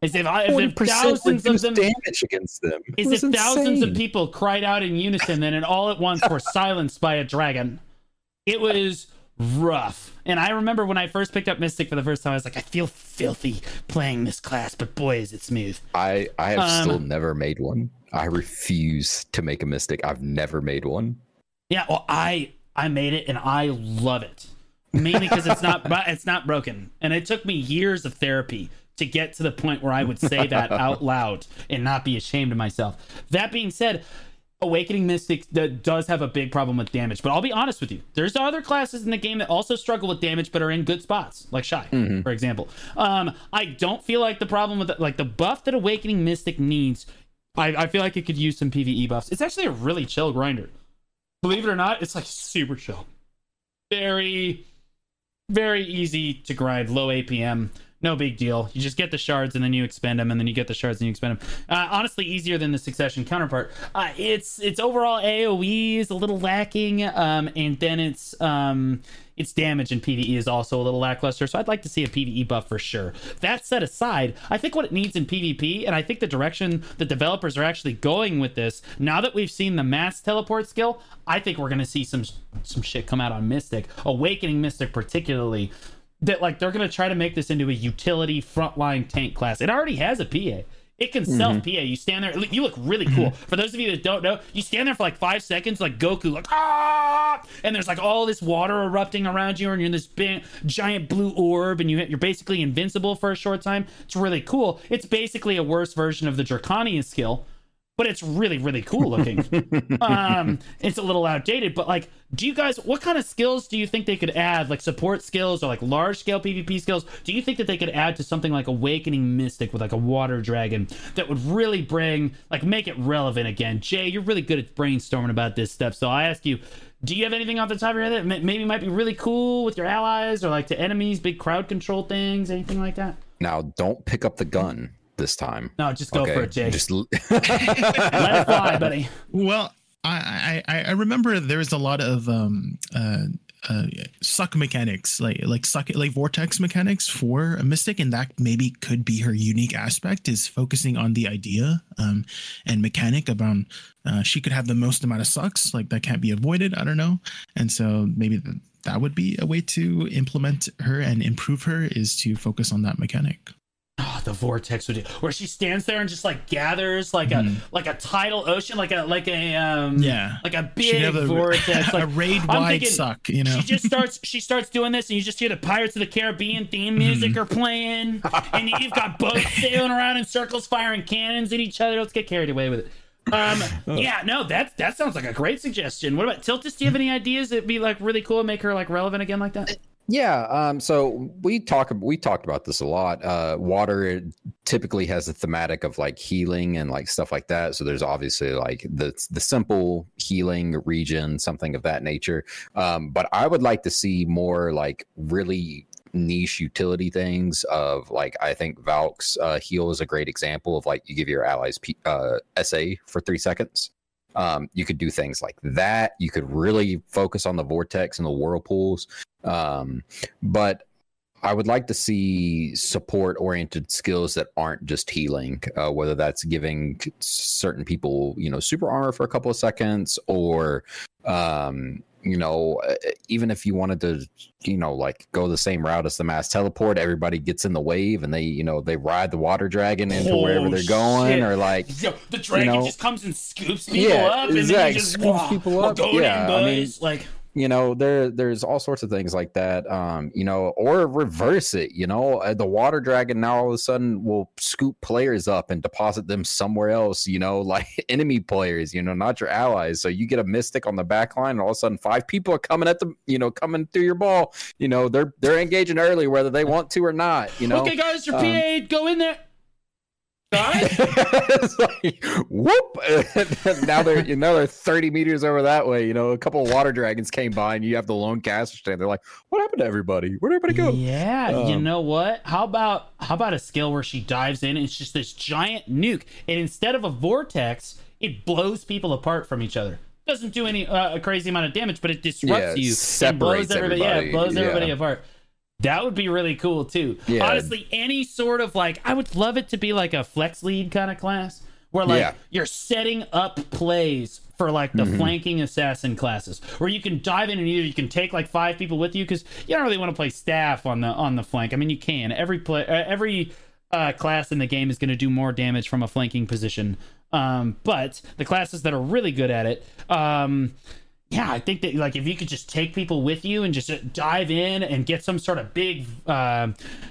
As if, as if thousands of them, damage against them. As if insane. thousands of people cried out in unison, and then all at once were silenced by a dragon. It was rough. And I remember when I first picked up Mystic for the first time, I was like, I feel filthy playing this class, but boy, is it smooth. I, I have um, still never made one. I refuse to make a Mystic. I've never made one. Yeah, well, I I made it, and I love it. Mainly because it's not it's not broken. And it took me years of therapy to get to the point where I would say that out loud and not be ashamed of myself. That being said, Awakening Mystic does have a big problem with damage, but I'll be honest with you. There's other classes in the game that also struggle with damage but are in good spots, like Shy, mm-hmm. for example. Um, I don't feel like the problem with the, like the buff that Awakening Mystic needs, I, I feel like it could use some PvE buffs. It's actually a really chill grinder. Believe it or not, it's like super chill. Very, very easy to grind, low A P M. no big deal. You just get the shards and then you expend them, and then you get the shards and you expend them. Uh, honestly, easier than the Succession counterpart. Uh, it's it's overall A O E is a little lacking, um, and then it's um, its damage in PvE is also a little lackluster. So I'd like to see a PvE buff for sure. That set aside, I think what it needs in PvP, and I think the direction the developers are actually going with this, now that we've seen the mass teleport skill, I think we're going to see some some shit come out on Mystic, Awakening Mystic particularly, that like they're going to try to make this into a utility frontline tank class. It already has a P A. It can self-P A. Mm-hmm. You stand there. You look really cool. Mm-hmm. For those of you that don't know, you stand there for like five seconds like Goku, like, ah! And there's like all this water erupting around you, and you're in this big, giant blue orb, and you, you're basically invincible for a short time. It's really cool. It's basically a worse version of the Draconian skill, but it's really, really cool looking. um, it's a little outdated, but like, do you guys, what kind of skills do you think they could add? Like support skills or like large scale PvP skills? Do you think that they could add to something like Awakening Mystic with like a water dragon that would really bring, like make it relevant again? Jay, you're really good at brainstorming about this stuff. So I ask you, do you have anything off the top of your head that maybe might be really cool with your allies or like to enemies, big crowd control things, anything like that? Now, don't pick up the gun this time. No, just go okay. for it, Jay. Just... Let it fly, buddy. Well, I, I I remember there's a lot of um uh, uh suck mechanics, like like suck like vortex mechanics for a Mystic, and that maybe could be her unique aspect, is focusing on the idea um and mechanic about uh, she could have the most amount of sucks, like that can't be avoided. I don't know, and so maybe the, that would be a way to implement her and improve her, is to focus on that mechanic. Oh, the vortex would do, where she stands there and just like gathers like mm. a like a tidal ocean, like a like a um yeah like a big a, vortex, like a raid wide suck. You know, she just starts she starts doing this, and you just hear the Pirates of the Caribbean theme music mm. are playing, and you've got boats sailing around in circles, firing cannons at each other. Let's get carried away with it. Um, oh. yeah, no, that that sounds like a great suggestion. What about Tiltus? Do you have any ideas that'd be like really cool and make her like relevant again like that? Yeah, um, so we talk we talked about this a lot. Uh, water typically has a thematic of like healing and like stuff like that. So there's obviously like the the simple healing region, something of that nature. Um, but I would like to see more like really niche utility things of like, I think Valk's uh, heal is a great example of like you give your allies P- uh, S A for three seconds. Um, you could do things like that. You could really focus on the vortex and the whirlpools. Um, but I would like to see support-oriented skills that aren't just healing, uh, whether that's giving certain people, you know, super armor for a couple of seconds, or, um, you know, even if you wanted to, you know, like go the same route as the mass teleport, everybody gets in the wave and they, you know, they ride the water dragon into oh, wherever they're going, shit. Or like, yo, the dragon, you know, just comes and scoops people yeah, up, and exactly. then you just scoops people up. Yeah, in, I mean, like. You know, there there's all sorts of things like that, um, you know, or reverse it, you know, the water dragon now all of a sudden will scoop players up and deposit them somewhere else, you know, like enemy players, you know, not your allies. So you get a Mystic on the back line, and all of a sudden five people are coming at the, you know, coming through your ball. You know, they're they're engaging early, whether they want to or not, you know. Okay, guys, your um, P A, go in there. It's like, whoop. now they're you know they're thirty meters over that way. You know, a couple of water dragons came by, and you have the lone caster stand. They're like, what happened to everybody? Where'd everybody go? Yeah, um, you know what? How about how about a skill where she dives in, and it's just this giant nuke, and instead of a vortex, it blows people apart from each other. It doesn't do any uh, a crazy amount of damage, but it disrupts yeah, you. Separates blows everybody. everybody. Yeah, it blows yeah. everybody apart. That would be really cool too. Yeah. Honestly, any sort of like, I would love it to be like a flex lead kind of class where like yeah. you're setting up plays for like the mm-hmm. flanking assassin classes, where you can dive in and either you can take like five people with you, because you don't really want to play staff on the on the flank. I mean, you can every play uh, every uh, class in the game is going to do more damage from a flanking position, um, but the classes that are really good at it. Um, Yeah, I think that like if you could just take people with you and just dive in and get some sort of big uh,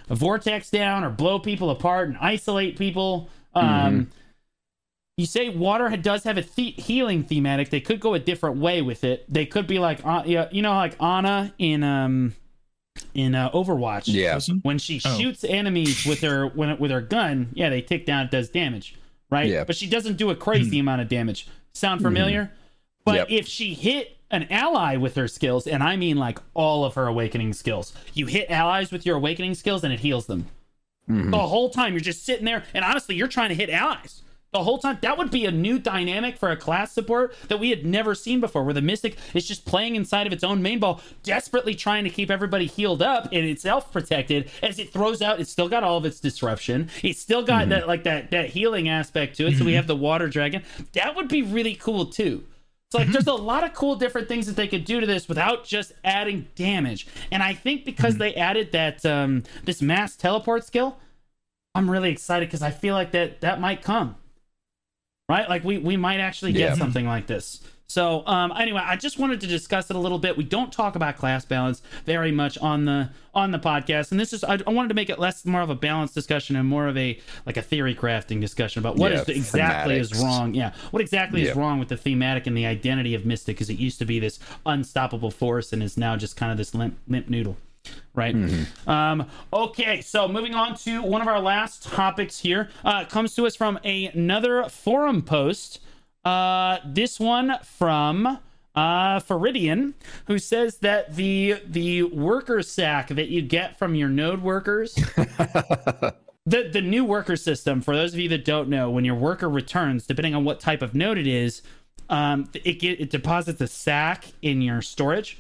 vortex down, or blow people apart and isolate people. Um, mm-hmm. You say water does have a the- healing thematic. They could go a different way with it. They could be like, uh, you know, like Ana in um in uh, Overwatch. Yeah. When she oh. shoots enemies with her when with her gun, yeah, they take down. It does damage, right? Yeah. But she doesn't do a crazy mm-hmm. amount of damage. Sound familiar? Mm-hmm. But yep. if she hit an ally with her skills, and I mean like all of her awakening skills, you hit allies with your awakening skills and it heals them. Mm-hmm. The whole time you're just sitting there, and honestly, you're trying to hit allies the whole time. That would be a new dynamic for a class support that we had never seen before, where the Mystic is just playing inside of its own main ball, desperately trying to keep everybody healed up and itself protected as it throws out. It's still got all of its disruption. It's still got mm-hmm. that like that that healing aspect to it. Mm-hmm. So we have the water dragon. That would be really cool too. It's like mm-hmm. there's a lot of cool different things that they could do to this without just adding damage. And I think because mm-hmm. they added that um, this mass teleport skill, I'm really excited because I feel like that that might come. Right? Like we, we might actually get yeah. something like this. So um, anyway, I just wanted to discuss it a little bit. We don't talk about class balance very much on the on the podcast, and this is I, I wanted to make it less more of a balanced discussion and more of a like a theory crafting discussion about what yeah, is the, exactly thematics. is wrong. Yeah, what exactly yeah. is wrong with the thematic and the identity of Mystic, because it used to be this unstoppable force and is now just kind of this limp limp noodle. Right. Mm-hmm. Um, okay, so moving on to one of our last topics here. Uh, comes to us from a, another forum post. Uh, this one from uh, Feridian, who says that the the worker sack that you get from your node workers, the, the new worker system, for those of you that don't know, when your worker returns, depending on what type of node it is, um, it, get, it deposits a sack in your storage.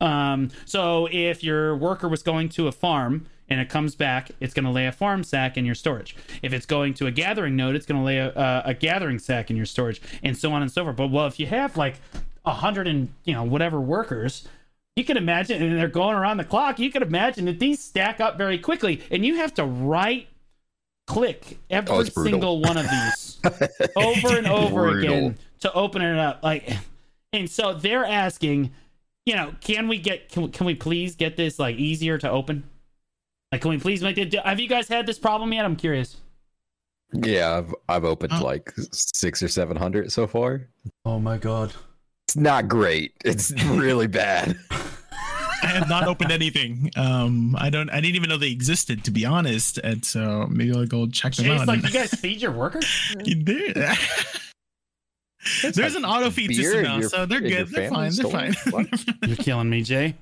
Um, so if your worker was going to a farm and it comes back, it's going to lay a farm sack in your storage. If it's going to a gathering node, it's going to lay a, a, a gathering sack in your storage, and so on and so forth. But well, if you have like a hundred and you know whatever workers, you can imagine, and they're going around the clock, you can imagine that these stack up very quickly, and you have to right click every oh, single one of these over and over brutal. again to open it up. Like, and so they're asking, you know, can we get can, can we please get this like easier to open? Like, can we please make it? Have you guys had this problem yet? I'm curious. Yeah, I've I've opened oh. like six or seven hundred so far. Oh my god, it's not great. It's really bad. I have not opened anything. Um, I don't. I didn't even know they existed, to be honest. And so maybe I'll go check them Jeez, out. Like, you guys feed your workers? You do. There's like an auto feed system now, your, so they're good. They're fine. They're fine. You're killing me, Jay.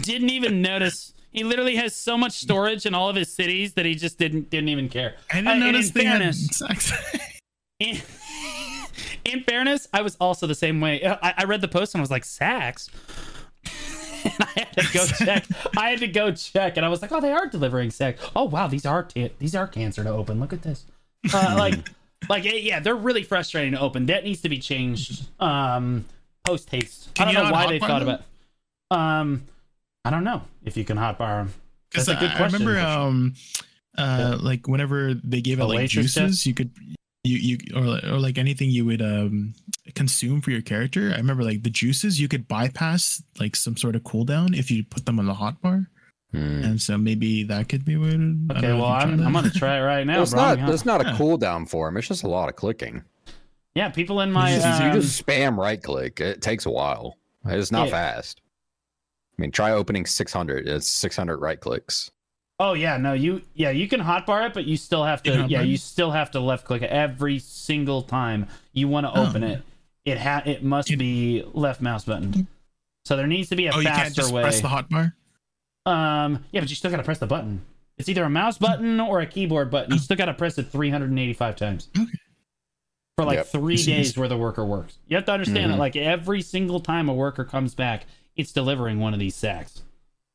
Didn't even notice. He literally has so much storage in all of his cities that he just didn't didn't even care. I didn't uh, notice. In fairness, in, in fairness, I was also the same way. I, I read the post and I was like, "Sacks." And I had to go check. I had to go check, and I was like, "Oh, they are delivering sacks. Oh, wow, these are t- these are cancer to open. Look at this." Uh, like. Like, yeah, they're really frustrating to open. That needs to be changed um, post-haste. Can I don't know why they thought them? about um, I don't know if you can hotbar them. That's a good I question. I remember, um, uh, yeah. like, whenever they gave out, like, juices, test? you could... You you or or like anything you would um consume for your character. I remember, like, the juices, you could bypass, like, some sort of cooldown if you put them on the hotbar. Hmm. And so maybe that could be what. Okay, well, I'm, I'm gonna try it right now. It's not, it's not a yeah. cooldown for him. It's just a lot of clicking. Yeah, people in my. Just, um... You just spam right click. It takes a while. It's not yeah. fast. I mean, try opening six hundred. It's six hundred right clicks. Oh yeah, no, you yeah you can hotbar it, but you still have to yeah you still have to left click it every single time you want to open oh. it. It ha it must you... be left mouse button. So there needs to be a oh, faster way. You can't just way. press the hotbar. Um, yeah, but you still gotta press the button. It's either a mouse button or a keyboard button. You still gotta press it three hundred eighty-five times okay. for like yep. three days where the worker works. You have to understand mm-hmm. that, like, every single time a worker comes back, it's delivering one of these sacks,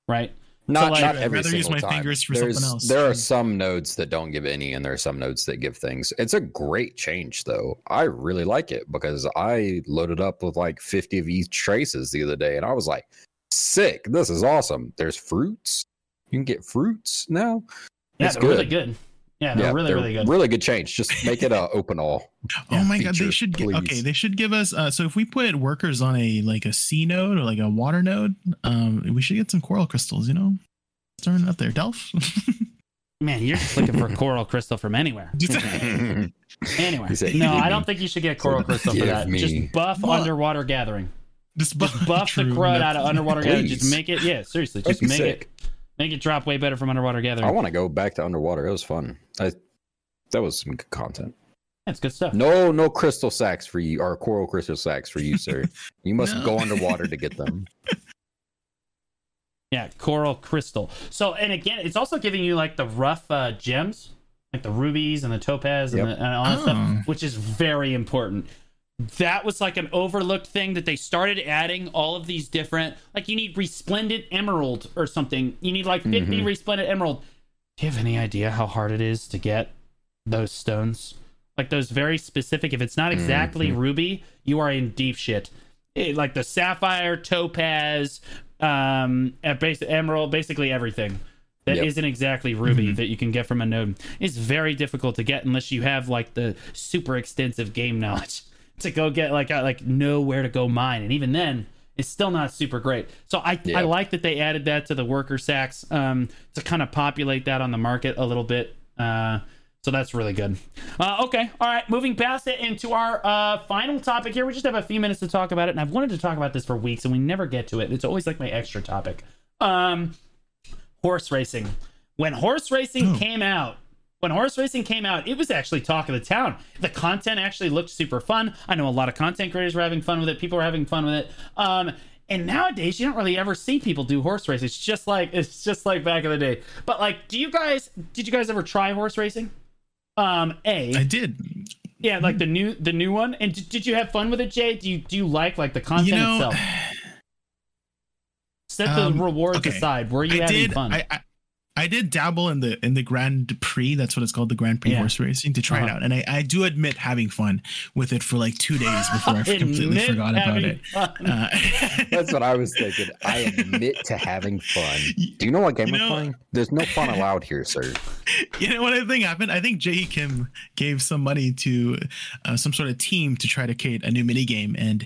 right? Not, so, like, not every single use my time. Fingers for There's, something else. There are some nodes that don't give any, and there are some nodes that give things. It's a great change, though. I really like it because I loaded up with like fifty of these traces the other day, and I was like, sick, this is awesome. There's fruits. You can get fruits now. Yeah, it's they're good. really good. Yeah, they're yeah, really, they're really good. Really good change. Just make it a open all. Oh yeah, my feature, god, they should please. okay, they should give us uh so if we put workers on a like a sea node or like a water node, um we should get some coral crystals, you know? Throwing out there, Delph. Man, you're just looking for coral crystal from anywhere. Anyway. Said, no, I don't think you should get coral crystal for that. Me. Just buff what? underwater gathering. Just buff, just buff the crud out of underwater gathering. Just make it, yeah, seriously, just make sick. it, make it drop way better from underwater gathering. I want to go back to underwater. It was fun. I, that was some good content. That's good stuff. No, no crystal sacks for you, or coral crystal sacks for you, sir. You must no. go underwater to get them. Yeah, coral crystal. So, and again, it's also giving you like the rough uh, gems, like the rubies and the topaz and, yep. the, and all that oh. stuff, which is very important. That was like an overlooked thing that they started adding all of these different, like you need resplendent emerald or something. You need like fifty mm-hmm. resplendent emerald. Do you have any idea how hard it is to get those stones? Like those very specific, if it's not exactly mm-hmm. ruby, you are in deep shit. It, like the sapphire, topaz, um, emerald, basically everything that yep. isn't exactly ruby mm-hmm. that you can get from a node is very difficult to get unless you have like the super extensive game knowledge to go get like uh, like know where to go mine, and even then it's still not super great. So I yeah. I like that they added that to the worker sacks um, to kind of populate that on the market a little bit. Uh, So that's really good. Uh, okay. All right. Moving past it into our uh, final topic here. We just have a few minutes to talk about it. And I've wanted to talk about this for weeks and we never get to it. It's always like my extra topic. Um, horse racing. When horse racing oh. came out, when horse racing came out, it was actually talk of the town. The content actually looked super fun. I know a lot of content creators were having fun with it. People were having fun with it. Um, and nowadays you don't really ever see people do horse racing. It's just like, it's just like back in the day. But like, do you guys, did you guys ever try horse racing? Um, A. I did. Yeah, like the new the new one. And d- did you have fun with it, Jay? Do you do you like like the content you know, itself? Set um, the rewards okay. aside. Were you I having did, fun? I, I I did dabble in the in the Grand Prix. That's what it's called, the Grand Prix yeah. horse racing, to try uh-huh. it out. And I, I do admit having fun with it for like two days before I completely forgot about it. Uh, that's what I was thinking. I admit to having fun. Do you know what game you know, I'm playing? There's no fun allowed here, sir. You know what I think happened? I think Jae Kim gave some money to uh, some sort of team to try to create a new minigame, and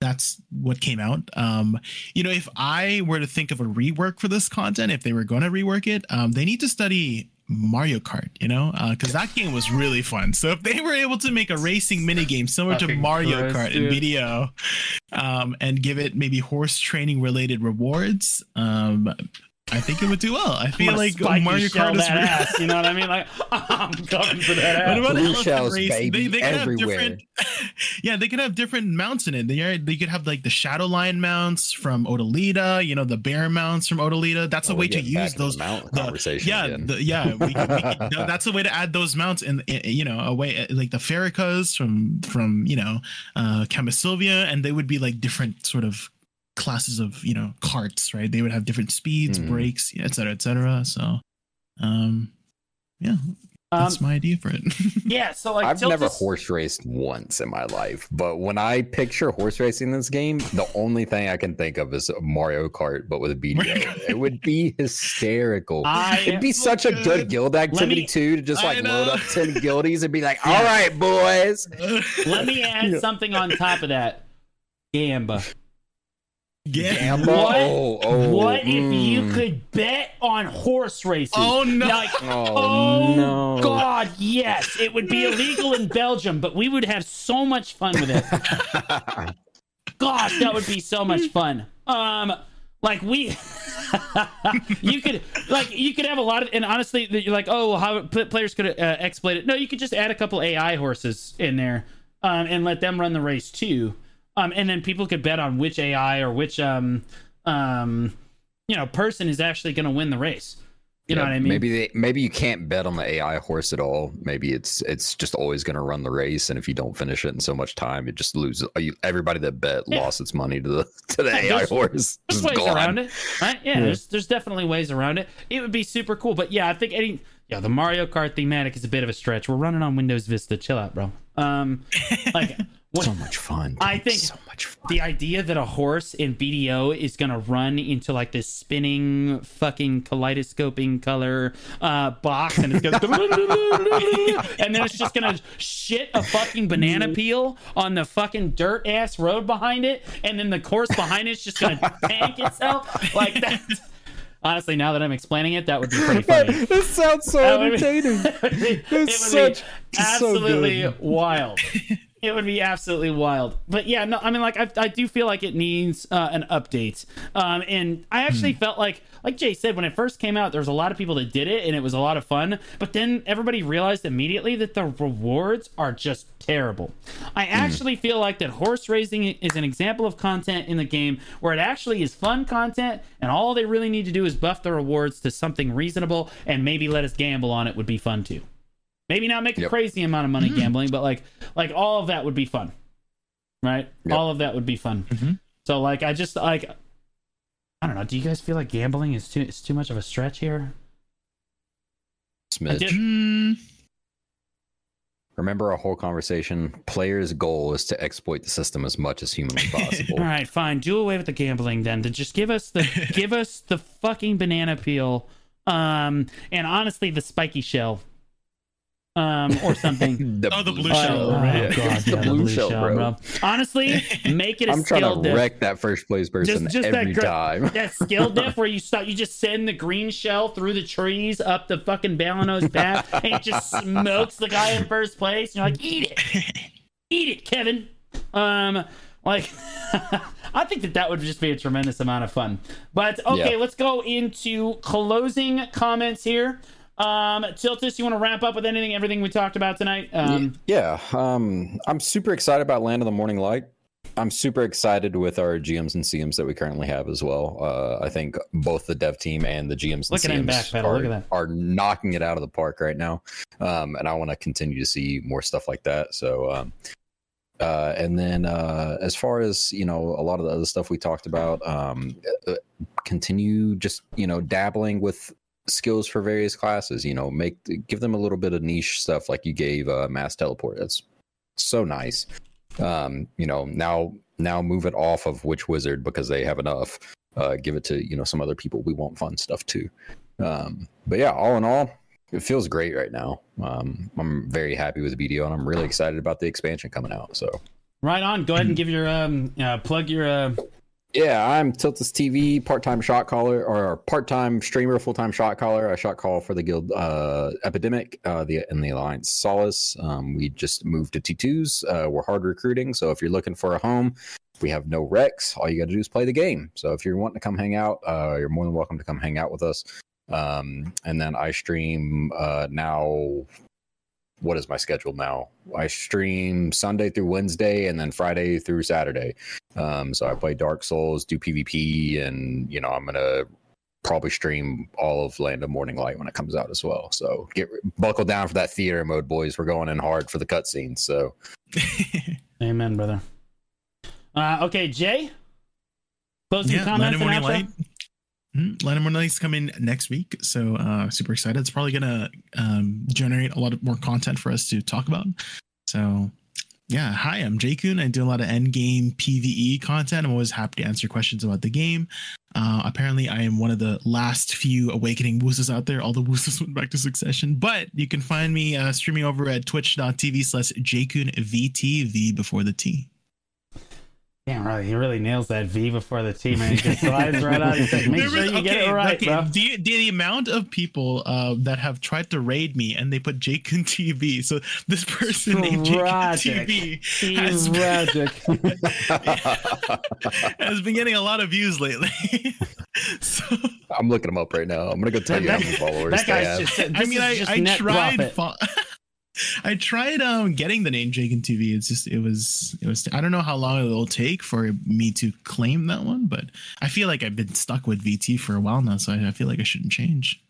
that's what came out. Um, you know, if I were to think of a rework for this content, if they were going to rework it, um, they need to study Mario Kart, you know, because uh, that game was really fun. So if they were able to make a racing minigame similar to Mario Kart and B D O um, and give it maybe horse training related rewards, um, I think it would do well. I feel like Mario Kart is real. Ass, you know what I mean? Like, I'm coming for that ass. What about blue shells, race? baby, they, they everywhere. Yeah, they could have different mounts in it. They, are, they could have like the Shadow Lion mounts from Odyllita, you know, the bear mounts from Odyllita. That's a way to use those. The the, yeah, the, yeah. We, we, that's a way to add those mounts in, in, you know, a way like the Ferricas from, from you know, uh, Camisylvia, and they would be like different sort of classes of you know carts, right? They would have different speeds, mm-hmm. brakes, etc, etc. So um yeah that's um, my idea for it. Yeah, so like I've never this... horse raced once in my life, but when I picture horse racing in this game, the only thing I can think of is Mario Kart but with a B D O. It would be hysterical. I it'd be such good. a good guild activity me, too to just like load up ten guildies and be like, all yeah. right boys, let me add something on top of that. Gamba. Yeah. What, oh, oh, what mm. if you could bet on horse races? Oh no! Like, oh, oh no. God, yes! It would be illegal in Belgium, but we would have so much fun with it. Gosh, that would be so much fun. Um, like we, you could like you could have a lot of, and honestly, you're like, oh, how players could uh, exploit it. No, you could just add a couple A I horses in there, um, and let them run the race too. Um, and then people could bet on which A I or which, um, um, you know, person is actually going to win the race. You yeah, know what I mean? Maybe they, maybe you can't bet on the A I horse at all. Maybe it's it's just always going to run the race, and if you don't finish it in so much time, it just loses. Everybody that bet yeah. lost its money to the to the yeah, A I there's, horse. There's ways gone. around it, right? Yeah, yeah, there's there's definitely ways around it. It would be super cool, but yeah, I think any. Yeah, the Mario Kart thematic is a bit of a stretch. We're running on Windows Vista. Chill out, bro. Um, like what, so much fun. Dude. I think so much fun. The idea that a horse in B D O is gonna run into like this spinning, fucking kaleidoscoping color uh, box, and it's gonna and then it's just gonna shit a fucking banana peel on the fucking dirt ass road behind it, and then the course behind it's just gonna tank itself like that. Honestly, now that I'm explaining it, that would be pretty funny. This sounds so entertaining. It would be, it would be such, absolutely so wild. It would be absolutely wild. But yeah, no, I mean, like, I, I do feel like it needs uh, an update. Um, and I actually mm. felt like, like Jay said, when it first came out, there was a lot of people that did it, and it was a lot of fun. But then everybody realized immediately that the rewards are just terrible. I mm. actually feel like that horse racing is an example of content in the game where it actually is fun content, and all they really need to do is buff the rewards to something reasonable, and maybe let us gamble on it would be fun too. Maybe not make a yep. crazy amount of money mm-hmm. gambling, but like, like all of that would be fun, right? Yep. All of that would be fun. Mm-hmm. So like, I just like, I don't know. Do you guys feel like gambling is too is too much of a stretch here? Smidge. Mm. Remember our whole conversation. Players' goal is to exploit the system as much as humanly possible. All right, fine. Do away with the gambling then. To just give us the give us the fucking banana peel, um, and honestly, the spiky shell. Um, or something. the oh, the blue shell. Oh, yeah. God, the yeah, blue, blue shell, bro. bro. Honestly, make it a I'm skill diff. I'm trying to wreck that first place person just, just every that, time. That skill diff where you start, you just send the green shell through the trees up the fucking Balenos path, and it just smokes the guy in first place. And you're like, eat it, eat it, Kevin. Um, like, I think that that would just be a tremendous amount of fun. But okay, yeah. let's go into closing comments here. Um, Tiltus, you want to wrap up with anything, everything we talked about tonight? Um, yeah. Um, I'm super excited about Land of the Morning Light. I'm super excited with our G Ms and C Ms that we currently have as well. Uh, I think both the dev team and the G Ms and C Ms back, are, Look at that. are knocking it out of the park right now. Um, and I want to continue to see more stuff like that. So, um, uh, and then, uh, as far as, you know, a lot of the other stuff we talked about, um, continue just, you know, dabbling with skills for various classes, you know, make give them a little bit of niche stuff like you gave uh, mass teleport. That's so nice. Um, you know, now now move it off of Witch Wizard because they have enough. Uh, give it to, you know, some other people. We want fun stuff too. Um, but yeah, all in all, it feels great right now. Um, I'm very happy with B D O, and I'm really excited about the expansion coming out. So right on. Go ahead and give your um uh, plug your. Uh... Yeah, I'm Tiltus T V, part-time shot caller, or part-time streamer, full-time shot caller. I shot call for the guild uh, Epidemic uh, the, and the Alliance Solace. Um, we just moved to T twos. Uh, we're hard recruiting, so if you're looking for a home, we have no recs. All you got to do is play the game. So if you're wanting to come hang out, uh, you're more than welcome to come hang out with us. Um, and then I stream uh, now... What is my schedule now? I stream Sunday through Wednesday and then Friday through Saturday. Um, so I play Dark Souls, do PvP, and, you know, I'm going to probably stream all of Land of Morning Light when it comes out as well. So get buckle down for that theater mode, boys. We're going in hard for the cutscenes. So amen, brother. Uh, okay, Jay? Closing yeah, comments Land of Morning Light. Mm-hmm. Land of Morning Light's coming next week, so uh, super excited. It's probably gonna um, generate a lot of more content for us to talk about. So, yeah, hi, I'm Jaykun. I do a lot of end game P V E content. I'm always happy to answer questions about the game. Uh, apparently, I am one of the last few Awakening Woosas out there. All the Woosas went back to Succession, but you can find me uh, streaming over at twitch dot t v slash Jaykun V T, V before the T. Damn right, he really nails that V before the T, man. He just slides right out. He's like, make was, sure you okay, get it right, okay. bro. The, the amount of people uh, that have tried to raid me and they put Jaykun T V. So this person Tragic. named Jaykun T V has been, has been getting a lot of views lately. So, I'm looking him up right now. I'm gonna go tell you that, how many followers that guy's they just, have. I mean, I, I tried. I tried um, getting the name Jaykun T V. It's just it was it was. I don't know how long it'll take for me to claim that one, but I feel like I've been stuck with V T for a while now, so I, I feel like I shouldn't change.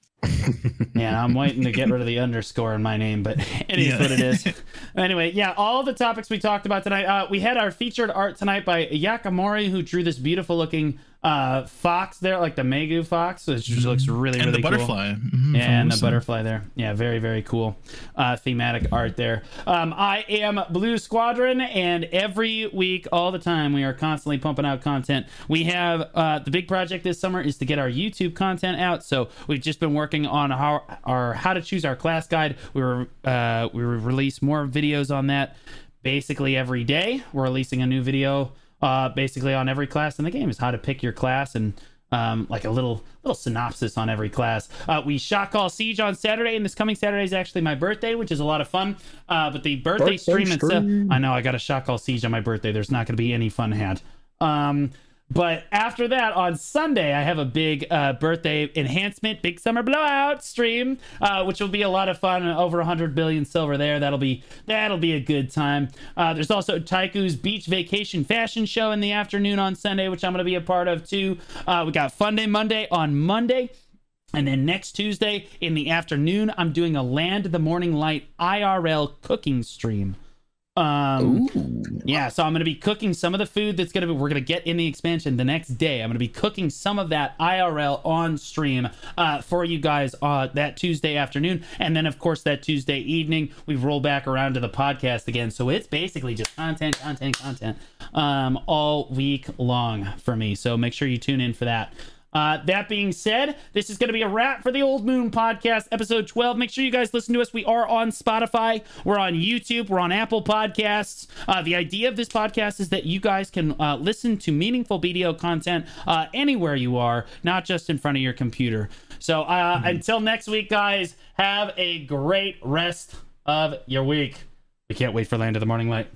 Yeah, I'm waiting to get rid of the underscore in my name, but it is yeah. what it is. Anyway, yeah, all the topics we talked about tonight. Uh, we had our featured art tonight by Yakamori, who drew this beautiful-looking uh, fox there, like the Megu fox, which looks really, and really cool. And the butterfly. Mm-hmm, yeah, and Woosa. the butterfly there. Yeah, very, very cool uh, thematic art there. Um, I am Blue Squadron, and every week, all the time, we are constantly pumping out content. We have uh, the big project this summer is to get our YouTube content out, so we've just been working on how our how to choose our class guide. We were uh, we release more videos on that basically every day. We're releasing a new video uh, basically on every class in the game. Is how to pick your class and um, like a little little synopsis on every class. Uh, we shot call Siege on Saturday, and this coming Saturday is actually my birthday, which is a lot of fun. Uh, but the birthday, birthday stream itself, I know I got a shot call Siege on my birthday. There's not going to be any fun had. Um, but after that, on Sunday, I have a big uh, birthday enhancement, big summer blowout stream, uh, which will be a lot of fun. Over one hundred billion silver there. That'll be that'll be a good time. Uh, there's also Taiku's Beach Vacation Fashion Show in the afternoon on Sunday, which I'm going to be a part of too. Uh, we got Fun Day Monday on Monday. And then next Tuesday in the afternoon, I'm doing a Land of the Morning Light I R L cooking stream. Um, Ooh. Yeah, so I'm going to be cooking some of the food that's going to be, we're going to get in the expansion the next day. I'm going to be cooking some of that I R L on stream uh, for you guys uh, that Tuesday afternoon. And then, of course, that Tuesday evening, we roll back around to the podcast again. So it's basically just content, content, content um, all week long for me. So make sure you tune in for that. Uh, that being said, this is going to be a wrap for the Old Moon Podcast, episode twelve. Make sure you guys listen to us. We are on Spotify. We're on YouTube. We're on Apple Podcasts. Uh, the idea of this podcast is that you guys can uh, listen to meaningful B D O content uh, anywhere you are, not just in front of your computer. So uh, mm-hmm. until next week, guys, have a great rest of your week. We can't wait for Land of the Morning Light.